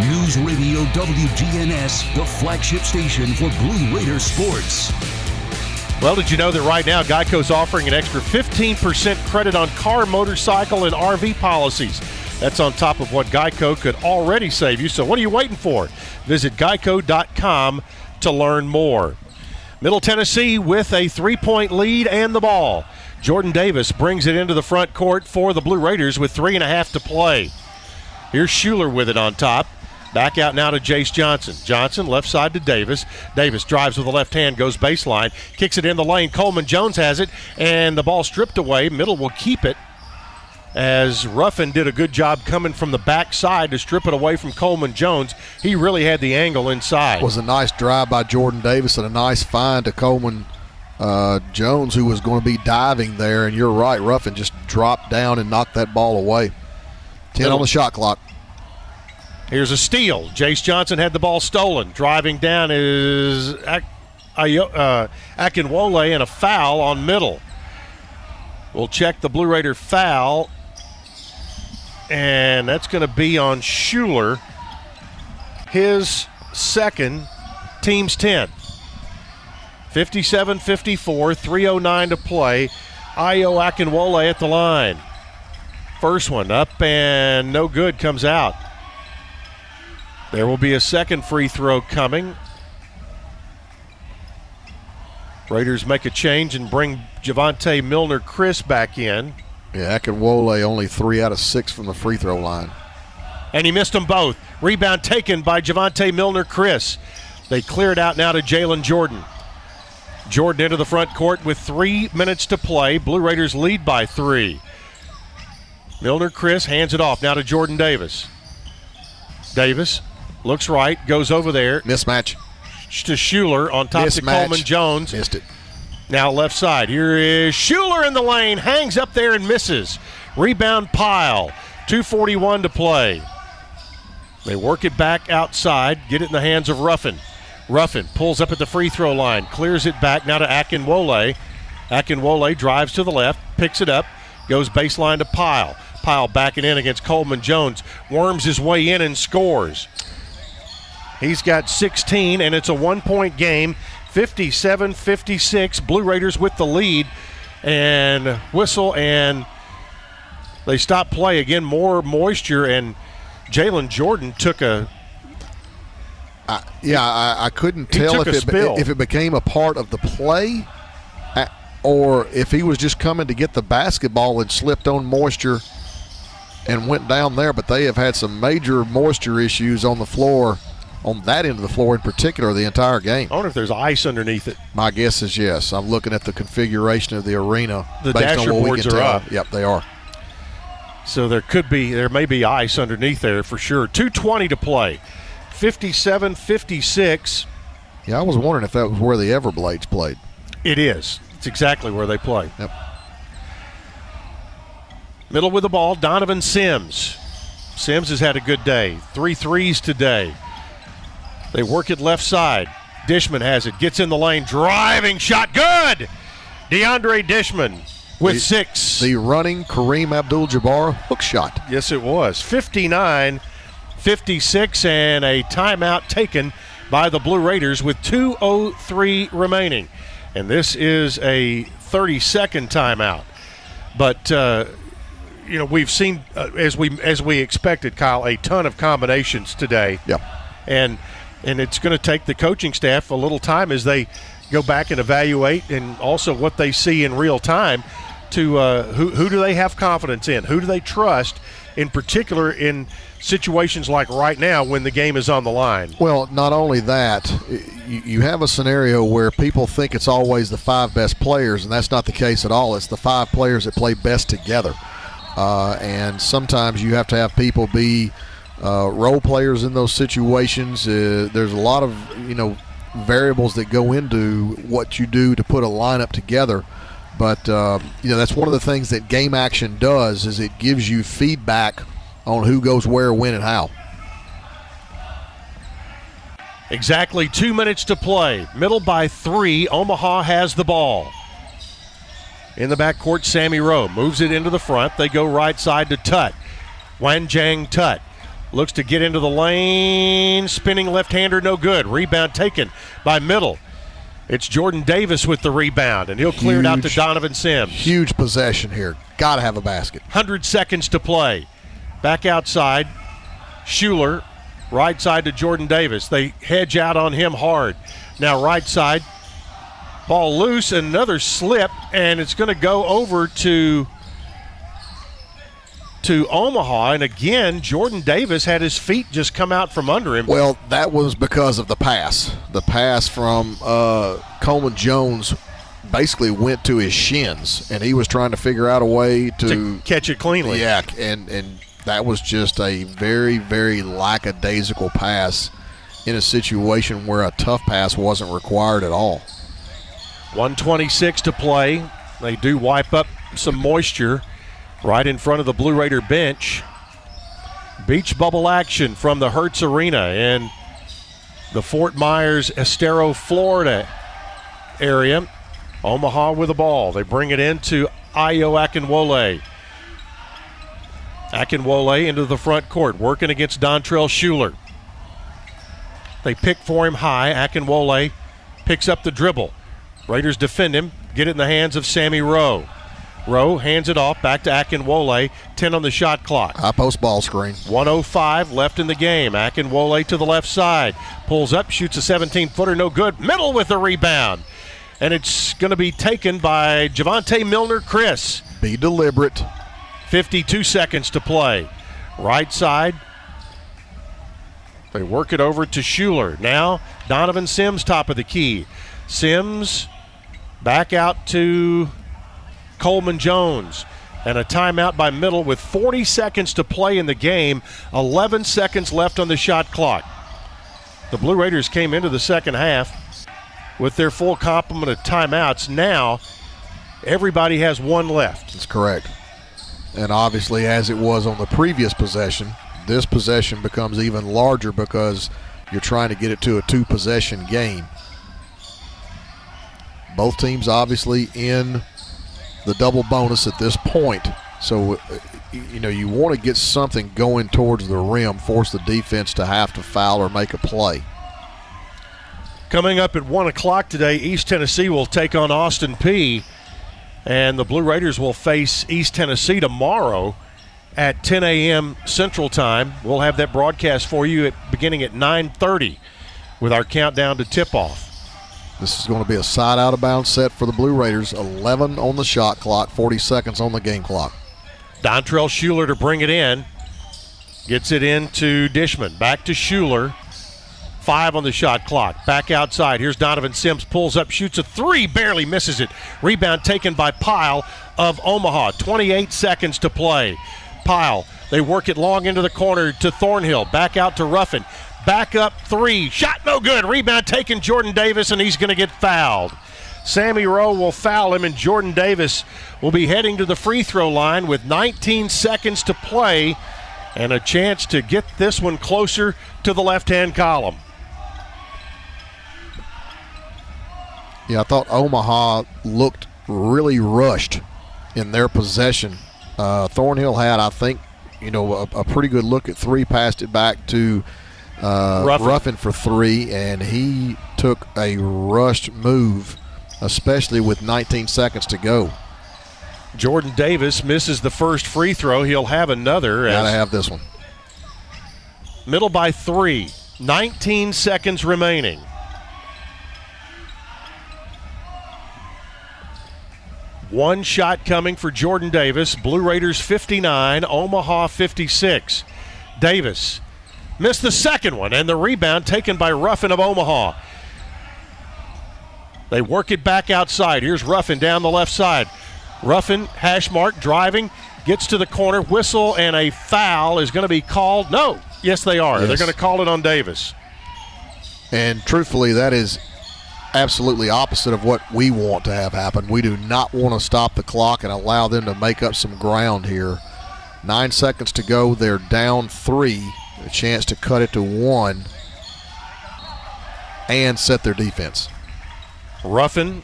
News Radio W G N S, the flagship station for Blue Raider sports. Well, did you know that right now Geico's offering an extra fifteen percent credit on car, motorcycle, and R V policies? That's on top of what Geico could already save you. So what are you waiting for? Visit geico dot com to learn more. Middle Tennessee with a three-point lead and the ball. Jordan Davis brings it into the front court for the Blue Raiders with three and a half to play. Here's Shuler with it on top. Back out now to Jace Johnson. Johnson left side to Davis. Davis drives with the left hand, goes baseline, kicks it in the lane. Coleman Jones has it, and the ball stripped away. Middle will keep it as Ruffin did a good job coming from the backside to strip it away from Coleman Jones. He really had the angle inside. It was a nice drive by Jordan Davis and a nice find to Coleman uh, Jones, who was going to be diving there. And you're right, Ruffin just dropped down and knocked that ball away. ten on the shot clock. Here's a steal. Jace Johnson had the ball stolen. Driving down is Akinwole and a foul on Middle. We'll check the Blue Raider foul, and that's going to be on Shuler. His second, team's ten. fifty-seven fifty-four, three oh nine to play. Ayo Akinwole at the line. First one up and no good, comes out. There will be a second free throw coming. Raiders make a change and bring Javonte Milner Chris back in. Yeah, Akinwole only three out of six from the free throw line. And he missed them both. Rebound taken by Javonte Milner Chris. They clear it out now to Jalen Jordan. Jordan into the front court with three minutes to play. Blue Raiders lead by three. Milner Chris hands it off now to Jordan Davis. Davis looks right, goes over there. Mismatch. To Shuler on top Mismatch. to Coleman Jones. Missed it. Now left side. Here is Shuler in the lane. Hangs up there and misses. Rebound Pyle. two forty-one to play. They work it back outside, get it in the hands of Ruffin. Ruffin pulls up at the free throw line, clears it back now to Akinwole. Akinwole drives to the left, picks it up, goes baseline to Pyle. Pyle backing in against Coleman Jones, worms his way in and scores. He's got sixteen, and it's a one-point game, fifty-seven fifty-six. Blue Raiders with the lead, and whistle, and they stop play again. More moisture, and Jalen Jordan took a I, yeah, I, I couldn't tell if it, if it became a part of the play or if he was just coming to get the basketball and slipped on moisture and went down there. But they have had some major moisture issues on the floor, on that end of the floor in particular, the entire game. I wonder if there's ice underneath it. My guess is yes. I'm looking at the configuration of the arena. The dasher boards are up. Yep, they are. So there could be, there may be ice underneath there for sure. two twenty to play. fifty-seven fifty-six. Yeah, I was wondering if that was where the Everblades played. It is. It's exactly where they play. Yep. Middle with the ball, Donovan Sims. Sims has had a good day. Three threes today. They work it left side. Dishman has it. Gets in the lane. Driving shot. Good! DeAndre Dishman with the, six. The running Kareem Abdul-Jabbar hook shot. Yes, it was. fifty-nine fifty-six, and a timeout taken by the Blue Raiders with two oh three remaining. And this is a thirty-second timeout. But, uh, you know, we've seen, uh, as we as we expected, Kyle, a ton of combinations today. Yep. And, and it's going to take the coaching staff a little time as they go back and evaluate, and also what they see in real time to uh, who, who do they have confidence in, who do they trust, in particular in situations like right now when the game is on the line. Well, not only that, you have a scenario where people think it's always the five best players, and that's not the case at all. It's the five players that play best together. Uh, and sometimes you have to have people be uh, role players in those situations. Uh, there's a lot of, you know, variables that go into what you do to put a lineup together. But, uh, you know, that's one of the things that game action does, is it gives you feedback on who goes where, when, and how. Exactly two minutes to play. Middle by three. Omaha has the ball. In the backcourt, Sammy Rowe moves it into the front. They go right side to Tut. Wanjang Tut looks to get into the lane. Spinning left-hander, no good. Rebound taken by Middle. It's Jordan Davis with the rebound, and he'll clear huge, it out to Donovan Sims. Huge possession here. Got to have a basket. one hundred seconds to play. Back outside, Shuler, right side to Jordan Davis. They hedge out on him hard. Now right side, ball loose, another slip, and it's going to go over to, to Omaha. And again, Jordan Davis had his feet just come out from under him. Well, that was because of the pass. The pass from uh, Coleman Jones basically went to his shins, and he was trying to figure out a way to, to catch it cleanly. Yeah, and and that was just a very, very lackadaisical pass in a situation where a tough pass wasn't required at all. one twenty-six to play. They do wipe up some moisture right in front of the Blue Raider bench. Beach bubble action from the Hertz Arena in the Fort Myers, Estero, Florida area. Omaha with the ball. They bring it in to Ayo Akinwole. Akinwole into the front court, working against Dontrell Shuler. They pick for him high. Akinwole picks up the dribble. Raiders defend him. Get it in the hands of Sammy Rowe. Rowe hands it off back to Akinwole. ten on the shot clock. High post ball screen. one oh five left in the game. Akinwole to the left side. Pulls up, shoots a seventeen-footer. No good. Middle with the rebound. And it's going to be taken by Javonte Milner. Chris, be deliberate. fifty-two seconds to play. Right side. They work it over to Shuler. Now Donovan Sims, top of the key. Sims back out to Coleman Jones. And a timeout by Middle with forty seconds to play in the game. eleven seconds left on the shot clock. The Blue Raiders came into the second half with their full complement of timeouts. Now everybody has one left. That's correct. And obviously, as it was on the previous possession, this possession becomes even larger because you're trying to get it to a two-possession game. Both teams obviously in the double bonus at this point. So, you know, you want to get something going towards the rim, force the defense to have to foul or make a play. Coming up at one o'clock today, East Tennessee will take on Austin Peay, and the Blue Raiders will face East Tennessee tomorrow at ten a m Central Time. We'll have that broadcast for you at, beginning at nine thirty with our countdown to tip-off. This is going to be a side out-of-bounds set for the Blue Raiders, eleven on the shot clock, forty seconds on the game clock. Dontrell Shuler to bring it in. Gets it into Dishman. Back to Shuler. Five on the shot clock. Back outside. Here's Donovan Sims. Pulls up, shoots a three, barely misses it. Rebound taken by Pyle of Omaha. twenty-eight seconds to play. Pyle, they work it long into the corner to Thornhill. Back out to Ruffin. Back up three. Shot no good. Rebound taken, Jordan Davis, and he's going to get fouled. Sammy Rowe will foul him, and Jordan Davis will be heading to the free throw line with nineteen seconds to play and a chance to get this one closer to the left-hand column. Yeah, I thought Omaha looked really rushed in their possession. Uh, Thornhill had, I think, you know, a, a pretty good look at three, passed it back to uh, Ruffin. Ruffin for three, and he took a rushed move, especially with nineteen seconds to go. Jordan Davis misses the first free throw. He'll have another. Gotta have this one. Middle by three, nineteen seconds remaining. One shot coming for Jordan Davis. Blue Raiders fifty-nine, Omaha fifty-six. Davis missed the second one, and the rebound taken by Ruffin of Omaha. They work it back outside. Here's Ruffin down the left side. Ruffin, hash mark, driving, gets to the corner, whistle, and a foul is going to be called. No, yes they are. Yes. They're going to call it on Davis. And truthfully, that is absolutely opposite of what we want to have happen. We do not want to stop the clock and allow them to make up some ground here. Nine seconds to go. They're down three. A chance to cut it to one and set their defense. Ruffin,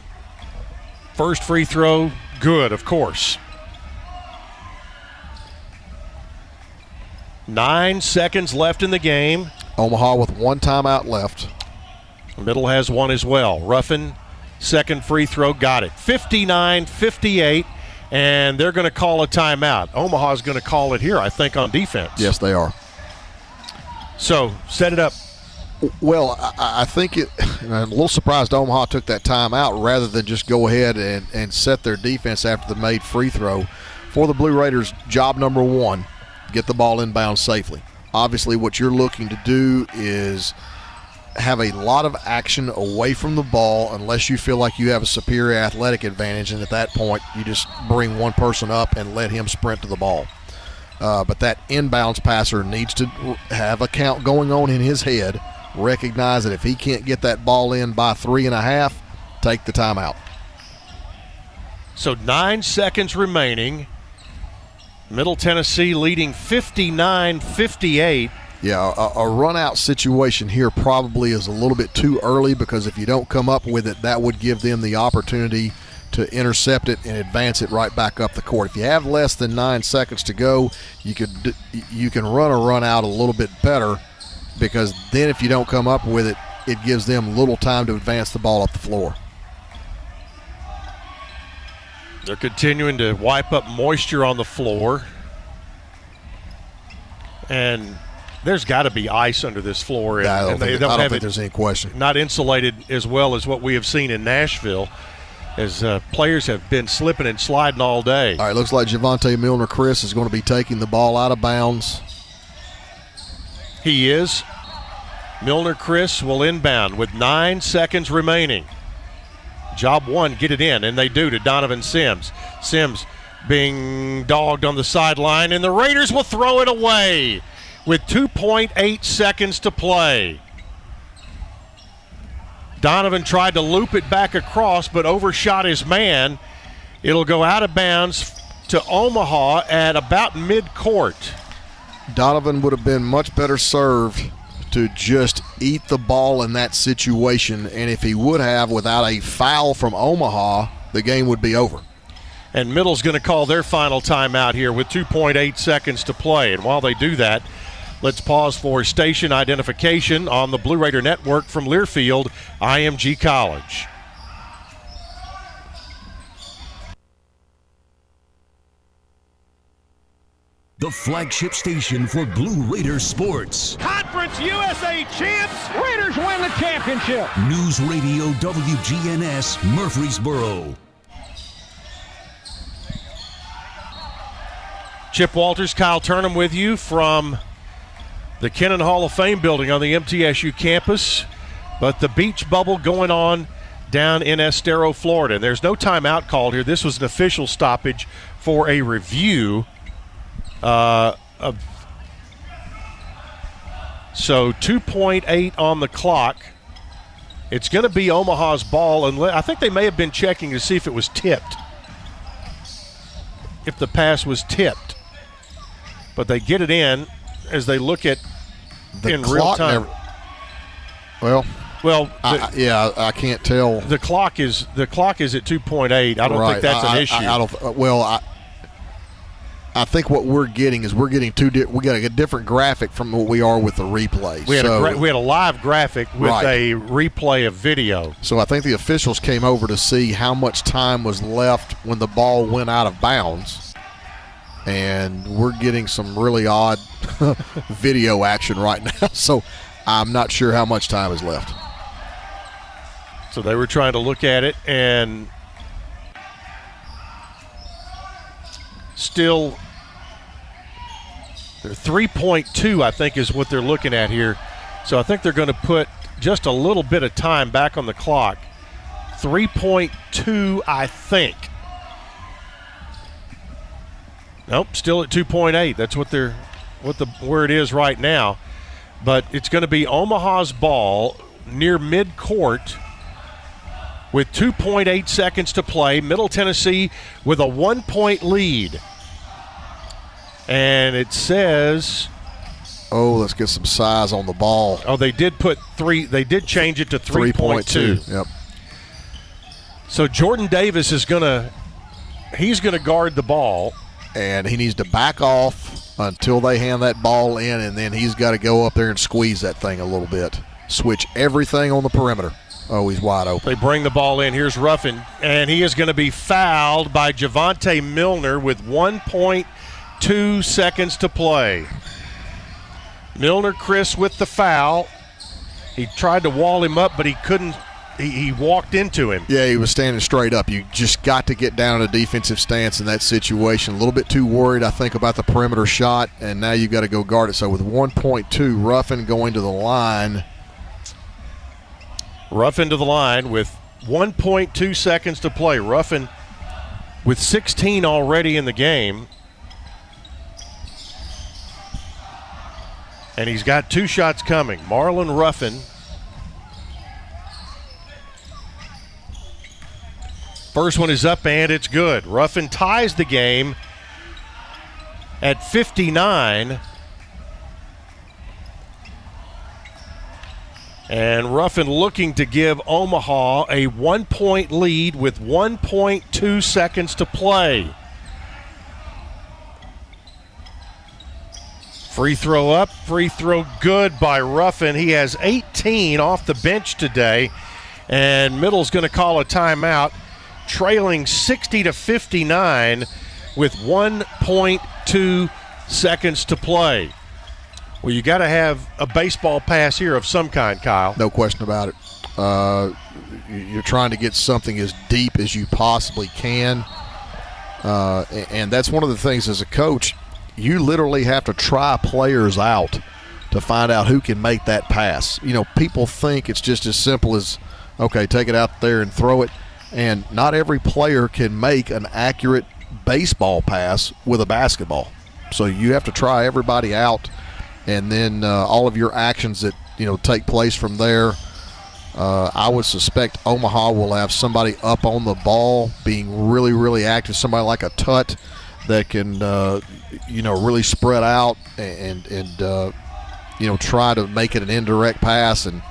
first free throw, good, of course. Nine seconds left in the game. Omaha with one timeout left. Middle has one as well. Ruffin, second free throw, got it. fifty-nine fifty-eight, and they're going to call a timeout. Omaha's going to call it here, I think, on defense. Yes, they are. So, set it up. Well, I, I think it, and I'm a little surprised Omaha took that timeout rather than just go ahead and, and set their defense after the made free throw. For the Blue Raiders, job number one, get the ball inbound safely. Obviously, what you're looking to do is have a lot of action away from the ball unless you feel like you have a superior athletic advantage, and at that point you just bring one person up and let him sprint to the ball. Uh, but that inbounds passer needs to have a count going on in his head, recognize that if he can't get that ball in by three and a half, take the timeout. So nine seconds remaining. Middle Tennessee leading fifty-nine fifty-eight. Yeah, a, a run-out situation here probably is a little bit too early because if you don't come up with it, that would give them the opportunity to intercept it and advance it right back up the court. If you have less than nine seconds to go, you could you can run a run-out a little bit better because then if you don't come up with it, it gives them little time to advance the ball up the floor. They're continuing to wipe up moisture on the floor. And there's got to be ice under this floor. And, I don't, and they, think, don't I don't have think it, there's any question. Not insulated as well as what we have seen in Nashville as uh, players have been slipping and sliding all day. All right, looks like Javonte Milner Chris is going to be taking the ball out of bounds. He is. Milner Chris will inbound with nine seconds remaining. Job one, get it in, and they do to Donovan Sims. Sims being dogged on the sideline, and the Raiders will throw it away with two point eight seconds to play. Donovan tried to loop it back across but overshot his man. It'll go out of bounds to Omaha at about midcourt. Donovan would have been much better served to just eat the ball in that situation. And if he would have, without a foul from Omaha, the game would be over. And Middle's going to call their final timeout here with two point eight seconds to play. And while they do that, let's pause for station identification on the Blue Raider Network from Learfield I M G College. The flagship station for Blue Raider sports. Conference U S A champs. Raiders win the championship. News Radio W G N S Murfreesboro. Chip Walters, Kyle Turnham with you from the Kennan Hall of Fame building on the M T S U campus. But the beach bubble going on down in Estero, Florida. And there's no timeout called here. This was an official stoppage for a review. Uh, uh, so two point eight on the clock. It's going to be Omaha's ball. Unless, I think they may have been checking to see if it was tipped, if the pass was tipped. But they get it in as they look at the in clock real time. Never, well, well, the, I, yeah, I can't tell. The clock is the clock is at two point eight. I don't right. think that's I, an issue. I, I don't. Well, I. I think what we're getting is we're getting two. Di- we got a different graphic from what we are with the replay. We had, so, a, gra- we had a live graphic with right. a replay of video. So I think the officials came over to see how much time was left when the ball went out of bounds, and we're getting some really odd video action right now. So I'm not sure how much time is left. So they were trying to look at it and. Still, they're three point two, I think, is what they're looking at here. So I think they're going to put just a little bit of time back on the clock. three point two, I think. Nope, still at two point eight. That's what they're, what the where it is right now. But it's going to be Omaha's ball near midcourt. With two point eight seconds to play, Middle Tennessee with a one-point lead. And it says... Oh, let's get some size on the ball. Oh, they did put three. They did change it to three point two. Yep. So Jordan Davis is going to... He's going to guard the ball. And he needs to back off until they hand that ball in, and then he's got to go up there and squeeze that thing a little bit. Switch everything on the perimeter. Oh, he's wide open. They bring the ball in. Here's Ruffin, and he is going to be fouled by Javonte Milner with one point two seconds to play. Milner, Chris, with the foul. He tried to wall him up, but he couldn't. He, he walked into him. Yeah, he was standing straight up. You just got to get down in a defensive stance in that situation. A little bit too worried, I think, about the perimeter shot, and now you've got to go guard it. So with one point two, Ruffin going to the line. Ruffin to the line with one point two seconds to play. Ruffin with sixteen already in the game. And he's got two shots coming. Marlon Ruffin. First one is up and it's good. Ruffin ties the game at fifty-nine. And Ruffin looking to give Omaha a one-point lead with one point two seconds to play. Free throw up, free throw good by Ruffin. He has eighteen off the bench today. And Middle's going to call a timeout, trailing sixty to fifty-nine with one point two seconds to play. Well, you got to have a baseball pass here of some kind, Kyle. No question about it. Uh, you're trying to get something as deep as you possibly can. Uh, and that's one of the things as a coach, you literally have to try players out to find out who can make that pass. You know, people think it's just as simple as, okay, take it out there and throw it. And not every player can make an accurate baseball pass with a basketball. So you have to try everybody out. And then uh, all of your actions that, you know, take place from there. Uh, I would suspect Omaha will have somebody up on the ball being really, really active, somebody like a Tut that can, uh, you know, really spread out and, and uh, you know, try to make it an indirect pass. And,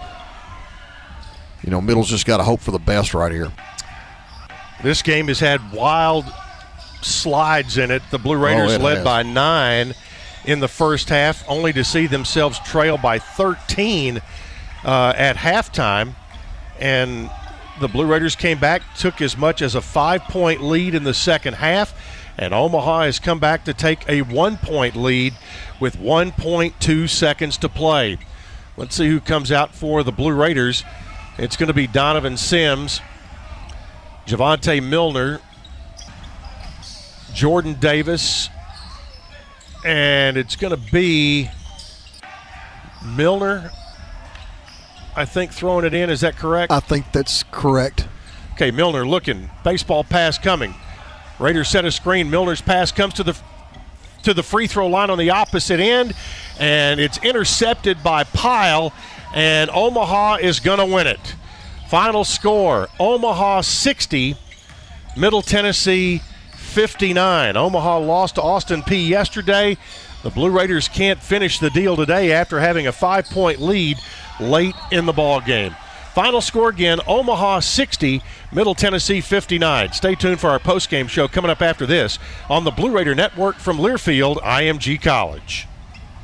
you know, Middle's just got to hope for the best right here. This game has had wild slides in it. The Blue Raiders oh, led has. by nine in the first half, only to see themselves trail by thirteen uh, at halftime. And the Blue Raiders came back, took as much as a five-point lead in the second half, and Omaha has come back to take a one-point lead with one point two seconds to play. Let's see who comes out for the Blue Raiders. It's going to be Donovan Sims, Javonte Milner, Jordan Davis, and it's going to be Milner, I think, throwing it in. Is that correct? I think that's correct. Okay, Milner looking. Baseball pass coming. Raiders set a screen. Milner's pass comes to the to the free throw line on the opposite end, and it's intercepted by Pyle, and Omaha is going to win it. Final score, Omaha sixty, Middle Tennessee fifty-nine. Omaha lost to Austin Peay yesterday. The Blue Raiders can't finish the deal today after having a five-point lead late in the ball game. Final score again, Omaha sixty, Middle Tennessee fifty-nine. Stay tuned for our post-game show coming up after this on the Blue Raider Network from Learfield I M G College.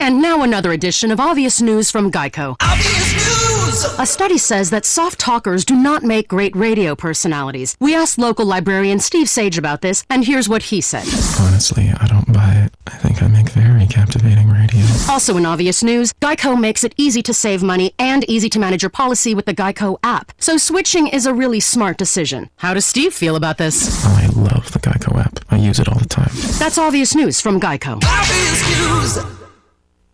And now another edition of Obvious News from Geico. Obvious News! A study says that soft talkers do not make great radio personalities. We asked local librarian Steve Sage about this, and here's what he said. Honestly, I don't buy it. I think I make very captivating radio. Also in Obvious News, Geico makes it easy to save money and easy to manage your policy with the Geico app. So switching is a really smart decision. How does Steve feel about this? I love the Geico app. I use it all the time. That's Obvious News from Geico. Obvious News!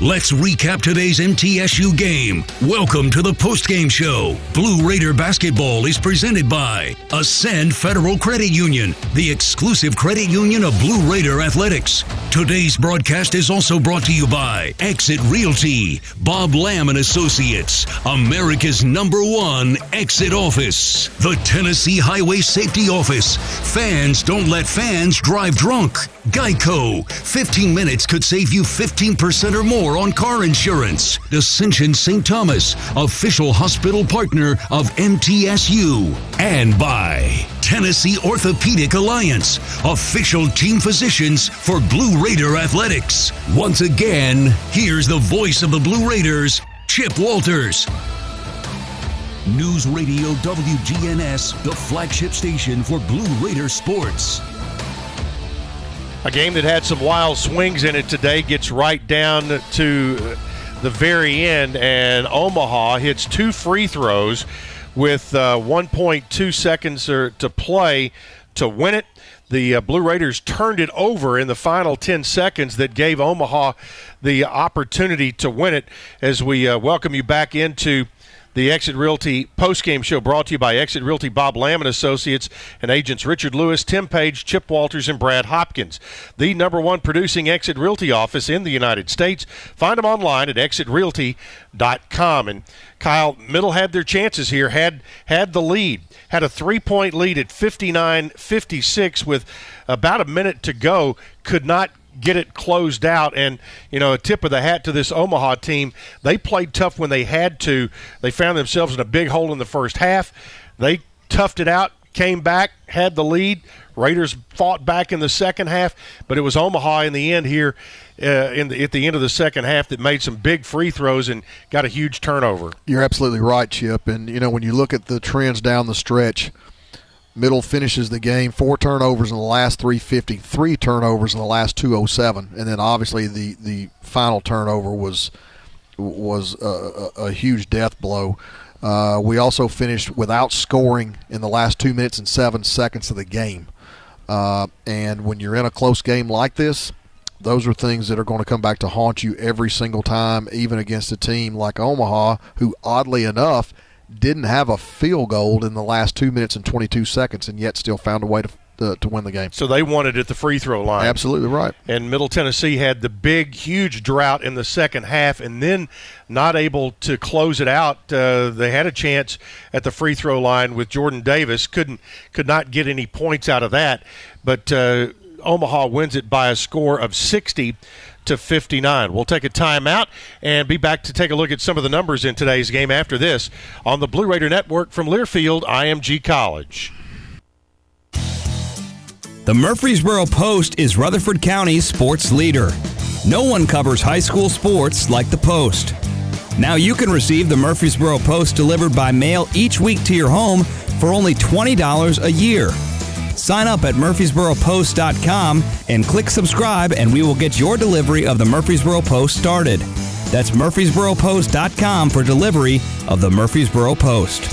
Let's recap today's M T S U game. Welcome to the postgame show. Blue Raider basketball is presented by Ascend Federal Credit Union, the exclusive credit union of Blue Raider athletics. Today's broadcast is also brought to you by Exit Realty, Bob Lamb and Associates, America's number one exit office, the Tennessee Highway Safety Office, Fans Don't Let Fans Drive Drunk, Geico, fifteen minutes could save you fifteen percent or more on car insurance, Ascension Saint Thomas, official hospital partner of M T S U, and by Tennessee Orthopedic Alliance, official team physicians for Blue Raider athletics. Once again, here's the voice of the Blue Raiders, Chip Walters. News Radio W G N S, the flagship station for Blue Raider sports. A game that had some wild swings in it today gets right down to the very end, and Omaha hits two free throws with uh, one point two seconds to play to win it. The uh, Blue Raiders turned it over in the final ten seconds that gave Omaha the opportunity to win it. As we uh, welcome you back into the Exit Realty postgame show, brought to you by Exit Realty, Bob Lamb and Associates, and agents Richard Lewis, Tim Page, Chip Walters, and Brad Hopkins. The number one producing Exit Realty office in the United States. Find them online at exit realty dot com. And Kyle, Middle had their chances here, had had the lead, had a three-point lead at fifty-nine fifty-six with about a minute to go, could not get it closed out. And, you know, a tip of the hat to this Omaha team. They played tough when they had to. They found themselves in a big hole in the first half. They toughed it out, came back, had the lead. Raiders fought back in the second half, but it was Omaha in the end here uh, in the, at the end of the second half that made some big free throws and got a huge turnover. You're absolutely right, Chip. And, you know, when you look at the trends down the stretch, Middle finishes the game, four turnovers in the last three fifty, three turnovers in the last two oh seven, and then obviously the, the final turnover was was a, a, a huge death blow. Uh, we also finished without scoring in the last two minutes and seven seconds of the game. Uh, and when you're in a close game like this, those are things that are going to come back to haunt you every single time, even against a team like Omaha, who oddly enough didn't have a field goal in the last two minutes and twenty-two seconds, and yet still found a way to uh, to win the game. So they wanted it at the free throw line. Absolutely right. And Middle Tennessee had the big, huge drought in the second half, and then not able to close it out. Uh, they had a chance at the free throw line with Jordan Davis. Couldn't could not get any points out of that, but uh, Omaha wins it by a score of sixty to fifty-nine. We'll take a timeout and be back to take a look at some of the numbers in today's game after this on the Blue Raider Network from Learfield I M G College. The Murfreesboro Post is Rutherford County's sports leader. No one covers high school sports like the Post. Now you can receive the Murfreesboro Post delivered by mail each week to your home for only twenty dollars a year. Sign up at Murfreesboro Post dot com and click subscribe, and we will get your delivery of the Murfreesboro Post started. That's Murfreesboro Post dot com for delivery of the Murfreesboro Post.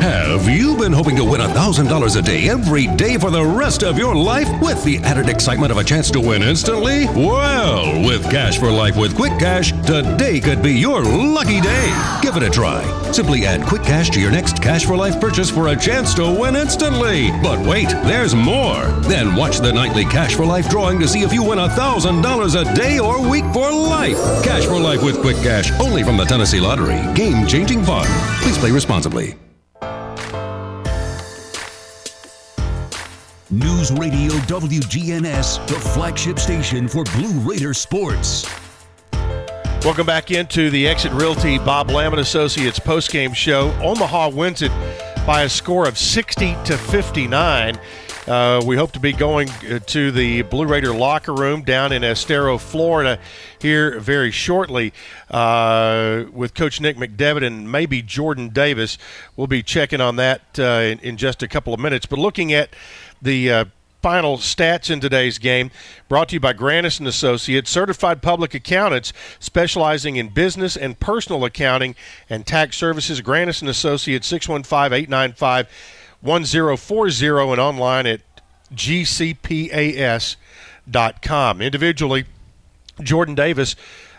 Have Have you been hoping to win one thousand dollars a day every day for the rest of your life with the added excitement of a chance to win instantly? Well, with Cash for Life with Quick Cash, today could be your lucky day. Give it a try. Simply add Quick Cash to your next Cash for Life purchase for a chance to win instantly. But wait, there's more. Then watch the nightly Cash for Life drawing to see if you win one thousand dollars a day or week for life. Cash for Life with Quick Cash, only from the Tennessee Lottery. Game-changing fun. Please play responsibly. News Radio W G N S, the flagship station for Blue Raider sports. Welcome back into the Exit Realty Bob Lam and Associates postgame show. Omaha wins it by a score of sixty to fifty-nine. Uh, we hope to be going to the Blue Raider locker room down in Estero, Florida, here very shortly uh, with Coach Nick McDevitt and maybe Jordan Davis. We'll be checking on that uh, in, in just a couple of minutes. But looking at the uh, final stats in today's game, brought to you by Grandison Associates, certified public accountants specializing in business and personal accounting and tax services. Grandison Associates, six one five, eight nine five, one oh four oh and online at G C P A S dot com. Individually, Jordan Davis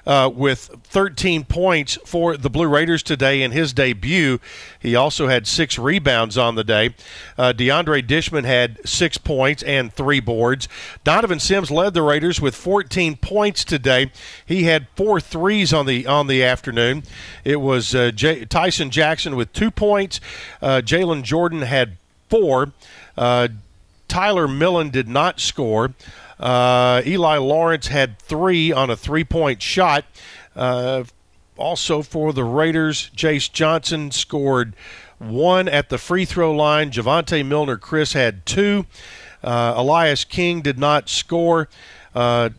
uh, with thirteen points for the Blue Raiders today in his debut. He also had six rebounds on the day. Uh, DeAndre Dishman had six points and three boards. Donovan Sims led the Raiders with fourteen points today. He had four threes on the on the afternoon. It was uh, J- Tyson Jackson with two points. Uh, Jalen Jordan had four. Uh, Tyler Millen did not score. Uh, Eli Lawrence had three on a three-point shot. Uh, also for the Raiders, Jace Johnson scored one at the free throw line. Javonte Milner, Chris had two. Uh, Elias King did not score. Uh,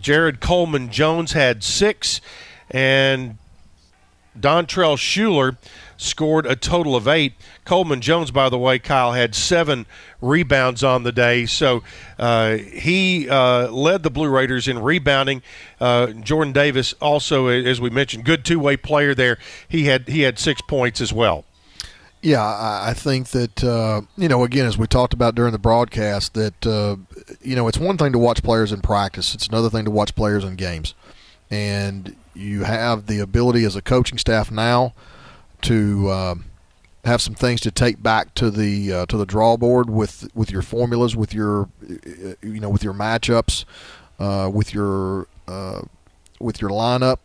Jared Coleman Jones had six. And Dontrell Shuler scored a total of eight. Coleman Jones, by the way, Kyle, had seven rebounds on the day. So uh, he uh, led the Blue Raiders in rebounding. Uh, Jordan Davis also, as we mentioned, good two-way player there. He had he had six points as well. Yeah, I think that, uh, you know, again, as we talked about during the broadcast, that, uh, you know, it's one thing to watch players in practice. It's another thing to watch players in games. And you have the ability as a coaching staff now to uh, have some things to take back to the uh, to the draw board with with your formulas, with your you know with your matchups, uh, with your uh, with your lineup,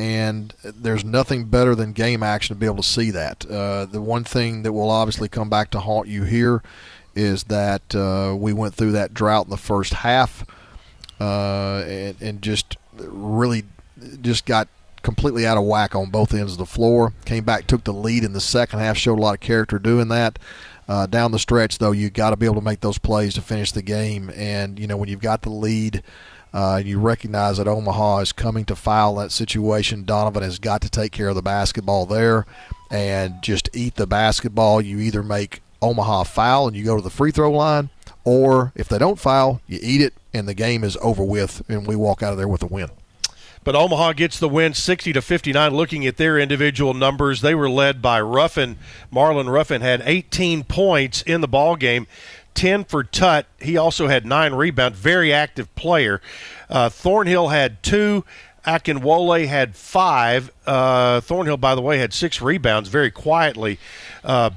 and there's nothing better than game action to be able to see that. Uh, the one thing that will obviously come back to haunt you here is that uh, we went through that drought in the first half, uh, and, and just really just got completely out of whack on both ends of the floor. Came back, took the lead in the second half, showed a lot of character doing that. Uh, down the stretch, though, you got to be able to make those plays to finish the game. And, you know, when you've got the lead, uh, you recognize that Omaha is coming to foul that situation. Donovan has got to take care of the basketball there and just eat the basketball. You either make Omaha foul and you go to the free throw line, or if they don't foul, you eat it and the game is over with and we walk out of there with a win. But Omaha gets the win, sixty to fifty-nine. Looking at their individual numbers, they were led by Ruffin. Marlon Ruffin had eighteen points in the ball game, ten for Tut. He also had nine rebounds. Very active player. Uh, Thornhill had two. Akinwole had five. Uh, Thornhill, by the way, had six rebounds. Very quietly. Uh,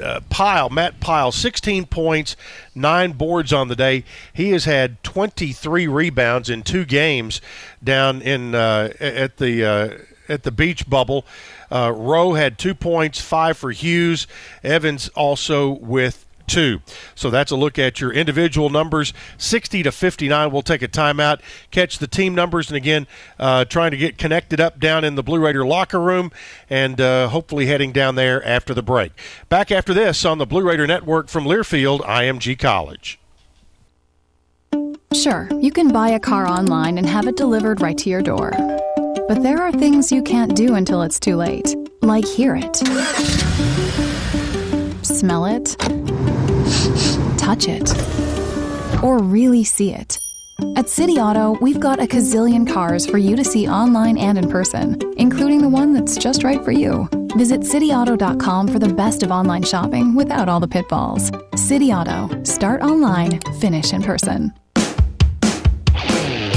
uh, Pyle, Matt Pyle, sixteen points, nine boards on the day. He has had twenty-three rebounds in two games down in uh, at the uh, at the beach bubble. Uh, Rowe had two points, five for Hughes. Evans also with two. So that's a look at your individual numbers, sixty to fifty-nine. We'll take a timeout, catch the team numbers, and again, uh, trying to get connected up down in the Blue Raider locker room and uh, hopefully heading down there after the break. Back after this on the Blue Raider Network from Learfield I M G College. Sure, you can buy a car online and have it delivered right to your door. But there are things you can't do until it's too late, like hear it, smell it, touch it, or really see it. At City Auto, we've got a gazillion cars for you to see online and in person, including the one that's just right for you. Visit city auto dot com for the best of online shopping without all the pitfalls. City Auto. Start online, finish in person.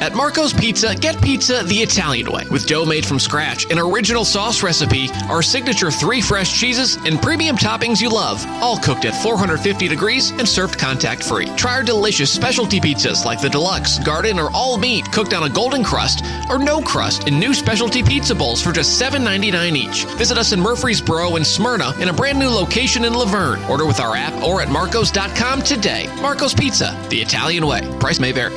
At Marco's Pizza, get pizza the Italian way, with dough made from scratch, an original sauce recipe, our signature three fresh cheeses, and premium toppings you love, all cooked at four hundred fifty degrees and served contact-free. Try our delicious specialty pizzas like the deluxe, garden, or all meat cooked on a golden crust, or no crust in new specialty pizza bowls for just seven ninety-nine each. Visit us in Murfreesboro and Smyrna in a brand new location in Laverne. Order with our app or at marcos dot com today. Marco's Pizza, the Italian way. Price may vary.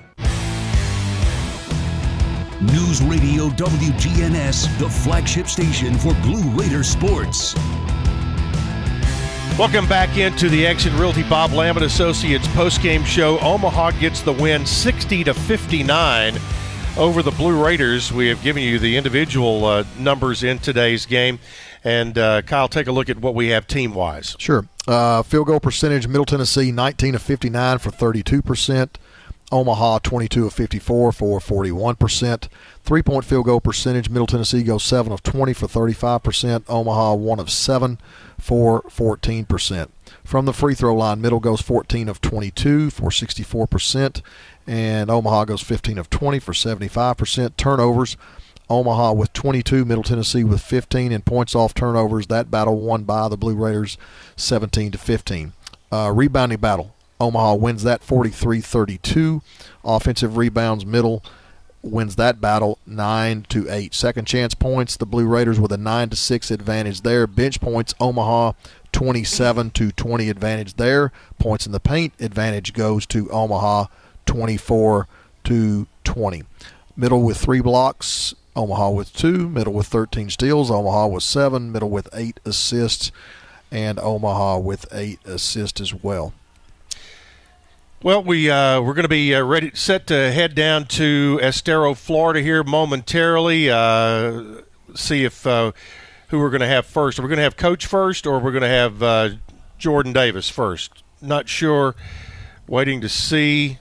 News Radio W G N S, the flagship station for Blue Raider sports. Welcome back into the Exit Realty Bob Lamb and Associates postgame show. Omaha gets the win sixty to fifty-nine over the Blue Raiders. We have given you the individual uh, numbers in today's game. And uh, Kyle, take a look at what we have team-wise. Sure. Uh, field goal percentage, Middle Tennessee nineteen of fifty-nine for thirty-two percent. Omaha twenty-two of fifty-four for forty-one percent. Three-point field goal percentage, Middle Tennessee goes seven of twenty for thirty-five percent. Omaha one of seven for fourteen percent. From the free throw line, Middle goes fourteen of twenty-two for sixty-four percent. And Omaha goes fifteen of twenty for seventy-five percent. Turnovers, Omaha with twenty-two, Middle Tennessee with fifteen. And points off turnovers, that battle won by the Blue Raiders seventeen to fifteen. Uh, rebounding battle. Omaha wins that forty-three thirty-two. Offensive rebounds, Middle wins that battle nine to eight. Second chance points, the Blue Raiders with a nine to six advantage there. Bench points, Omaha twenty-seven to twenty advantage there. Points in the paint advantage goes to Omaha twenty-four to twenty. Middle with three blocks, Omaha with two. Middle with thirteen steals, Omaha with seven. Middle with eight assists, and Omaha with eight assists as well. Well, we, uh, we're going to be uh, ready, set to head down to Estero, Florida here momentarily, uh, see if uh, who we're going to have first. Are we going to have Coach first, or we're going to have uh, Jordan Davis first? Not sure. Waiting to see.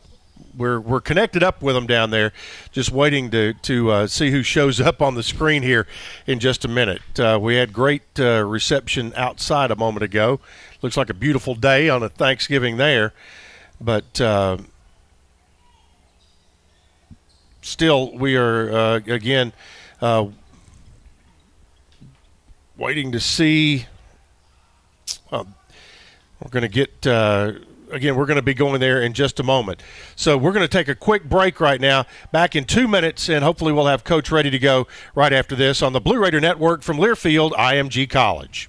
We're we're connected up with them down there, just waiting to, to uh, see who shows up on the screen here in just a minute. Uh, we had great uh, reception outside a moment ago. Looks like a beautiful day on a Thanksgiving there. But uh, still, we are, uh, again, uh, waiting to see. Uh, we're going to get, uh, again, we're going to be going there in just a moment. So we're going to take a quick break right now, back in two minutes, and hopefully we'll have Coach ready to go right after this on the Blue Raider Network from Learfield I M G College.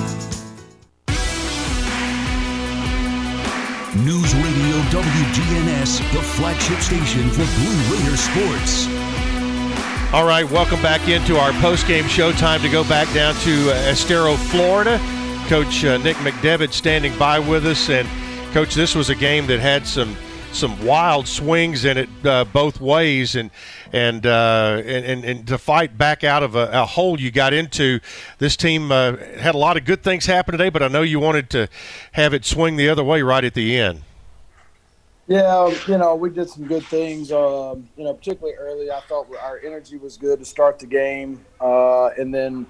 News Radio W G N S, the flagship station for Blue Raider sports. All right, welcome back into our post-game show. Time to go back down to uh, Estero, Florida. Coach uh, Nick McDevitt standing by with us. And, Coach, this was a game that had some some wild swings in it uh, both ways. And and, uh, and, and and to fight back out of a, a hole you got into, this team uh, had a lot of good things happen today, but I know you wanted to have it swing the other way right at the end. Yeah, you know, we did some good things, um, you know, particularly early. I thought our energy was good to start the game. Uh, and then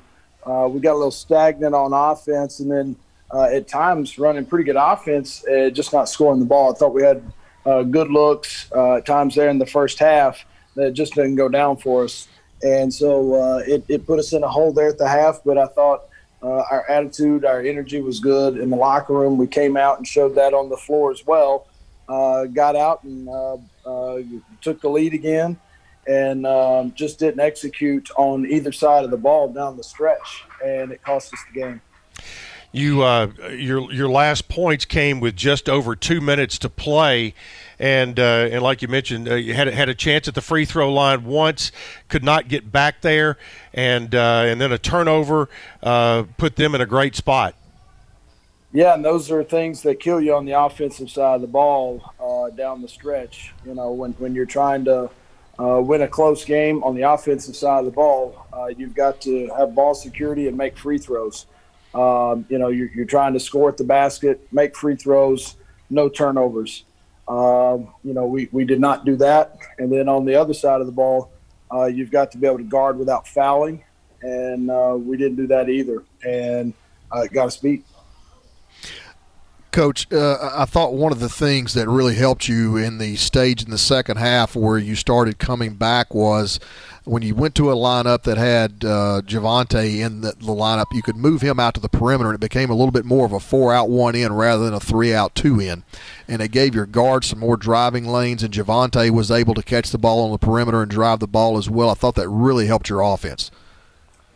uh, we got a little stagnant on offense, and then uh, at times running pretty good offense, uh, just not scoring the ball. I thought we had uh, good looks uh, at times there in the first half. That just didn't go down for us. And so uh, it, it put us in a hole there at the half, but I thought uh, our attitude, our energy was good in the locker room. We came out and showed that on the floor as well. Uh, got out and uh, uh, took the lead again, and um, just didn't execute on either side of the ball down the stretch, and it cost us the game. You, uh, your your last points came with just over two minutes to play, and uh, and like you mentioned, uh, you had had a chance at the free throw line once, could not get back there, and uh, and then a turnover uh, put them in a great spot. Yeah, and those are things that kill you on the offensive side of the ball uh, down the stretch. You know, when when you're trying to uh, win a close game on the offensive side of the ball, uh, you've got to have ball security and make free throws. Um, you know, you're, you're trying to score at the basket, make free throws, no turnovers. Um, you know, we, we did not do that. And then on the other side of the ball, uh, you've got to be able to guard without fouling, and uh, we didn't do that either. And uh, it got us beat. Coach, uh, I thought one of the things that really helped you in the stage in the second half where you started coming back was when you went to a lineup that had uh, Javonte in the, the lineup, you could move him out to the perimeter, and it became a little bit more of a four-out, one-in rather than a three-out, two-in. And it gave your guards some more driving lanes, and Javonte was able to catch the ball on the perimeter and drive the ball as well. I thought that really helped your offense.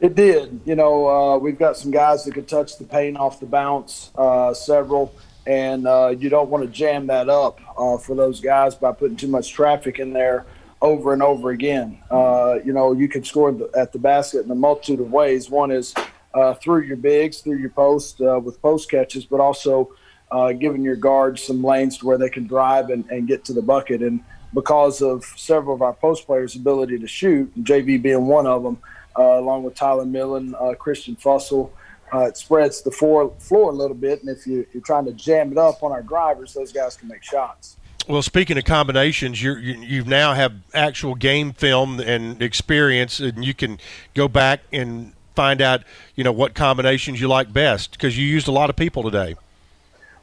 It did. You know, uh, we've got some guys that could touch the paint off the bounce, uh, several, and uh, you don't want to jam that up uh, for those guys by putting too much traffic in there over and over again. Uh, you know, you can score at the basket in a multitude of ways. One is uh, through your bigs, through your post uh, with post catches, but also uh, giving your guards some lanes to where they can drive and, and get to the bucket. And because of several of our post players' ability to shoot, J V being one of them, Uh, along with Tyler Millen, uh, Christian Fussell. Uh, it spreads the floor, floor a little bit, and if you, you're trying to jam it up on our drivers, those guys can make shots. Well, speaking of combinations, you you now have actual game film and experience, and you can go back and find out, you know, what combinations you like best, because you used a lot of people today.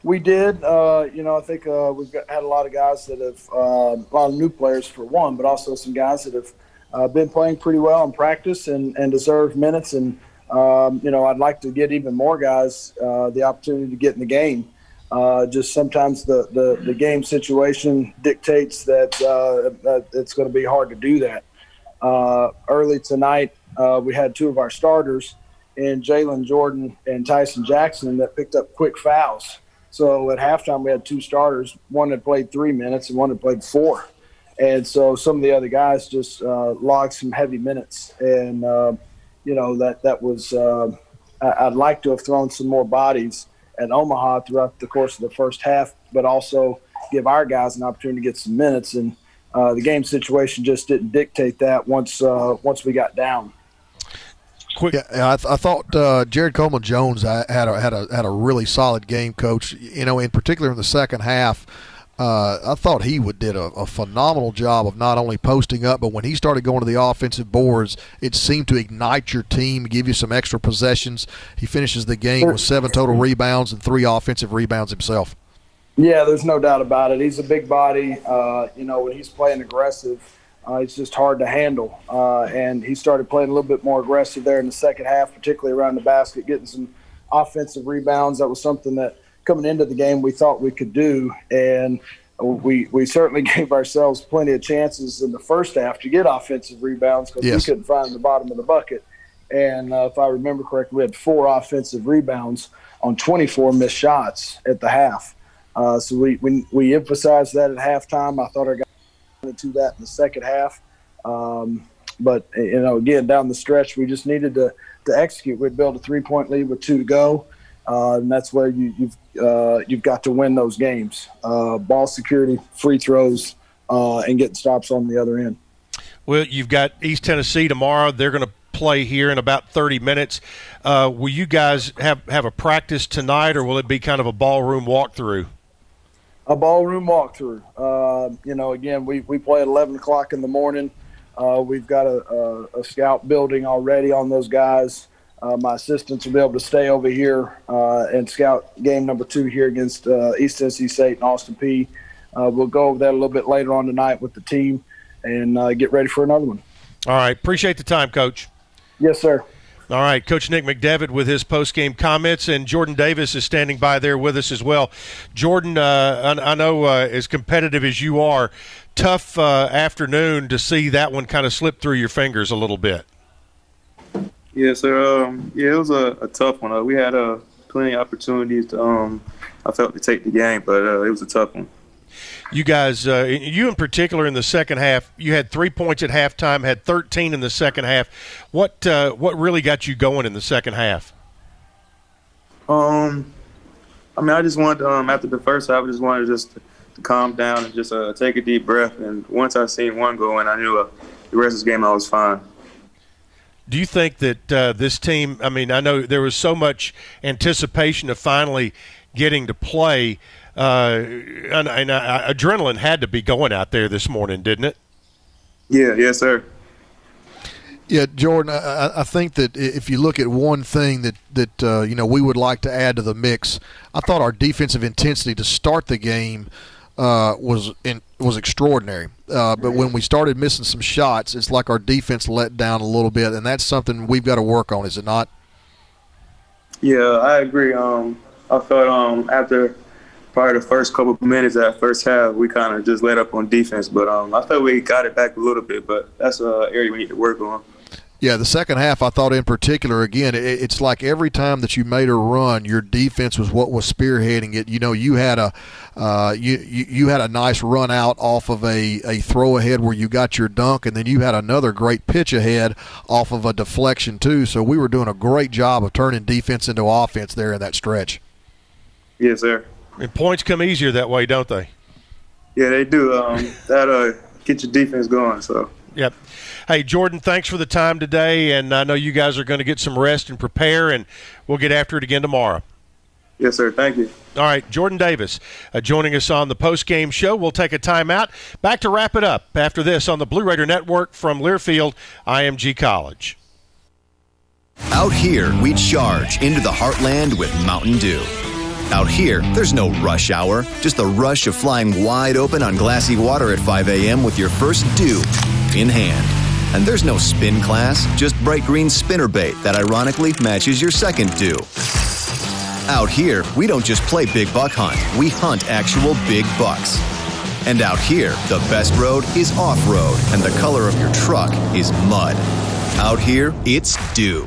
We did. Uh, you know, I think uh, we've got, had a lot of guys that have uh, – a lot of new players for one, but also some guys that have – Uh, been playing pretty well in practice and, and deserve minutes. And, um, you know, I'd like to get even more guys uh, the opportunity to get in the game. Uh, just sometimes the, the, the game situation dictates that, uh, that it's going to be hard to do that. Uh, early tonight, uh, we had two of our starters in Jalen Jordan and Tyson Jackson that picked up quick fouls. So at halftime, we had two starters, one had played three minutes and one had played four. And so some of the other guys just uh, logged some heavy minutes. And, uh, you know, that, that was uh, I, I'd like to have thrown some more bodies at Omaha throughout the course of the first half, but also give our guys an opportunity to get some minutes. And uh, the game situation just didn't dictate that once uh, once we got down. Quick, yeah, I, th- I thought uh, Jared Coleman Jones had a, had a had a really solid game, Coach. You know, in particular in the second half, uh, I thought he would did a, a phenomenal job of not only posting up, but when he started going to the offensive boards, it seemed to ignite your team, give you some extra possessions. He finishes the game with seven total rebounds and three offensive rebounds himself. Yeah, there's no doubt about it. He's a big body. Uh, you know, when he's playing aggressive, uh, it's just hard to handle. Uh, and he started playing a little bit more aggressive there in the second half, particularly around the basket, getting some offensive rebounds. That was something that coming into the game we thought we could do. And we we certainly gave ourselves plenty of chances in the first half to get offensive rebounds because yes. we couldn't find the bottom of the bucket. And uh, if I remember correctly, we had four offensive rebounds on twenty-four missed shots at the half. Uh, so we, we we emphasized that at halftime. I thought our guys got into that in the second half. Um, but, you know, again, down the stretch, we just needed to, to execute. We'd build a three-point lead with two to go, uh, and that's where you, you've uh, you've got to win those games. Uh, ball security, free throws, uh, and getting stops on the other end. Well, you've got East Tennessee tomorrow. They're going to play here in about thirty minutes. Uh, will you guys have, have a practice tonight, or will it be kind of a ballroom walkthrough? A ballroom walkthrough. Uh, you know, again, we, we play at eleven o'clock in the morning. Uh, we've got a, a, a scout building already on those guys. Uh, my assistants will be able to stay over here uh, and scout game number two here against uh, East Tennessee State and Austin Peay. Uh, we'll go over that a little bit later on tonight with the team and uh, get ready for another one. All right. Appreciate the time, Coach. Yes, sir. All right, Coach Nick McDevitt with his post-game comments, and Jordan Davis is standing by there with us as well. Jordan, uh, I, I know uh, as competitive as you are, tough uh, afternoon to see that one kind of slip through your fingers a little bit. Yeah, sir. Um, yeah, it was a, a tough one. Uh, we had uh, plenty of opportunities to, um, I felt, to take the game, but uh, it was a tough one. You guys, uh, you in particular in the second half, you had three points at halftime, had thirteen in the second half. What uh, what really got you going in the second half? Um, I mean, I just wanted um, after the first half, I just wanted just to, to calm down and just uh, take a deep breath. And once I seen one go in, I knew uh, the rest of the game I was fine. Do you think that uh, this team? I mean, I know there was so much anticipation of finally getting to play. Uh, and, and uh, adrenaline had to be going out there this morning, didn't it? Yeah, yes, sir. Yeah, Jordan, I, I think that if you look at one thing that, that uh, you know, we would like to add to the mix, I thought our defensive intensity to start the game uh, was in, was extraordinary. Uh, but when we started missing some shots, it's like our defense let down a little bit, and that's something we've got to work on, is it not? Yeah, I agree. Um, I felt um, after – probably the first couple of minutes that first half, we kind of just let up on defense. But um, I thought we got it back a little bit, but that's an area we need to work on. Yeah, the second half, I thought in particular, again, it, it's like every time that you made a run, your defense was what was spearheading it. You know, you had a uh, you, you you had a nice run out off of a, a throw ahead where you got your dunk, and then you had another great pitch ahead off of a deflection too. So we were doing a great job of turning defense into offense there in that stretch. Yes, sir. And points come easier that way, don't they? Yeah, they do. Um, that'll get your defense going. So. Yep. Hey, Jordan, thanks for the time today, and I know you guys are going to get some rest and prepare, and we'll get after it again tomorrow. Yes, sir. Thank you. All right, Jordan Davis uh, joining us on the post-game show. We'll take a timeout. Back to wrap it up after this on the Blue Raider Network from Learfield I M G College. Out here, we charge into the heartland with Mountain Dew. Out here, there's no rush hour, just the rush of flying wide open on glassy water at five a.m. with your first dew in hand. And there's no spin class, just bright green spinnerbait that ironically matches your second dew. Out here, we don't just play big buck hunt, we hunt actual big bucks. And out here, the best road is off-road, and the color of your truck is mud. Out here, it's dew.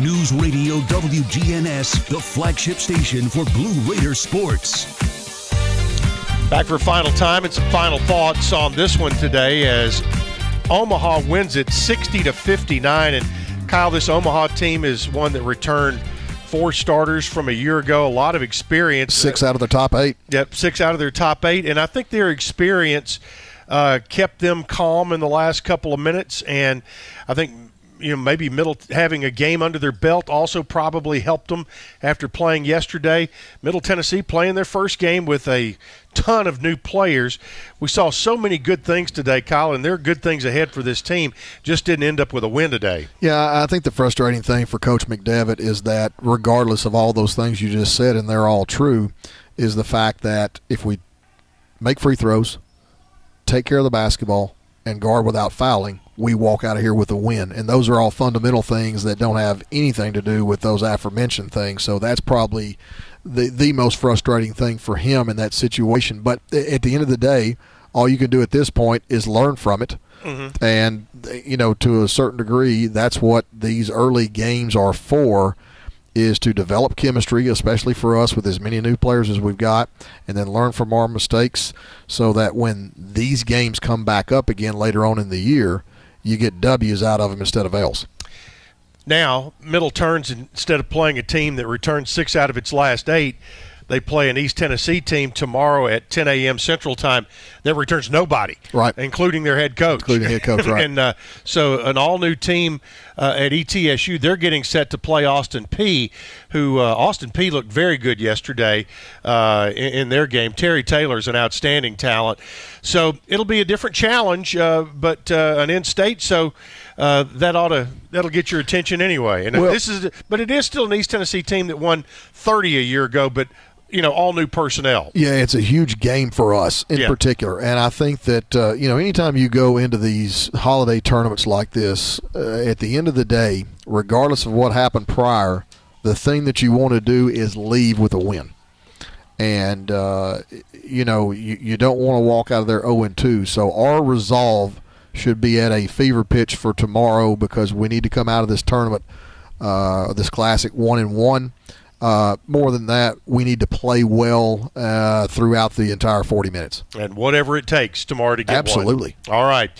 News Radio W G N S, the flagship station for Blue Raider sports. Back for final time and some final thoughts on this one today as Omaha wins it sixty to fifty-nine. And Kyle, this Omaha team is one that returned four starters from a year ago, a lot of experience. Six out of their top eight. Yep, six out of their top eight. And I think their experience uh, kept them calm in the last couple of minutes. And I think you know, maybe Middle having a game under their belt also probably helped them after playing yesterday. Middle Tennessee playing their first game with a ton of new players. We saw so many good things today, Kyle, and there are good things ahead for this team. Just didn't end up with a win today. Yeah, I think the frustrating thing for Coach McDevitt is that regardless of all those things you just said, and they're all true, is the fact that if we make free throws, take care of the basketball, and guard without fouling, we walk out of here with a win. And those are all fundamental things that don't have anything to do with those aforementioned things. So that's probably the, the most frustrating thing for him in that situation. But at the end of the day, all you can do at this point is learn from it. Mm-hmm. And, you know, to a certain degree, that's what these early games are for, is to develop chemistry, especially for us with as many new players as we've got, and then learn from our mistakes so that when these games come back up again later on in the year, you get W's out of them instead of L's. Now, Middle turns, instead of playing a team that returned six out of its last eight, they play an East Tennessee team tomorrow at ten a.m. Central Time that returns nobody, right, including their head coach. Including head coach, right. And uh, so an all-new team uh, at E T S U, they're getting set to play Austin Peay, who uh, Austin Peay looked very good yesterday uh, in, in their game. Terry Taylor's an outstanding talent. So it'll be a different challenge, uh, but uh, an in-state, so uh, that ought to that'll get your attention anyway. And well, this is, but it is still an East Tennessee team that won thirty a year ago, but – you know, all new personnel. Yeah, it's a huge game for us in yeah. particular. And I think that, uh, you know, anytime you go into these holiday tournaments like this, uh, at the end of the day, regardless of what happened prior, the thing that you want to do is leave with a win. And, uh, you know, you, you don't want to walk out of there oh and two. So our resolve should be at a fever pitch for tomorrow because we need to come out of this tournament, uh, this classic one and one. Uh, more than that, we need to play well uh, throughout the entire forty minutes. And whatever it takes tomorrow to get Absolutely. One. All right.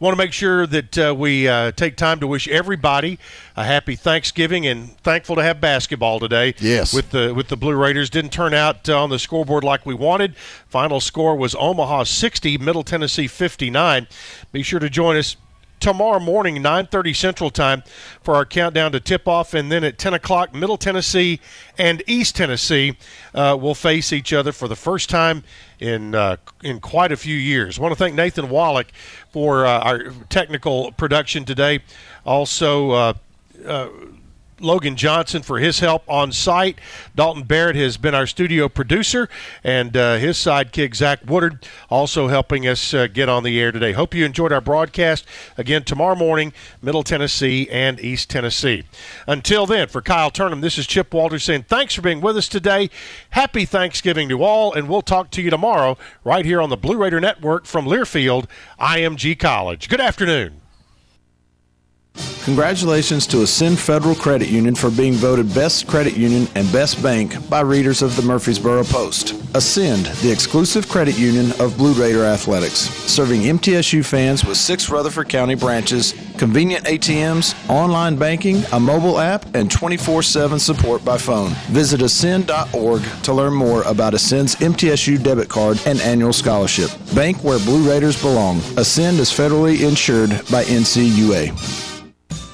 Want to make sure that uh, we uh, take time to wish everybody a happy Thanksgiving and thankful to have basketball today. Yes. With the, with the Blue Raiders. Didn't turn out uh, on the scoreboard like we wanted. Final score was Omaha sixty, Middle Tennessee fifty-nine. Be sure to join us tomorrow morning, nine thirty Central Time, for our countdown to tip-off. And then at ten o'clock, Middle Tennessee and East Tennessee uh, will face each other for the first time in uh, in quite a few years. I want to thank Nathan Wallach for uh, our technical production today. Also, uh, uh, Logan Johnson for his help on site. Dalton Barrett has been our studio producer, and uh, his sidekick, Zach Woodard, also helping us uh, get on the air today. Hope you enjoyed our broadcast. Again, tomorrow morning, Middle Tennessee and East Tennessee. Until then, for Kyle Turnham, this is Chip Walters saying thanks for being with us today. Happy Thanksgiving to all, and we'll talk to you tomorrow right here on the Blue Raider Network from Learfield I M G College. Good afternoon. Congratulations to Ascend Federal Credit Union for being voted Best Credit Union and Best Bank by readers of the Murfreesboro Post. Ascend, the exclusive credit union of Blue Raider Athletics, serving M T S U fans with six Rutherford County branches, convenient A T Ms, online banking, a mobile app, and twenty-four seven support by phone. Visit ascend dot org to learn more about Ascend's M T S U debit card and annual scholarship. Bank where Blue Raiders belong. Ascend is federally insured by N C U A.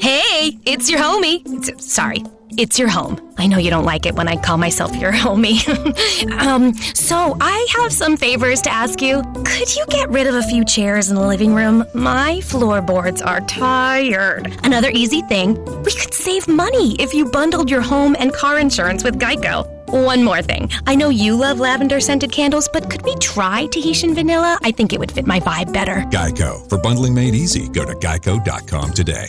Hey, it's your homie. It's, sorry, it's your home. I know you don't like it when I call myself your homie. um, so I have some favors to ask you. Could you get rid of a few chairs in the living room? My floorboards are tired. Another easy thing, we could save money if you bundled your home and car insurance with Geico. One more thing. I know you love lavender-scented candles, but could we try Tahitian vanilla? I think it would fit my vibe better. Geico. For bundling made easy, go to geico dot com today.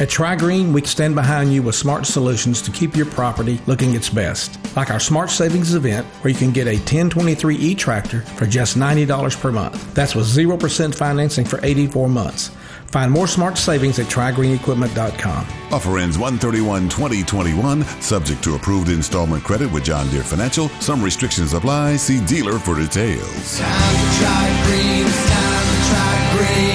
At TriGreen, we stand behind you with smart solutions to keep your property looking its best. Like our Smart Savings event, where you can get a ten twenty-three E tractor for just ninety dollars per month. That's with zero percent financing for eighty-four months. Find more smart savings at tri green equipment dot com. Offer ends one thirty-one twenty twenty-one, subject to approved installment credit with John Deere Financial. Some restrictions apply. See dealer for details. Time to try green. It's time to try green.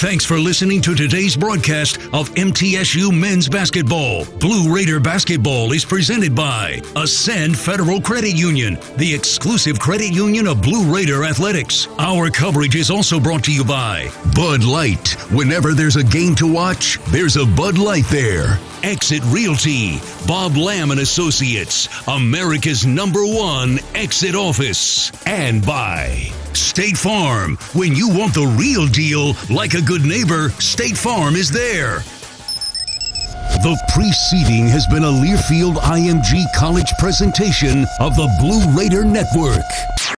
Thanks for listening to today's broadcast of M T S U Men's Basketball. Blue Raider Basketball is presented by Ascend Federal Credit Union, the exclusive credit union of Blue Raider Athletics. Our coverage is also brought to you by Bud Light. Whenever there's a game to watch, there's a Bud Light there. Exit Realty, Bob Lamb and Associates, America's number one exit office. And by State Farm. When you want the real deal, like a good neighbor, State Farm is there. The preceding has been a Learfield I M G College presentation of the Blue Raider Network.